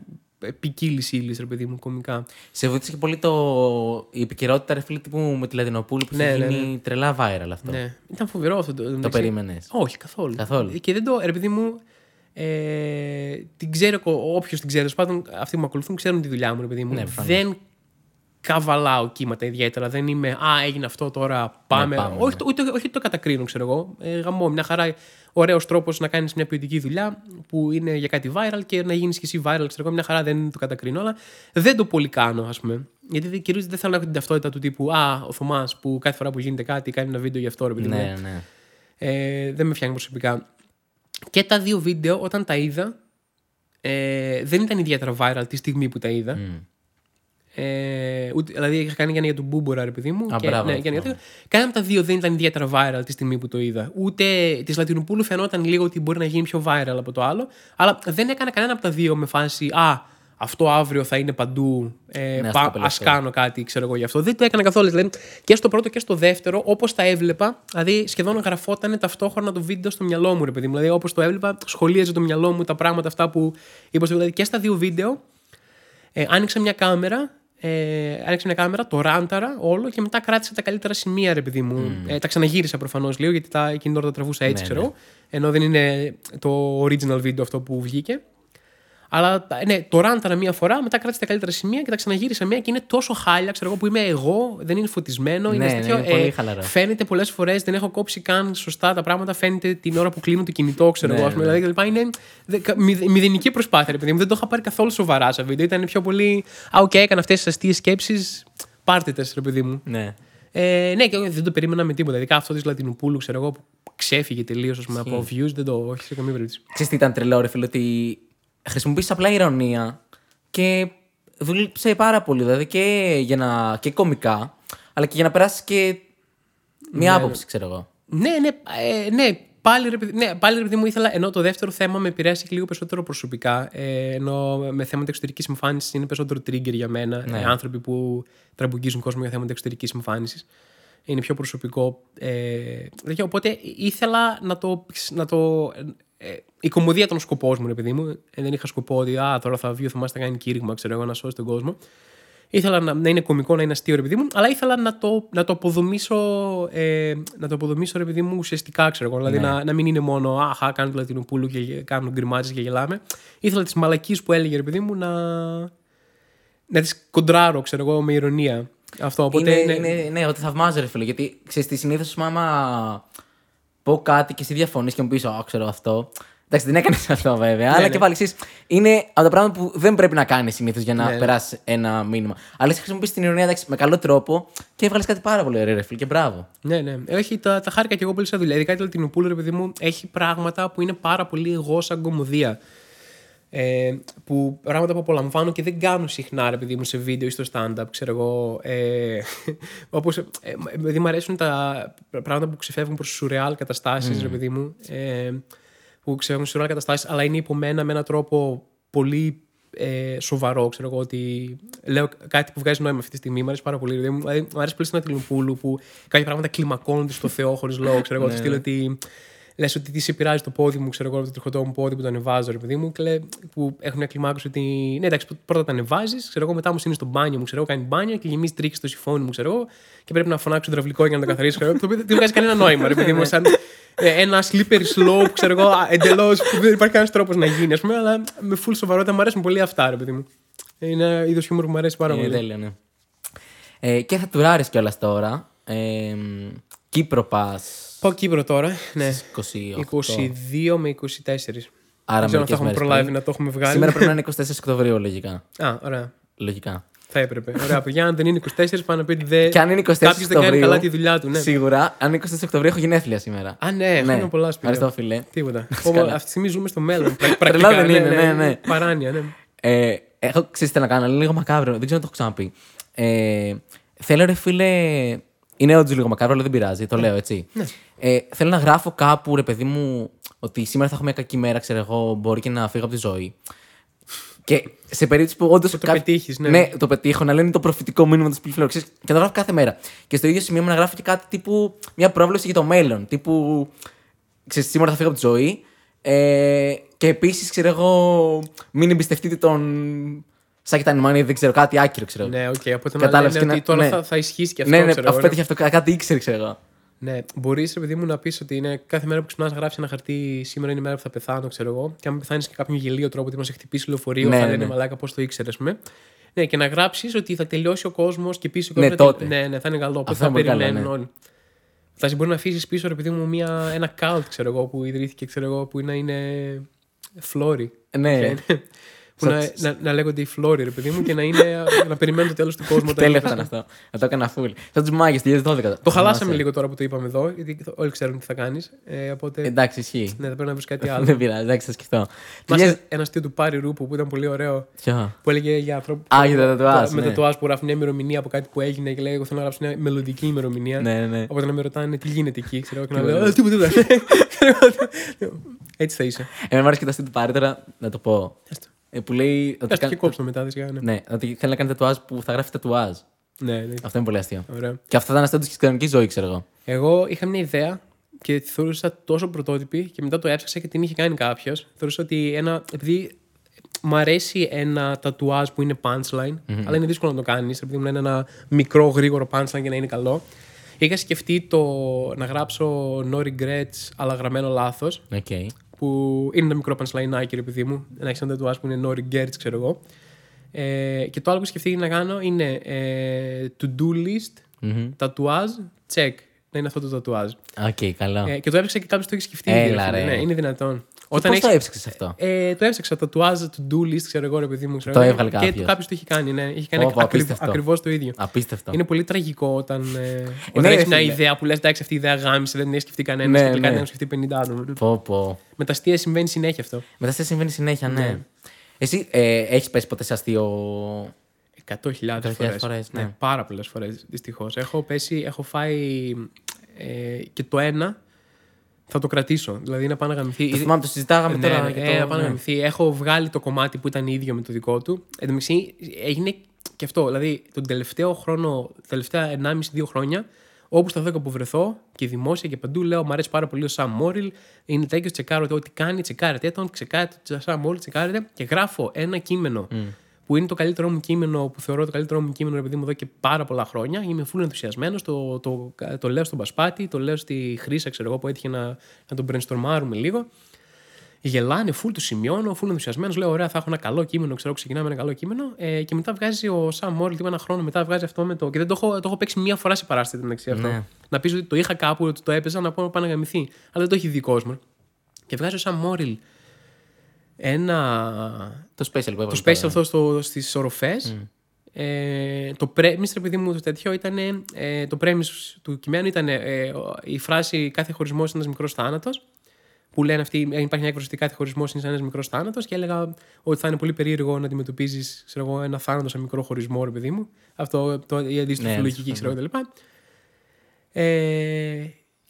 Επικύλης ύλης, ρε παιδί μου, κομικά. Σε βοήθησε και πολύ το... η επικαιρότητα, ρε φίλε, τύπου με τη Λατινοπούλου που ναι, είχε γίνει ναι, ναι. τρελά viral αυτό. Ναι. Ήταν φοβερό αυτό. Το, το, το περίμενες? Όχι, καθόλου. καθόλου. Και δεν το, ρε παιδί μου, ε, την ξέρω, όποιος την ξέρει, πάντων αυτοί που με ακολουθούν ξέρουν τη δουλειά μου, ρε παιδί μου. Ναι, δεν καβαλάω κύματα ιδιαίτερα. Δεν είμαι, α, έγινε αυτό τώρα, πάμε. Ναι, πάμε όχι, ναι. το, όχι το κατακρίνω, ξέρω εγώ. Ε, γαμώ, μια χαρά. Ωραίος τρόπος να κάνεις μια ποιοτική δουλειά που είναι για κάτι viral και να γίνεις και εσύ viral. Ξέρω εγώ, μια χαρά, δεν το κατακρίνω, αλλά δεν το πολύ κάνω, ας πούμε. Γιατί κυρίως δεν θέλω να έχω την ταυτότητα του τύπου α, ο Θωμάς που κάθε φορά που γίνεται κάτι κάνει ένα βίντεο γι' αυτό, ρε παιδί μου. Ναι, ναι. Ε, δεν με φτιάχνει προσωπικά. Και τα δύο βίντεο, όταν τα είδα, ε, δεν ήταν ιδιαίτερα viral τη στιγμή που τα είδα. Mm. Ε, ούτε, δηλαδή είχα κάνει για ένα για τον Μπούμπορα, ρε παιδί μου. Α, και, μπράβο, ναι, και ναι. Κάναμε τα δύο, δεν ήταν ιδιαίτερα viral τη στιγμή που το είδα. Ούτε τη Λατινοπούλου φαινόταν λίγο ότι μπορεί να γίνει πιο viral από το άλλο. Αλλά δεν έκανα κανένα από τα δύο με φάση α, αυτό αύριο θα είναι παντού. Ε, ναι, πα, ας κάνω κάτι, ξέρω εγώ γι' αυτό. Δεν το έκανα καθόλου. Δηλαδή, και στο πρώτο και στο δεύτερο, όπως τα έβλεπα, δηλαδή σχεδόν γραφόταν ταυτόχρονα το βίντεο στο μυαλό μου, ρε παιδί μου. Δηλαδή όπως το έβλεπα, σχολίαζε το μυαλό μου τα πράγματα αυτά που είπα. Δηλαδή και στα δύο βίντεο, ε, άνοιξα μια κάμερα. Ε, άνοιξε μια κάμερα, το ράνταρα όλο και μετά κράτησα τα καλύτερα σημεία, ρε παιδί μου. Mm. Ε, τα ξαναγύρισα προφανώς λίγο γιατί τα, εκείνη τώρα τα τραβούσα έτσι, ναι, ξέρω. Ναι. Ενώ δεν είναι το original video αυτό που βγήκε. Αλλά ναι, το ράνταρα μία φορά, μετά κράτησα τα καλύτερα σημεία και τα ξαναγύρισα μία και είναι τόσο χάλια, ξέρω εγώ, που είμαι εγώ, δεν είναι φωτισμένο. Είναι ναι, στοιχείο, ναι, είναι ε, φαίνεται πολλές φορές, δεν έχω κόψει καν σωστά τα πράγματα. Φαίνεται την ώρα που κλείνω το κινητό, ξέρω εγώ. Ναι, ναι. Δηλαδή, είναι μηδενική προσπάθεια, επειδή δεν το είχα πάρει καθόλου σοβαρά σε βίντεο. Ήταν πιο πολύ. Α, οκ, okay, έκανα αυτές τις αστείες σκέψεις. Πάρτε τες, ρε παιδί μου. Ναι. Ε, ναι, και δεν το περίμενα με τίποτα. Ειδικά αυτό τη Λατινοπούλου, ξέρω εγώ, που ξέφυγε τελείως από views, δεν το όχι σε καμία περίπτωση. Ξέρεις τι ήταν τρελό, ρε φίλε, ότι. Χρησιμοποίησε απλά ειρωνία και δούλεψε πάρα πολύ. Δηλαδή και, για να, και κωμικά, αλλά και για να περάσει και μία ναι, άποψη, ξέρω εγώ. Ναι, ναι, ε, ναι. Πάλι, ρε παιδί, ναι, πάλι ρε παιδί μου ήθελα, ενώ το δεύτερο θέμα με επηρέασε και λίγο περισσότερο προσωπικά, ε, ενώ με θέματα εξωτερικής εμφάνισης είναι περισσότερο trigger για μένα. Ναι. Ε, άνθρωποι που τραμπουγκίζουν κόσμο για θέματα εξωτερικής εμφάνισης. Είναι πιο προσωπικό. Ε, δηλαδή, οπότε ήθελα να το. Να το Ε, η κομμωδία ήταν ο σκοπός μου, ρε παιδί μου. Ε, δεν είχα σκοπό ότι α, τώρα θα βγει ο Θωμάς, θα κάνει κήρυγμα, ξέρω εγώ, να σώσει τον κόσμο. Ήθελα να, να είναι κωμικό, να είναι αστείο, ρε παιδί μου, αλλά ήθελα να το, να το, αποδομήσω, ε, να το αποδομήσω, ρε παιδί μου, ουσιαστικά, ξέρω εγώ. Ναι. Δηλαδή να, να μην είναι μόνο αχα, κάνω το Λατινοπούλου και κάνω γκριμάτσες και γελάμε. Ήθελα τις μαλακίες που έλεγε, ρε παιδί μου, να, να τις κοντράρω, ξέρω εγώ, με ειρωνία. Αυτό, οπότε, είναι, ναι, ναι, ναι, ότι θαυμάζω, ρε φίλε, γιατί ξέρεις, τη συνήθως μάμα. Πω κάτι και εσύ διαφωνείς και μου πεις, α, ξέρω αυτό. Εντάξει, δεν έκανες αυτό βέβαια, αλλά ναι, και πάλι εσείς είναι από τα πράγματα που δεν πρέπει να κάνεις συνήθως για να ναι, περάσεις ένα μήνυμα. Αλλά εσύ χρησιμοποιείς την ειρωνία εντάξει, με καλό τρόπο και έβγαλες κάτι πάρα πολύ ωραίο, ρε φίλε, και μπράβο. Ναι, ναι. Όχι, τα, τα χάρηκα και εγώ πολύ σαν δουλειά. Ειδικά η Λατινοπούλου, ρε παιδί μου, έχει πράγματα που είναι πάρα πολύ εγώ σαν κωμωδία. Ε, που πράγματα που απολαμβάνω και δεν κάνω συχνά, ρε παιδί μου, σε βίντεο ή στο stand-up, ξέρω εγώ. Ε, όπως, ε, επειδή μου αρέσουν τα πράγματα που ξεφεύγουν προς σουρεάλ καταστάσεις, mm. ρε παιδί μου, ε, που ξεφεύγουν σουρεάλ καταστάσεις, αλλά είναι υπό μένα με έναν τρόπο πολύ ε, σοβαρό, ξέρω εγώ, ότι λέω κάτι που βγάζει νόημα αυτή τη στιγμή. Μου αρέσει πάρα πολύ. Δηλαδή, μου αρέσει πολύ στην Λατινοπούλου που κάποια πράγματα κλιμακώνονται στο Θεό χωρίς λόγο, ξέρω εγώ. Στείλω ότι. Λες ότι τι σε πειράζει το πόδι μου, ξέρω εγώ, το τριχωτό μου πόδι που το ανεβάζω, ρε παιδί μου, που έχουν μια κλιμάκωση ότι. Ναι, εντάξει, πρώτα τα ανεβάζει, ξέρω εγώ, μετά όμω είναι στο μπάνιο μου, ξέρω εγώ, κάνει μπάνιο και γεμίζει τρίχη στο σιφόνι μου, ξέρω εγώ, και πρέπει να φωνάξω τραυλικό για να το καθαρίσω, ξέρω εγώ. Το οποίο δεν βγάζει κανένα νόημα, ρε παιδί μου, σαν ένα slippery slope, ξέρω εγώ, εντελώς που δεν υπάρχει κανένα τρόπο να γίνει, α πούμε, αλλά με full σοβαρότητα μου αρέσουν πολύ αυτά, ρε παιδί μου. Είναι ένα είδος χιούμορ που μου αρέσει πάρα ε, πολύ. Τέλεια, ναι. ε, και θα τουράρεις κιόλας τώρα. Ε, Κύπρο πας. Πάω Κύπρο τώρα. Ναι. είκοσι δύο με είκοσι τέσσερα. Άρα δεν ξέρω αν θα έχουμε προλάβει πριν. Να το έχουμε βγάλει. Σήμερα πρέπει να είναι είκοσι τέσσερα Οκτωβρίου, λογικά. Α, ωραία. Λογικά. Θα έπρεπε. Ωραία, παιδιά, αν δεν είναι είκοσι τέσσερα, πάνε να πει δε... Και αν είναι είκοσι τέσσερα κάποιος δεν κάνει καλά τη δουλειά του. Ναι. Σίγουρα, αν είναι είκοσι τέσσερα Οκτωβρίου, έχω γενέθλια σήμερα. Α, ναι, έχω ναι. πολλά σπίτια. Ευχαριστώ, φίλε. Τίποτα. Αυτή τη στιγμή ζούμε στο μέλλον. Πρακτικά δεν είναι, ναι, ναι. Παράνοια, ναι. Ε, έχω ξέρετε να κάνω, αλλά είναι λίγο μακάβριο. Δεν ξέρω αν το έχω ξαναπεί. Ε, θέλω, ρε φίλε. Είναι όντως λίγο μακάβριο, αλλά δεν πειράζει, το λέω έτσι. Ναι. Ε, θέλω να γράφω κάπου, ρε παιδί μου, ότι σήμερα θα έχω μια κακή μέρα, ξέρω εγώ, μπορεί και να φύγω από τη ζωή. Και σε περίπτωση που όντως. Το, κάποι... το πετύχεις, ναι. Ναι, το πετύχω, να λένε το προφητικό μήνυμα της πληροφορίας. Και να το γράφω κάθε μέρα. Και στο ίδιο σημείο μου να γράφω και κάτι τύπου μια πρόβλεψη για το μέλλον. Τύπου. Ξέρεις, σήμερα θα φύγω από τη ζωή. Ε, και επίσης, ξέρω εγώ, μην εμπιστευτείτε τον. Σαν και τα νημάνια, δεν ξέρω, κάτι άκυρο, ξέρω. Ναι, οκ, okay, οπότε κατάλαβες να λένε ότι τώρα ναι. θα, θα ισχύσει και αυτό. Ναι, ναι, ξέρω, αφού πέτυχε αυτό, κάτι ήξερε, ξέρω εγώ. Ναι, μπορείς, ρε παιδί μου, να πεις ότι είναι κάθε μέρα που ξυπνάς, γράφεις ένα χαρτί. Σήμερα είναι η μέρα που θα πεθάνω, ξέρω εγώ. Και αν πεθάνεις και κάποιον γελίο τρόπο, ότι μας έχει χτυπήσει λεωφορείο, ναι, θα λένε ναι. μαλάκα, πώς το ήξερες, πούμε. Ναι, και να γράψεις ότι θα τελειώσει ο κόσμος και πίσω. Ναι, τότε. Ναι, ναι, θα είναι καλό, οπότε θα περιμένουν όλοι. Θα μπορεί να αφήσει πίσω, ρε παιδί μου, ένα cult, ξέρω εγώ, που ιδρύθηκε, ξέρω εγώ, που είναι φλόρι. Ναι. Που να, να, να λέγονται οι φλόροι, ρε παιδί μου, και να, είναι, να περιμένουν το τέλος του κόσμου. Τέλεια ήταν αυτό. Να το έκανα full. Σαν τους μάγες, δύο χιλιάδες δώδεκα. Το χαλάσαμε λίγο τώρα που το είπαμε εδώ, γιατί όλοι ξέρουν τι θα κάνεις. Ε, οπότε... Εντάξει, ισχύει. Ναι, θα πρέπει να βρεις κάτι άλλο. Δεν πειράζει, εντάξει, θα σκεφτώ. Μάλιστα, ένα αστείο του Πάρη Ρούπου που ήταν πολύ ωραίο. Ποιο? Που έλεγε για ανθρώπου. Α, για τα τατουάζ. Με τατουάζ που γράφουν μια ημερομηνία από κάτι που έγινε και λέει: εγώ θέλω να γράψω μια μελλοντική ημερομηνία. Οπότε να με ρωτάνε τι γίνεται εκεί, ξέρω εγώ. Έτσι θα είσαι. Εμένα μου άρεσε και το αστείο του Πάρη τώρα να το πω. Που λέει. Ότι κα... κόψω μετά, δες, για, ναι. ναι, ότι θέλει να κάνει τατουάζ που θα γράφει τατουάζ. Ναι, ναι. Αυτό είναι πολύ αστείο. Ωραία. Και αυτά ήταν αστείο της κοινωνικής ζωής, ξέρω εγώ. Εγώ είχα μια ιδέα και τη θεωρούσα τόσο πρωτότυπη και μετά το έψαξα και την είχε κάνει κάποιος. Θεωρούσα ότι ένα. Επειδή μου αρέσει ένα τατουάζ που είναι punchline, mm-hmm. αλλά είναι δύσκολο να το κάνεις, επειδή είναι ένα μικρό γρήγορο punchline και να είναι καλό. Είχα σκεφτεί το να γράψω no regrets, αλλά γραμμένο λάθος. Okay. Που είναι ένα μικρό πανσλαϊνάκι, ρε παιδί μου, να έχει ένα τατουάζ που είναι no regrets, ξέρω εγώ. Ε, και το άλλο που σκεφτεί να κάνω είναι ε, to-do list, mm-hmm. τατουάζ, check. Να είναι αυτό το τατουάζ. Οκ, okay, καλό. Ε, και το έψαξα και κάποιο το έχει σκεφτεί. Έλα, ρε. Ναι, είναι δυνατόν. Πώς έχεις... το έψαξες αυτό? Ε, το έψαξα, τατουάζ, to-do list, ξέρω εγώ, ρε παιδί μου. Ξέρω, το έβγαλε κάποιος. Και κάποιος το έχει κάνει, ναι. Έχει κάνει oh, ακριβ... ακριβώς το ίδιο. Απίστευτο. Είναι πολύ τραγικό όταν, ε, όταν ναι, έχεις μια ιδέα που λες, εντάξει, αυτή η ιδέα γάμισε, δεν έχει σκεφτεί κανένας. Ναι, και τελικά ναι. σκεφτεί πενήντα άτομα. Πω, πω. Με τα αστεία συμβαίνει συνέχεια αυτό. Με τα αστεία συμβαίνει συνέχεια, ναι. ναι. Εσύ ε, έχεις πέσει ποτέ σε αστείο? εκατό χιλιάδες φορές. Ναι, πάρα πολλές φορές δυστυχώς. Έχω πέσει, έχω φάει και το ένα. Θα το κρατήσω. Δηλαδή να πάω να γαμηθεί. Το θυμάμαι, το συζητάγαμε ναι, τώρα. Ναι, και το... ε, να πάω να γαμηθεί. Έχω βγάλει το κομμάτι που ήταν ίδιο με το δικό του. Εν τω μεταξύ έγινε και αυτό. Δηλαδή τον τελευταίο χρόνο, τα τελευταία ενάμιση με δύο χρόνια, όπου σταθώ και που βρεθώ και δημόσια και παντού, λέω: μ' αρέσει πάρα πολύ ο Sam Morril. Είναι τέτοιο, τσεκάρετε ό,τι κάνει, τσεκάρετε τον, τσεκάρετε τον Sam Morril, τσεκάρετε. Και γράφω ένα κείμενο mm. που είναι το καλύτερό μου κείμενο, που θεωρώ το καλύτερό μου κείμενο επειδή μου εδώ και πάρα πολλά χρόνια. Είμαι full ενθουσιασμένος, το, το, το, το λέω στον Πασπάτη, το λέω στη Χρύσα, ξέρω εγώ, που έτυχε να, να τον brainstormάρουμε λίγο. Γελάνε, full του σημειώνω, full ενθουσιασμένος. Λέω: ωραία, θα έχω ένα καλό κείμενο, ξέρω, ξεκινάμε ένα καλό κείμενο. Ε, και μετά βγάζει ο Sam Morril, ένα χρόνο μετά βγάζει αυτό με το. Και δεν το έχω, το έχω παίξει μία φορά σε παράσταση την αξία αυτό. Ναι. Να πει ότι το είχα κάπου, ότι το έπαιζα, να πω πάνω να γαμηθεί. Αλλά δεν το έχει δικό μου. Και βγάζει ο Sam Morril. Ένα... Το special, το special τώρα, αυτό στο, στις οροφές. Mm. Ε, το premise, ρε παιδί μου, το τέτοιο ήταν... Ε, το premise του κειμένου ήταν ε, η φράση «Κάθε χωρισμός είναι ένας μικρός θάνατος». Που λένε αυτοί, υπάρχει μια έκφραση ότι κάθε χωρισμός είναι σαν ένας μικρός θάνατος. Και έλεγα ότι θα είναι πολύ περίεργο να αντιμετωπίζεις ξέρω, ένα θάνατο σαν μικρό χωρισμό, ρε παιδί μου. Αυτό το, η αντίστοιχη φιλολογική, ξέρω κτλ.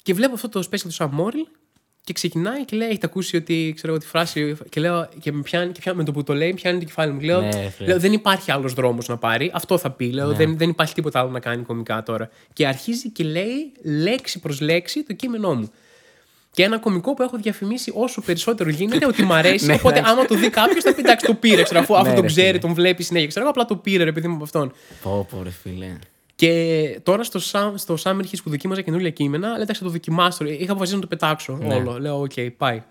Και βλέπω αυτό το special του Sam Morril. Και ξεκινάει και λέει: έχετε ακούσει ότι ξέρω εγώ τη φράση. Και λέω: και με, πιάνει, και πιάνει, με το που το λέει, πιάνει το κεφάλι μου. Λέω: ναι, λέω δεν υπάρχει άλλος δρόμος να πάρει. Αυτό θα πει. Λέω: ναι. δεν, δεν υπάρχει τίποτα άλλο να κάνει κωμικά τώρα. Και αρχίζει και λέει λέξη προς λέξη το κείμενό μου. Και ένα κωμικό που έχω διαφημίσει όσο περισσότερο γίνεται ότι μ' αρέσει. Οπότε, άμα το δει κάποιο, θα πει: εντάξει, το πήρε. Ξέρω, αφού αφού τον ξέρει, τον βλέπει συνέχεια. Ξέρω, απλά το πήρε, ρε παιδί μου από αυτόν. Πόπο, ρε φίλε. Και τώρα στο Sam, στο Sam έρχεσαι που δοκίμαζα καινούργια κείμενα, αλλά εντάξει θα το δοκιμάσω. Είχα αποφασίσει να το πετάξω όλο. Ναι. Λέω: οκ, okay, πάει.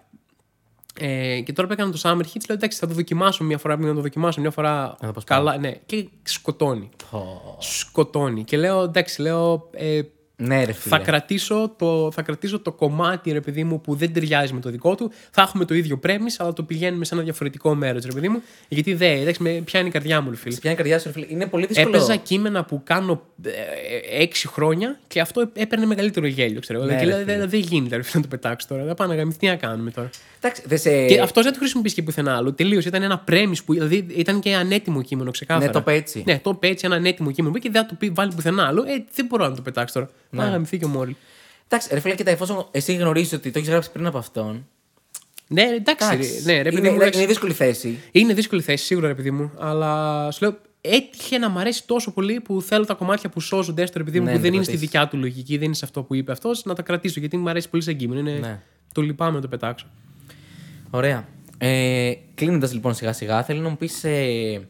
Ε, και τώρα που έκανα το Summer Hits, λέω εντάξει, θα το δοκιμάσω μια φορά, να το δοκιμάσω μια φορά. Καλά, ναι. Και σκοτώνει. Oh. Σκοτώνει. Και λέω εντάξει, λέω. Ε, ναι, ρε, θα, κρατήσω το, θα κρατήσω το κομμάτι, ρε παιδί μου, που δεν ταιριάζει με το δικό του. Θα έχουμε το ίδιο premise, αλλά το πηγαίνουμε σε ένα διαφορετικό μέρος, ρε παιδί μου. Γιατί δεν, εντάξει, με πιάνει η καρδιά μου, ρε φίλε. Πιάνει η καρδιά σου, ρε φίλε. Είναι πολύ δύσκολο. Έπαιζα κείμενα που κάνω έξι χρόνια και αυτό έπαιρνε μεγαλύτερο γέλιο, ξέρω. Ναι, δηλαδή, δεν δε γίνεται, ρε φίλε, να το πετάξω τώρα. Δεν πάνε να γαμηθεί, τι να κάνουμε τώρα. Εντάξει, δε σε... Και αυτό δεν το χρησιμοποιήσει και πουθενά άλλο. Τελείως. Ήταν ένα premise που. Δηλαδή, ήταν και ανέτοιμο κείμενο, ξεκάθαρα. Ναι, το πέτσι. Ναι, το πέτσι, ένα ανέτοιμο κείμενο και δεν θα το βάλει πουθενά άλλο. Ε, δεν μπορώ να το πετάξω τώρα. Να αγαπηθεί και ο Μόριλ. Εντάξει, ρε φίλε, και τα εφόσον εσύ γνωρίζεις ότι το έχεις γράψει πριν από αυτόν. Ναι, εντάξει. Ναι, ρε, είναι, μου, είναι δύσκολη θέση. Είναι δύσκολη θέση, σίγουρα, ρε παιδί μου. Αλλά σου λέω, έτυχε να μ' αρέσει τόσο πολύ που θέλω τα κομμάτια που σώζονται έστω, ρε παιδί μου, ναι, που δεν είναι στη δικιά του λογική, δεν είναι σε αυτό που είπε αυτός, να τα κρατήσω γιατί μου αρέσει πολύ σαν κείμενο. Είναι... Ναι. Το λυπάμαι να το πετάξω. Ωραία. Ε, κλείνοντας λοιπόν σιγά-σιγά, θέλω να μου πεις. Ε...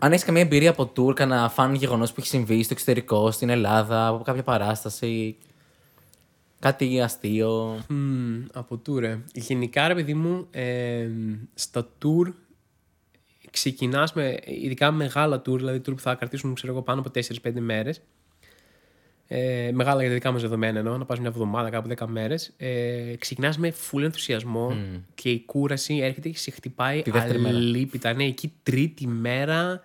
Αν έχεις καμία εμπειρία από tour, κανένα φαν γεγονός που έχει συμβεί στο εξωτερικό, στην Ελλάδα, από κάποια παράσταση, κάτι αστείο. Mm, από tour, ε. Γενικά, ρε παιδί μου, ε, στα tour ξεκινάς με, ειδικά μεγάλα tour, δηλαδή tour που θα κρατήσουν, ξέρω εγώ, πάνω από τέσσερις πέντε μέρες. Ε, μεγάλα για τα δικά μας δεδομένα εννοώ, να πας μια εβδομάδα, κάπου δέκα μέρες. Ε, ξεκινάς με full ενθουσιασμό mm. και η κούραση έρχεται και σε χτυπάει αλίπητα. Ναι, εκεί τρίτη μέρα,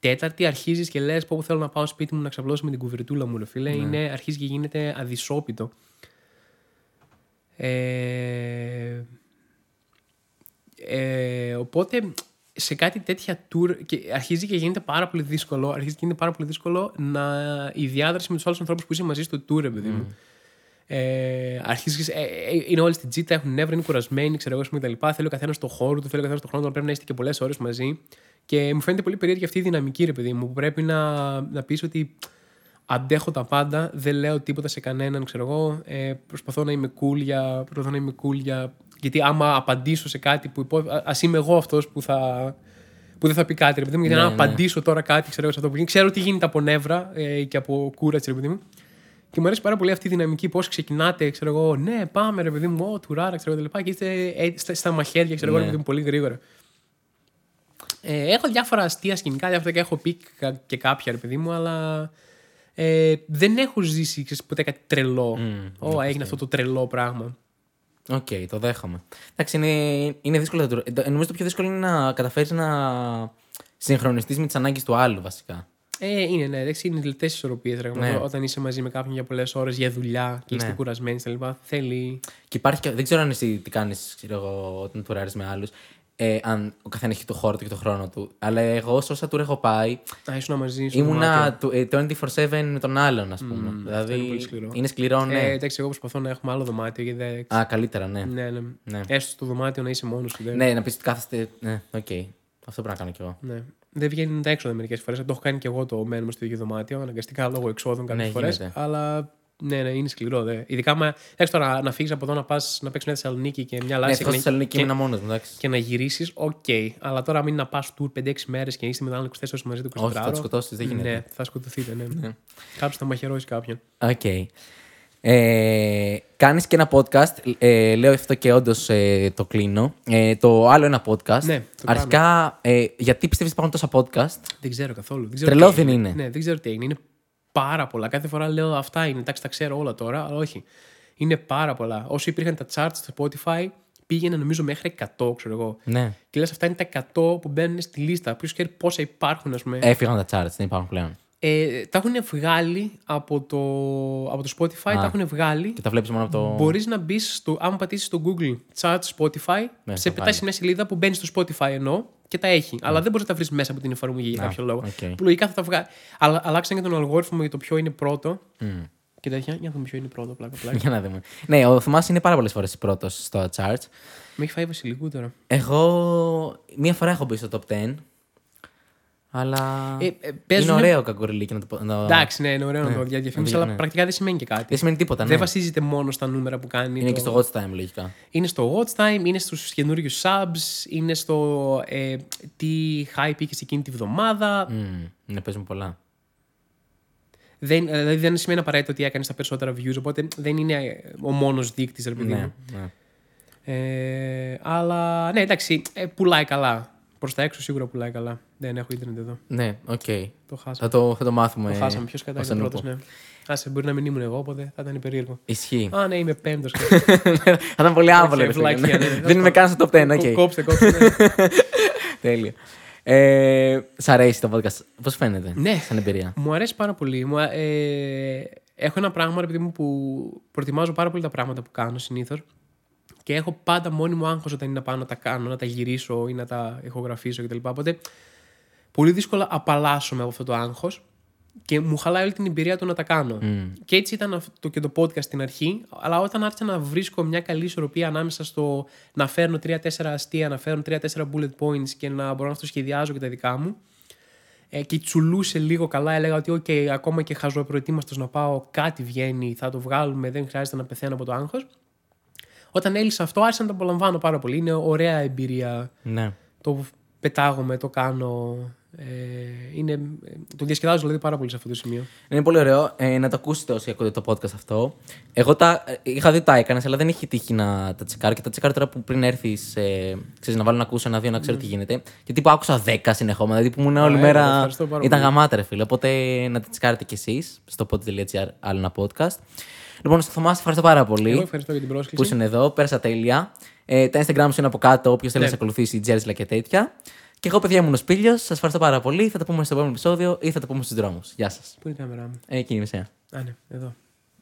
τέταρτη, αρχίζεις και λες πω θέλω να πάω σπίτι μου να ξαπλώσω με την κουβερτούλα μου, ρε φίλε. Mm. Είναι, αρχίζει και γίνεται αδυσόπιτο. Ε, ε, οπότε... σε κάτι τέτοια tour και αρχίζει και γίνεται πάρα πολύ δύσκολο, αρχίζει και γίνεται πάρα πολύ δύσκολο να, η διάδραση με τους άλλους ανθρώπους που είσαι μαζί στο tour, παιδί μου. Mm. Ε, αρχίζεις, ε, ε, είναι όλοι στην τζίτα, έχουν νεύρα, είναι κουρασμένοι, ξέρω εγώ, κτλ. Θέλει ο καθένας το χώρο του, θέλει ο καθένας το χρόνο του, πρέπει να είστε και πολλές ώρες μαζί. Και μου φαίνεται πολύ περίεργη αυτή η δυναμική, ρε παιδί μου, που πρέπει να, να πεις ότι αντέχω τα πάντα, δεν λέω τίποτα σε κανέναν, ξέρω εγώ. Ε, προσπαθώ να είμαι cool για. Προσπαθώ να είμαι cool για γιατί άμα απαντήσω σε κάτι που υπό... ας είμαι εγώ αυτός που, θα... που δεν θα πει κάτι, ρε παιδί μου. Γιατί ναι, αν ναι. απαντήσω τώρα κάτι, ξέρω σε αυτό που γίνει, ξέρω τι γίνεται από νεύρα ε, και από κούρατση, ρε παιδί μου. Και μου αρέσει πάρα πολύ αυτή η δυναμική. Πώς ξεκινάτε, ξέρω εγώ, ναι, πάμε, ρε παιδί μου, τουράρα, ξέρω εγώ, και είστε ε, στα, στα μαχαίρια, ξέρω εγώ, ναι. παιδί μου, πολύ γρήγορα. Ε, έχω διάφορα αστεία σκηνικά, διάφορα και έχω πει και κάποια, ρε παιδί μου, αλλά. Ε, δεν έχω ζήσει ξέρεις, ποτέ κάτι τρελό. Mm, oh, έγινε αυτό το τρελό πράγμα. Οκ, okay, το δέχομαι. Εντάξει, είναι, είναι δύσκολο. Νομίζω το πιο δύσκολο είναι να καταφέρεις να συγχρονιστείς με τις ανάγκες του άλλου, βασικά. Ε, είναι, ναι. Εντάξει, είναι λιτές ισορροπίες. Ναι. Όταν είσαι μαζί με κάποιον για πολλές ώρες, για δουλειά και είστε ναι. κουρασμένοι κτλ. Θέλει. Και υπάρχει και. Δεν ξέρω αν εσύ τι κάνεις όταν τουράρεις με άλλους. Ε, αν ο καθένας έχει το χώρο του και το χρόνο του. Αλλά εγώ, σε όσα tour έχω πάει. Α, ήσουν μαζί, ήμουνα είκοσι τέσσερις επτά με τον άλλον, ας πούμε. Mm, δηλαδή. Είναι πολύ σκληρό. Είναι σκληρό, ναι. Ε, εντάξει, εγώ προσπαθώ να έχουμε άλλο δωμάτιο. Γιατί δεν... Α, καλύτερα, ναι. ναι, ναι. ναι. Έστω στο δωμάτιο να είσαι μόνος σου. Δεν... Ναι, να πεις ότι κάθεστε. Ναι, οκ. Okay. Αυτό πρέπει να κάνω κι εγώ. Ναι. Δεν βγαίνουν τα έξοδα μερικές φορές. Αν το έχω κάνει κι εγώ το μένουμε στο ίδιο δωμάτιο. Αναγκαστικά λόγω εξόδων κάποιες ναι, φορές. Αλλά. Ναι, ναι, είναι σκληρό. Δε. Ειδικά με. Έχει τώρα να φύγει από εδώ να πα να παίξει μια Θεσσαλονίκη και μια Λάση. Ναι, Θεσσαλονίκη ήμουν μόνο μου, εντάξει. Και να γυρίσει, οκ. Okay. Αλλά τώρα μην να πα τουρ πέντε έξι μέρες και είστε μετά άλλα είκοσι τέσσερις μαζί του είκοσι τέσσερα. Όχι, θα σκοτώσει, δεν γίνεται. Ναι, θα σκοτωθείτε, ναι. ναι. Κάποιο θα μαχαιρώσει κάποιον. Οκ. Okay. Ε, κάνεις και ένα podcast. Ε, λέω αυτό και όντως ε, το κλείνω. Ε, το άλλο ένα podcast. Ναι, αρχικά, ε, γιατί πιστεύεις πάνω τόσα podcast. Δεν ξέρω καθόλου. Τρελό δεν είναι. Ναι, δεν ξέρω τι έγινε. Πάρα πολλά. Κάθε φορά λέω αυτά είναι, εντάξει τα ξέρω όλα τώρα, αλλά όχι. Είναι πάρα πολλά. Όσοι υπήρχαν τα charts στο Spotify πήγαινε νομίζω μέχρι εκατό, ξέρω εγώ. Ναι. Και λες αυτά είναι τα εκατό που μπαίνουν στη λίστα. Ποιος ξέρει πόσα υπάρχουν, ας πούμε. Έφυγαν τα charts, δεν υπάρχουν πλέον. Ε, τα έχουν βγάλει από το, από το Spotify, α, τα έχουν βγάλει. Και τα βλέπεις μόνο από το. Μπορείς να μπεις, στο, άμα πατήσεις στο Google Charts Spotify, ναι, σε πετάει σε μια σελίδα που μπαίνει στο Spotify ενώ. Και τα έχει. Mm. Αλλά δεν μπορεί να τα βρει μέσα από την εφαρμογή για κάποιο λόγο. Okay. Που λογικά θα τα βγάλει. Αλλά αλλάξαν και τον αλγόριθμο για το ποιο είναι πρώτο. Mm. Και τέτοια. Για να δούμε ποιο είναι πρώτο. Πλάκα, πλάκα. Για να δούμε. Ναι, ο Θωμάς είναι πάρα πολλές φορές πρώτος στο charts. Με έχει φάει Βασιλικού τώρα. Εγώ. Μία φορά έχω μπει στο top δέκα. Αλλά. Ε, ε, παίζουν... Είναι ωραίο κακοριλίκι να το. Εντάξει, ναι, είναι ωραίο ναι. να το διαφημίσει, ναι. αλλά ναι. πρακτικά δεν σημαίνει και κάτι. Δεν σημαίνει τίποτα. Ναι. Δεν βασίζεται μόνο στα νούμερα που κάνει. Είναι το... και στο watch time, λογικά. Είναι στο watch time, είναι στους καινούριους subs, είναι στο ε, τι hype είχε εκείνη τη βδομάδα. Mm, ναι, παίζουν πολλά. Δεν, δηλαδή δεν σημαίνει απαραίτητο ότι έκανε τα περισσότερα views, οπότε δεν είναι ο μόνος δείκτης, ρε παιδί μου. Ναι, ναι. Ε, αλλά ναι, εντάξει, πουλάει καλά. Προς τα έξω σίγουρα πουλάει καλά. Δεν έχω ίντερνετ εδώ. Ναι, οκ. Okay. Το χάσαμε. Θα το, θα το μάθουμε. Το χάσαμε. Ποιος κατάγεται πρώτος, ναι. Άσε, μπορεί να μην ήμουν εγώ, οπότε θα ήταν περίεργο. Ισχύει. Α, ναι, είμαι πέμπτος. Θα ήταν πολύ άβολο. Δεν είμαι καν στο top δέκα. Κόψτε, κόψτε. Τέλεια. Σ' αρέσει το podcast? Πώς φαίνεται? Ναι. Σαν εμπειρία. Μου αρέσει πάρα πολύ. Έχω ένα πράγμα, επειδή μου προετοιμάζω πάρα πολύ τα πράγματα που κάνω συνήθως. Και έχω πάντα μόνιμο άγχος όταν είναι να πάω να τα κάνω, να τα γυρίσω ή να τα ηχογραφήσω κτλ. Οπότε πολύ δύσκολα απαλλάσσομαι από αυτό το άγχος και μου χαλάει όλη την εμπειρία του να τα κάνω. Mm. Και έτσι ήταν αυτό και το podcast στην αρχή, αλλά όταν άρχισα να βρίσκω μια καλή ισορροπία ανάμεσα στο να φέρνω τρία τέσσερα αστεία, να φέρνω τρία τέσσερα bullet points και να μπορώ να αυτό σχεδιάζω και τα δικά μου. Ε, και τσουλούσε λίγο καλά, έλεγα ότι okay, ακόμα και χαζοπροετοίμαστος να πάω, κάτι βγαίνει, θα το βγάλουμε, δεν χρειάζεται να πεθαίνω από το άγχος. Όταν έλυσα αυτό, άρχισα να το απολαμβάνω πάρα πολύ. Είναι ωραία εμπειρία. Ναι. Το πετάγομαι, το κάνω. Ε, είναι, το διασκεδάζω δηλαδή πάρα πολύ σε αυτό το σημείο. Είναι πολύ ωραίο ε, να το ακούσετε όσοι ακούτε το podcast αυτό. Εγώ τα, είχα δει τα έκανες, αλλά δεν είχε τύχει να τα τσεκάρω. Και τα τσεκάρω τώρα που πριν έρθεις, ε, ξέρεις, να βάλω να ακούσω ένα-δύο να ξέρω mm. τι γίνεται. Και τύπου άκουσα δέκα συνεχόμενα, δηλαδή που ήμουν όλη μέρα. Ήταν γαμάτα, ρε φίλε. Οπότε να τα τσεκάρετε κι εσείς στο pod.gr, άλλο ένα podcast. Λοιπόν, στο Θωμά, σε ευχαριστώ πάρα πολύ. Εγώ ευχαριστώ για την πρόσκληση. Που ήσουν εδώ, πέρασα τέλεια. Ε, τα Instagram σου είναι από κάτω, όποιος θέλει να σε ακολουθήσει, τζέρσλα και τέτοια. Και εγώ, παιδιά, ήμουν ο Σπήλιος. Σας ευχαριστώ πάρα πολύ. Θα τα πούμε στο επόμενο επεισόδιο ή θα τα πούμε στους δρόμους. Γεια σας. Πού είναι η κάμερα μου? Ε, εκεί είναι η μεσαία. Α, ναι, εδώ.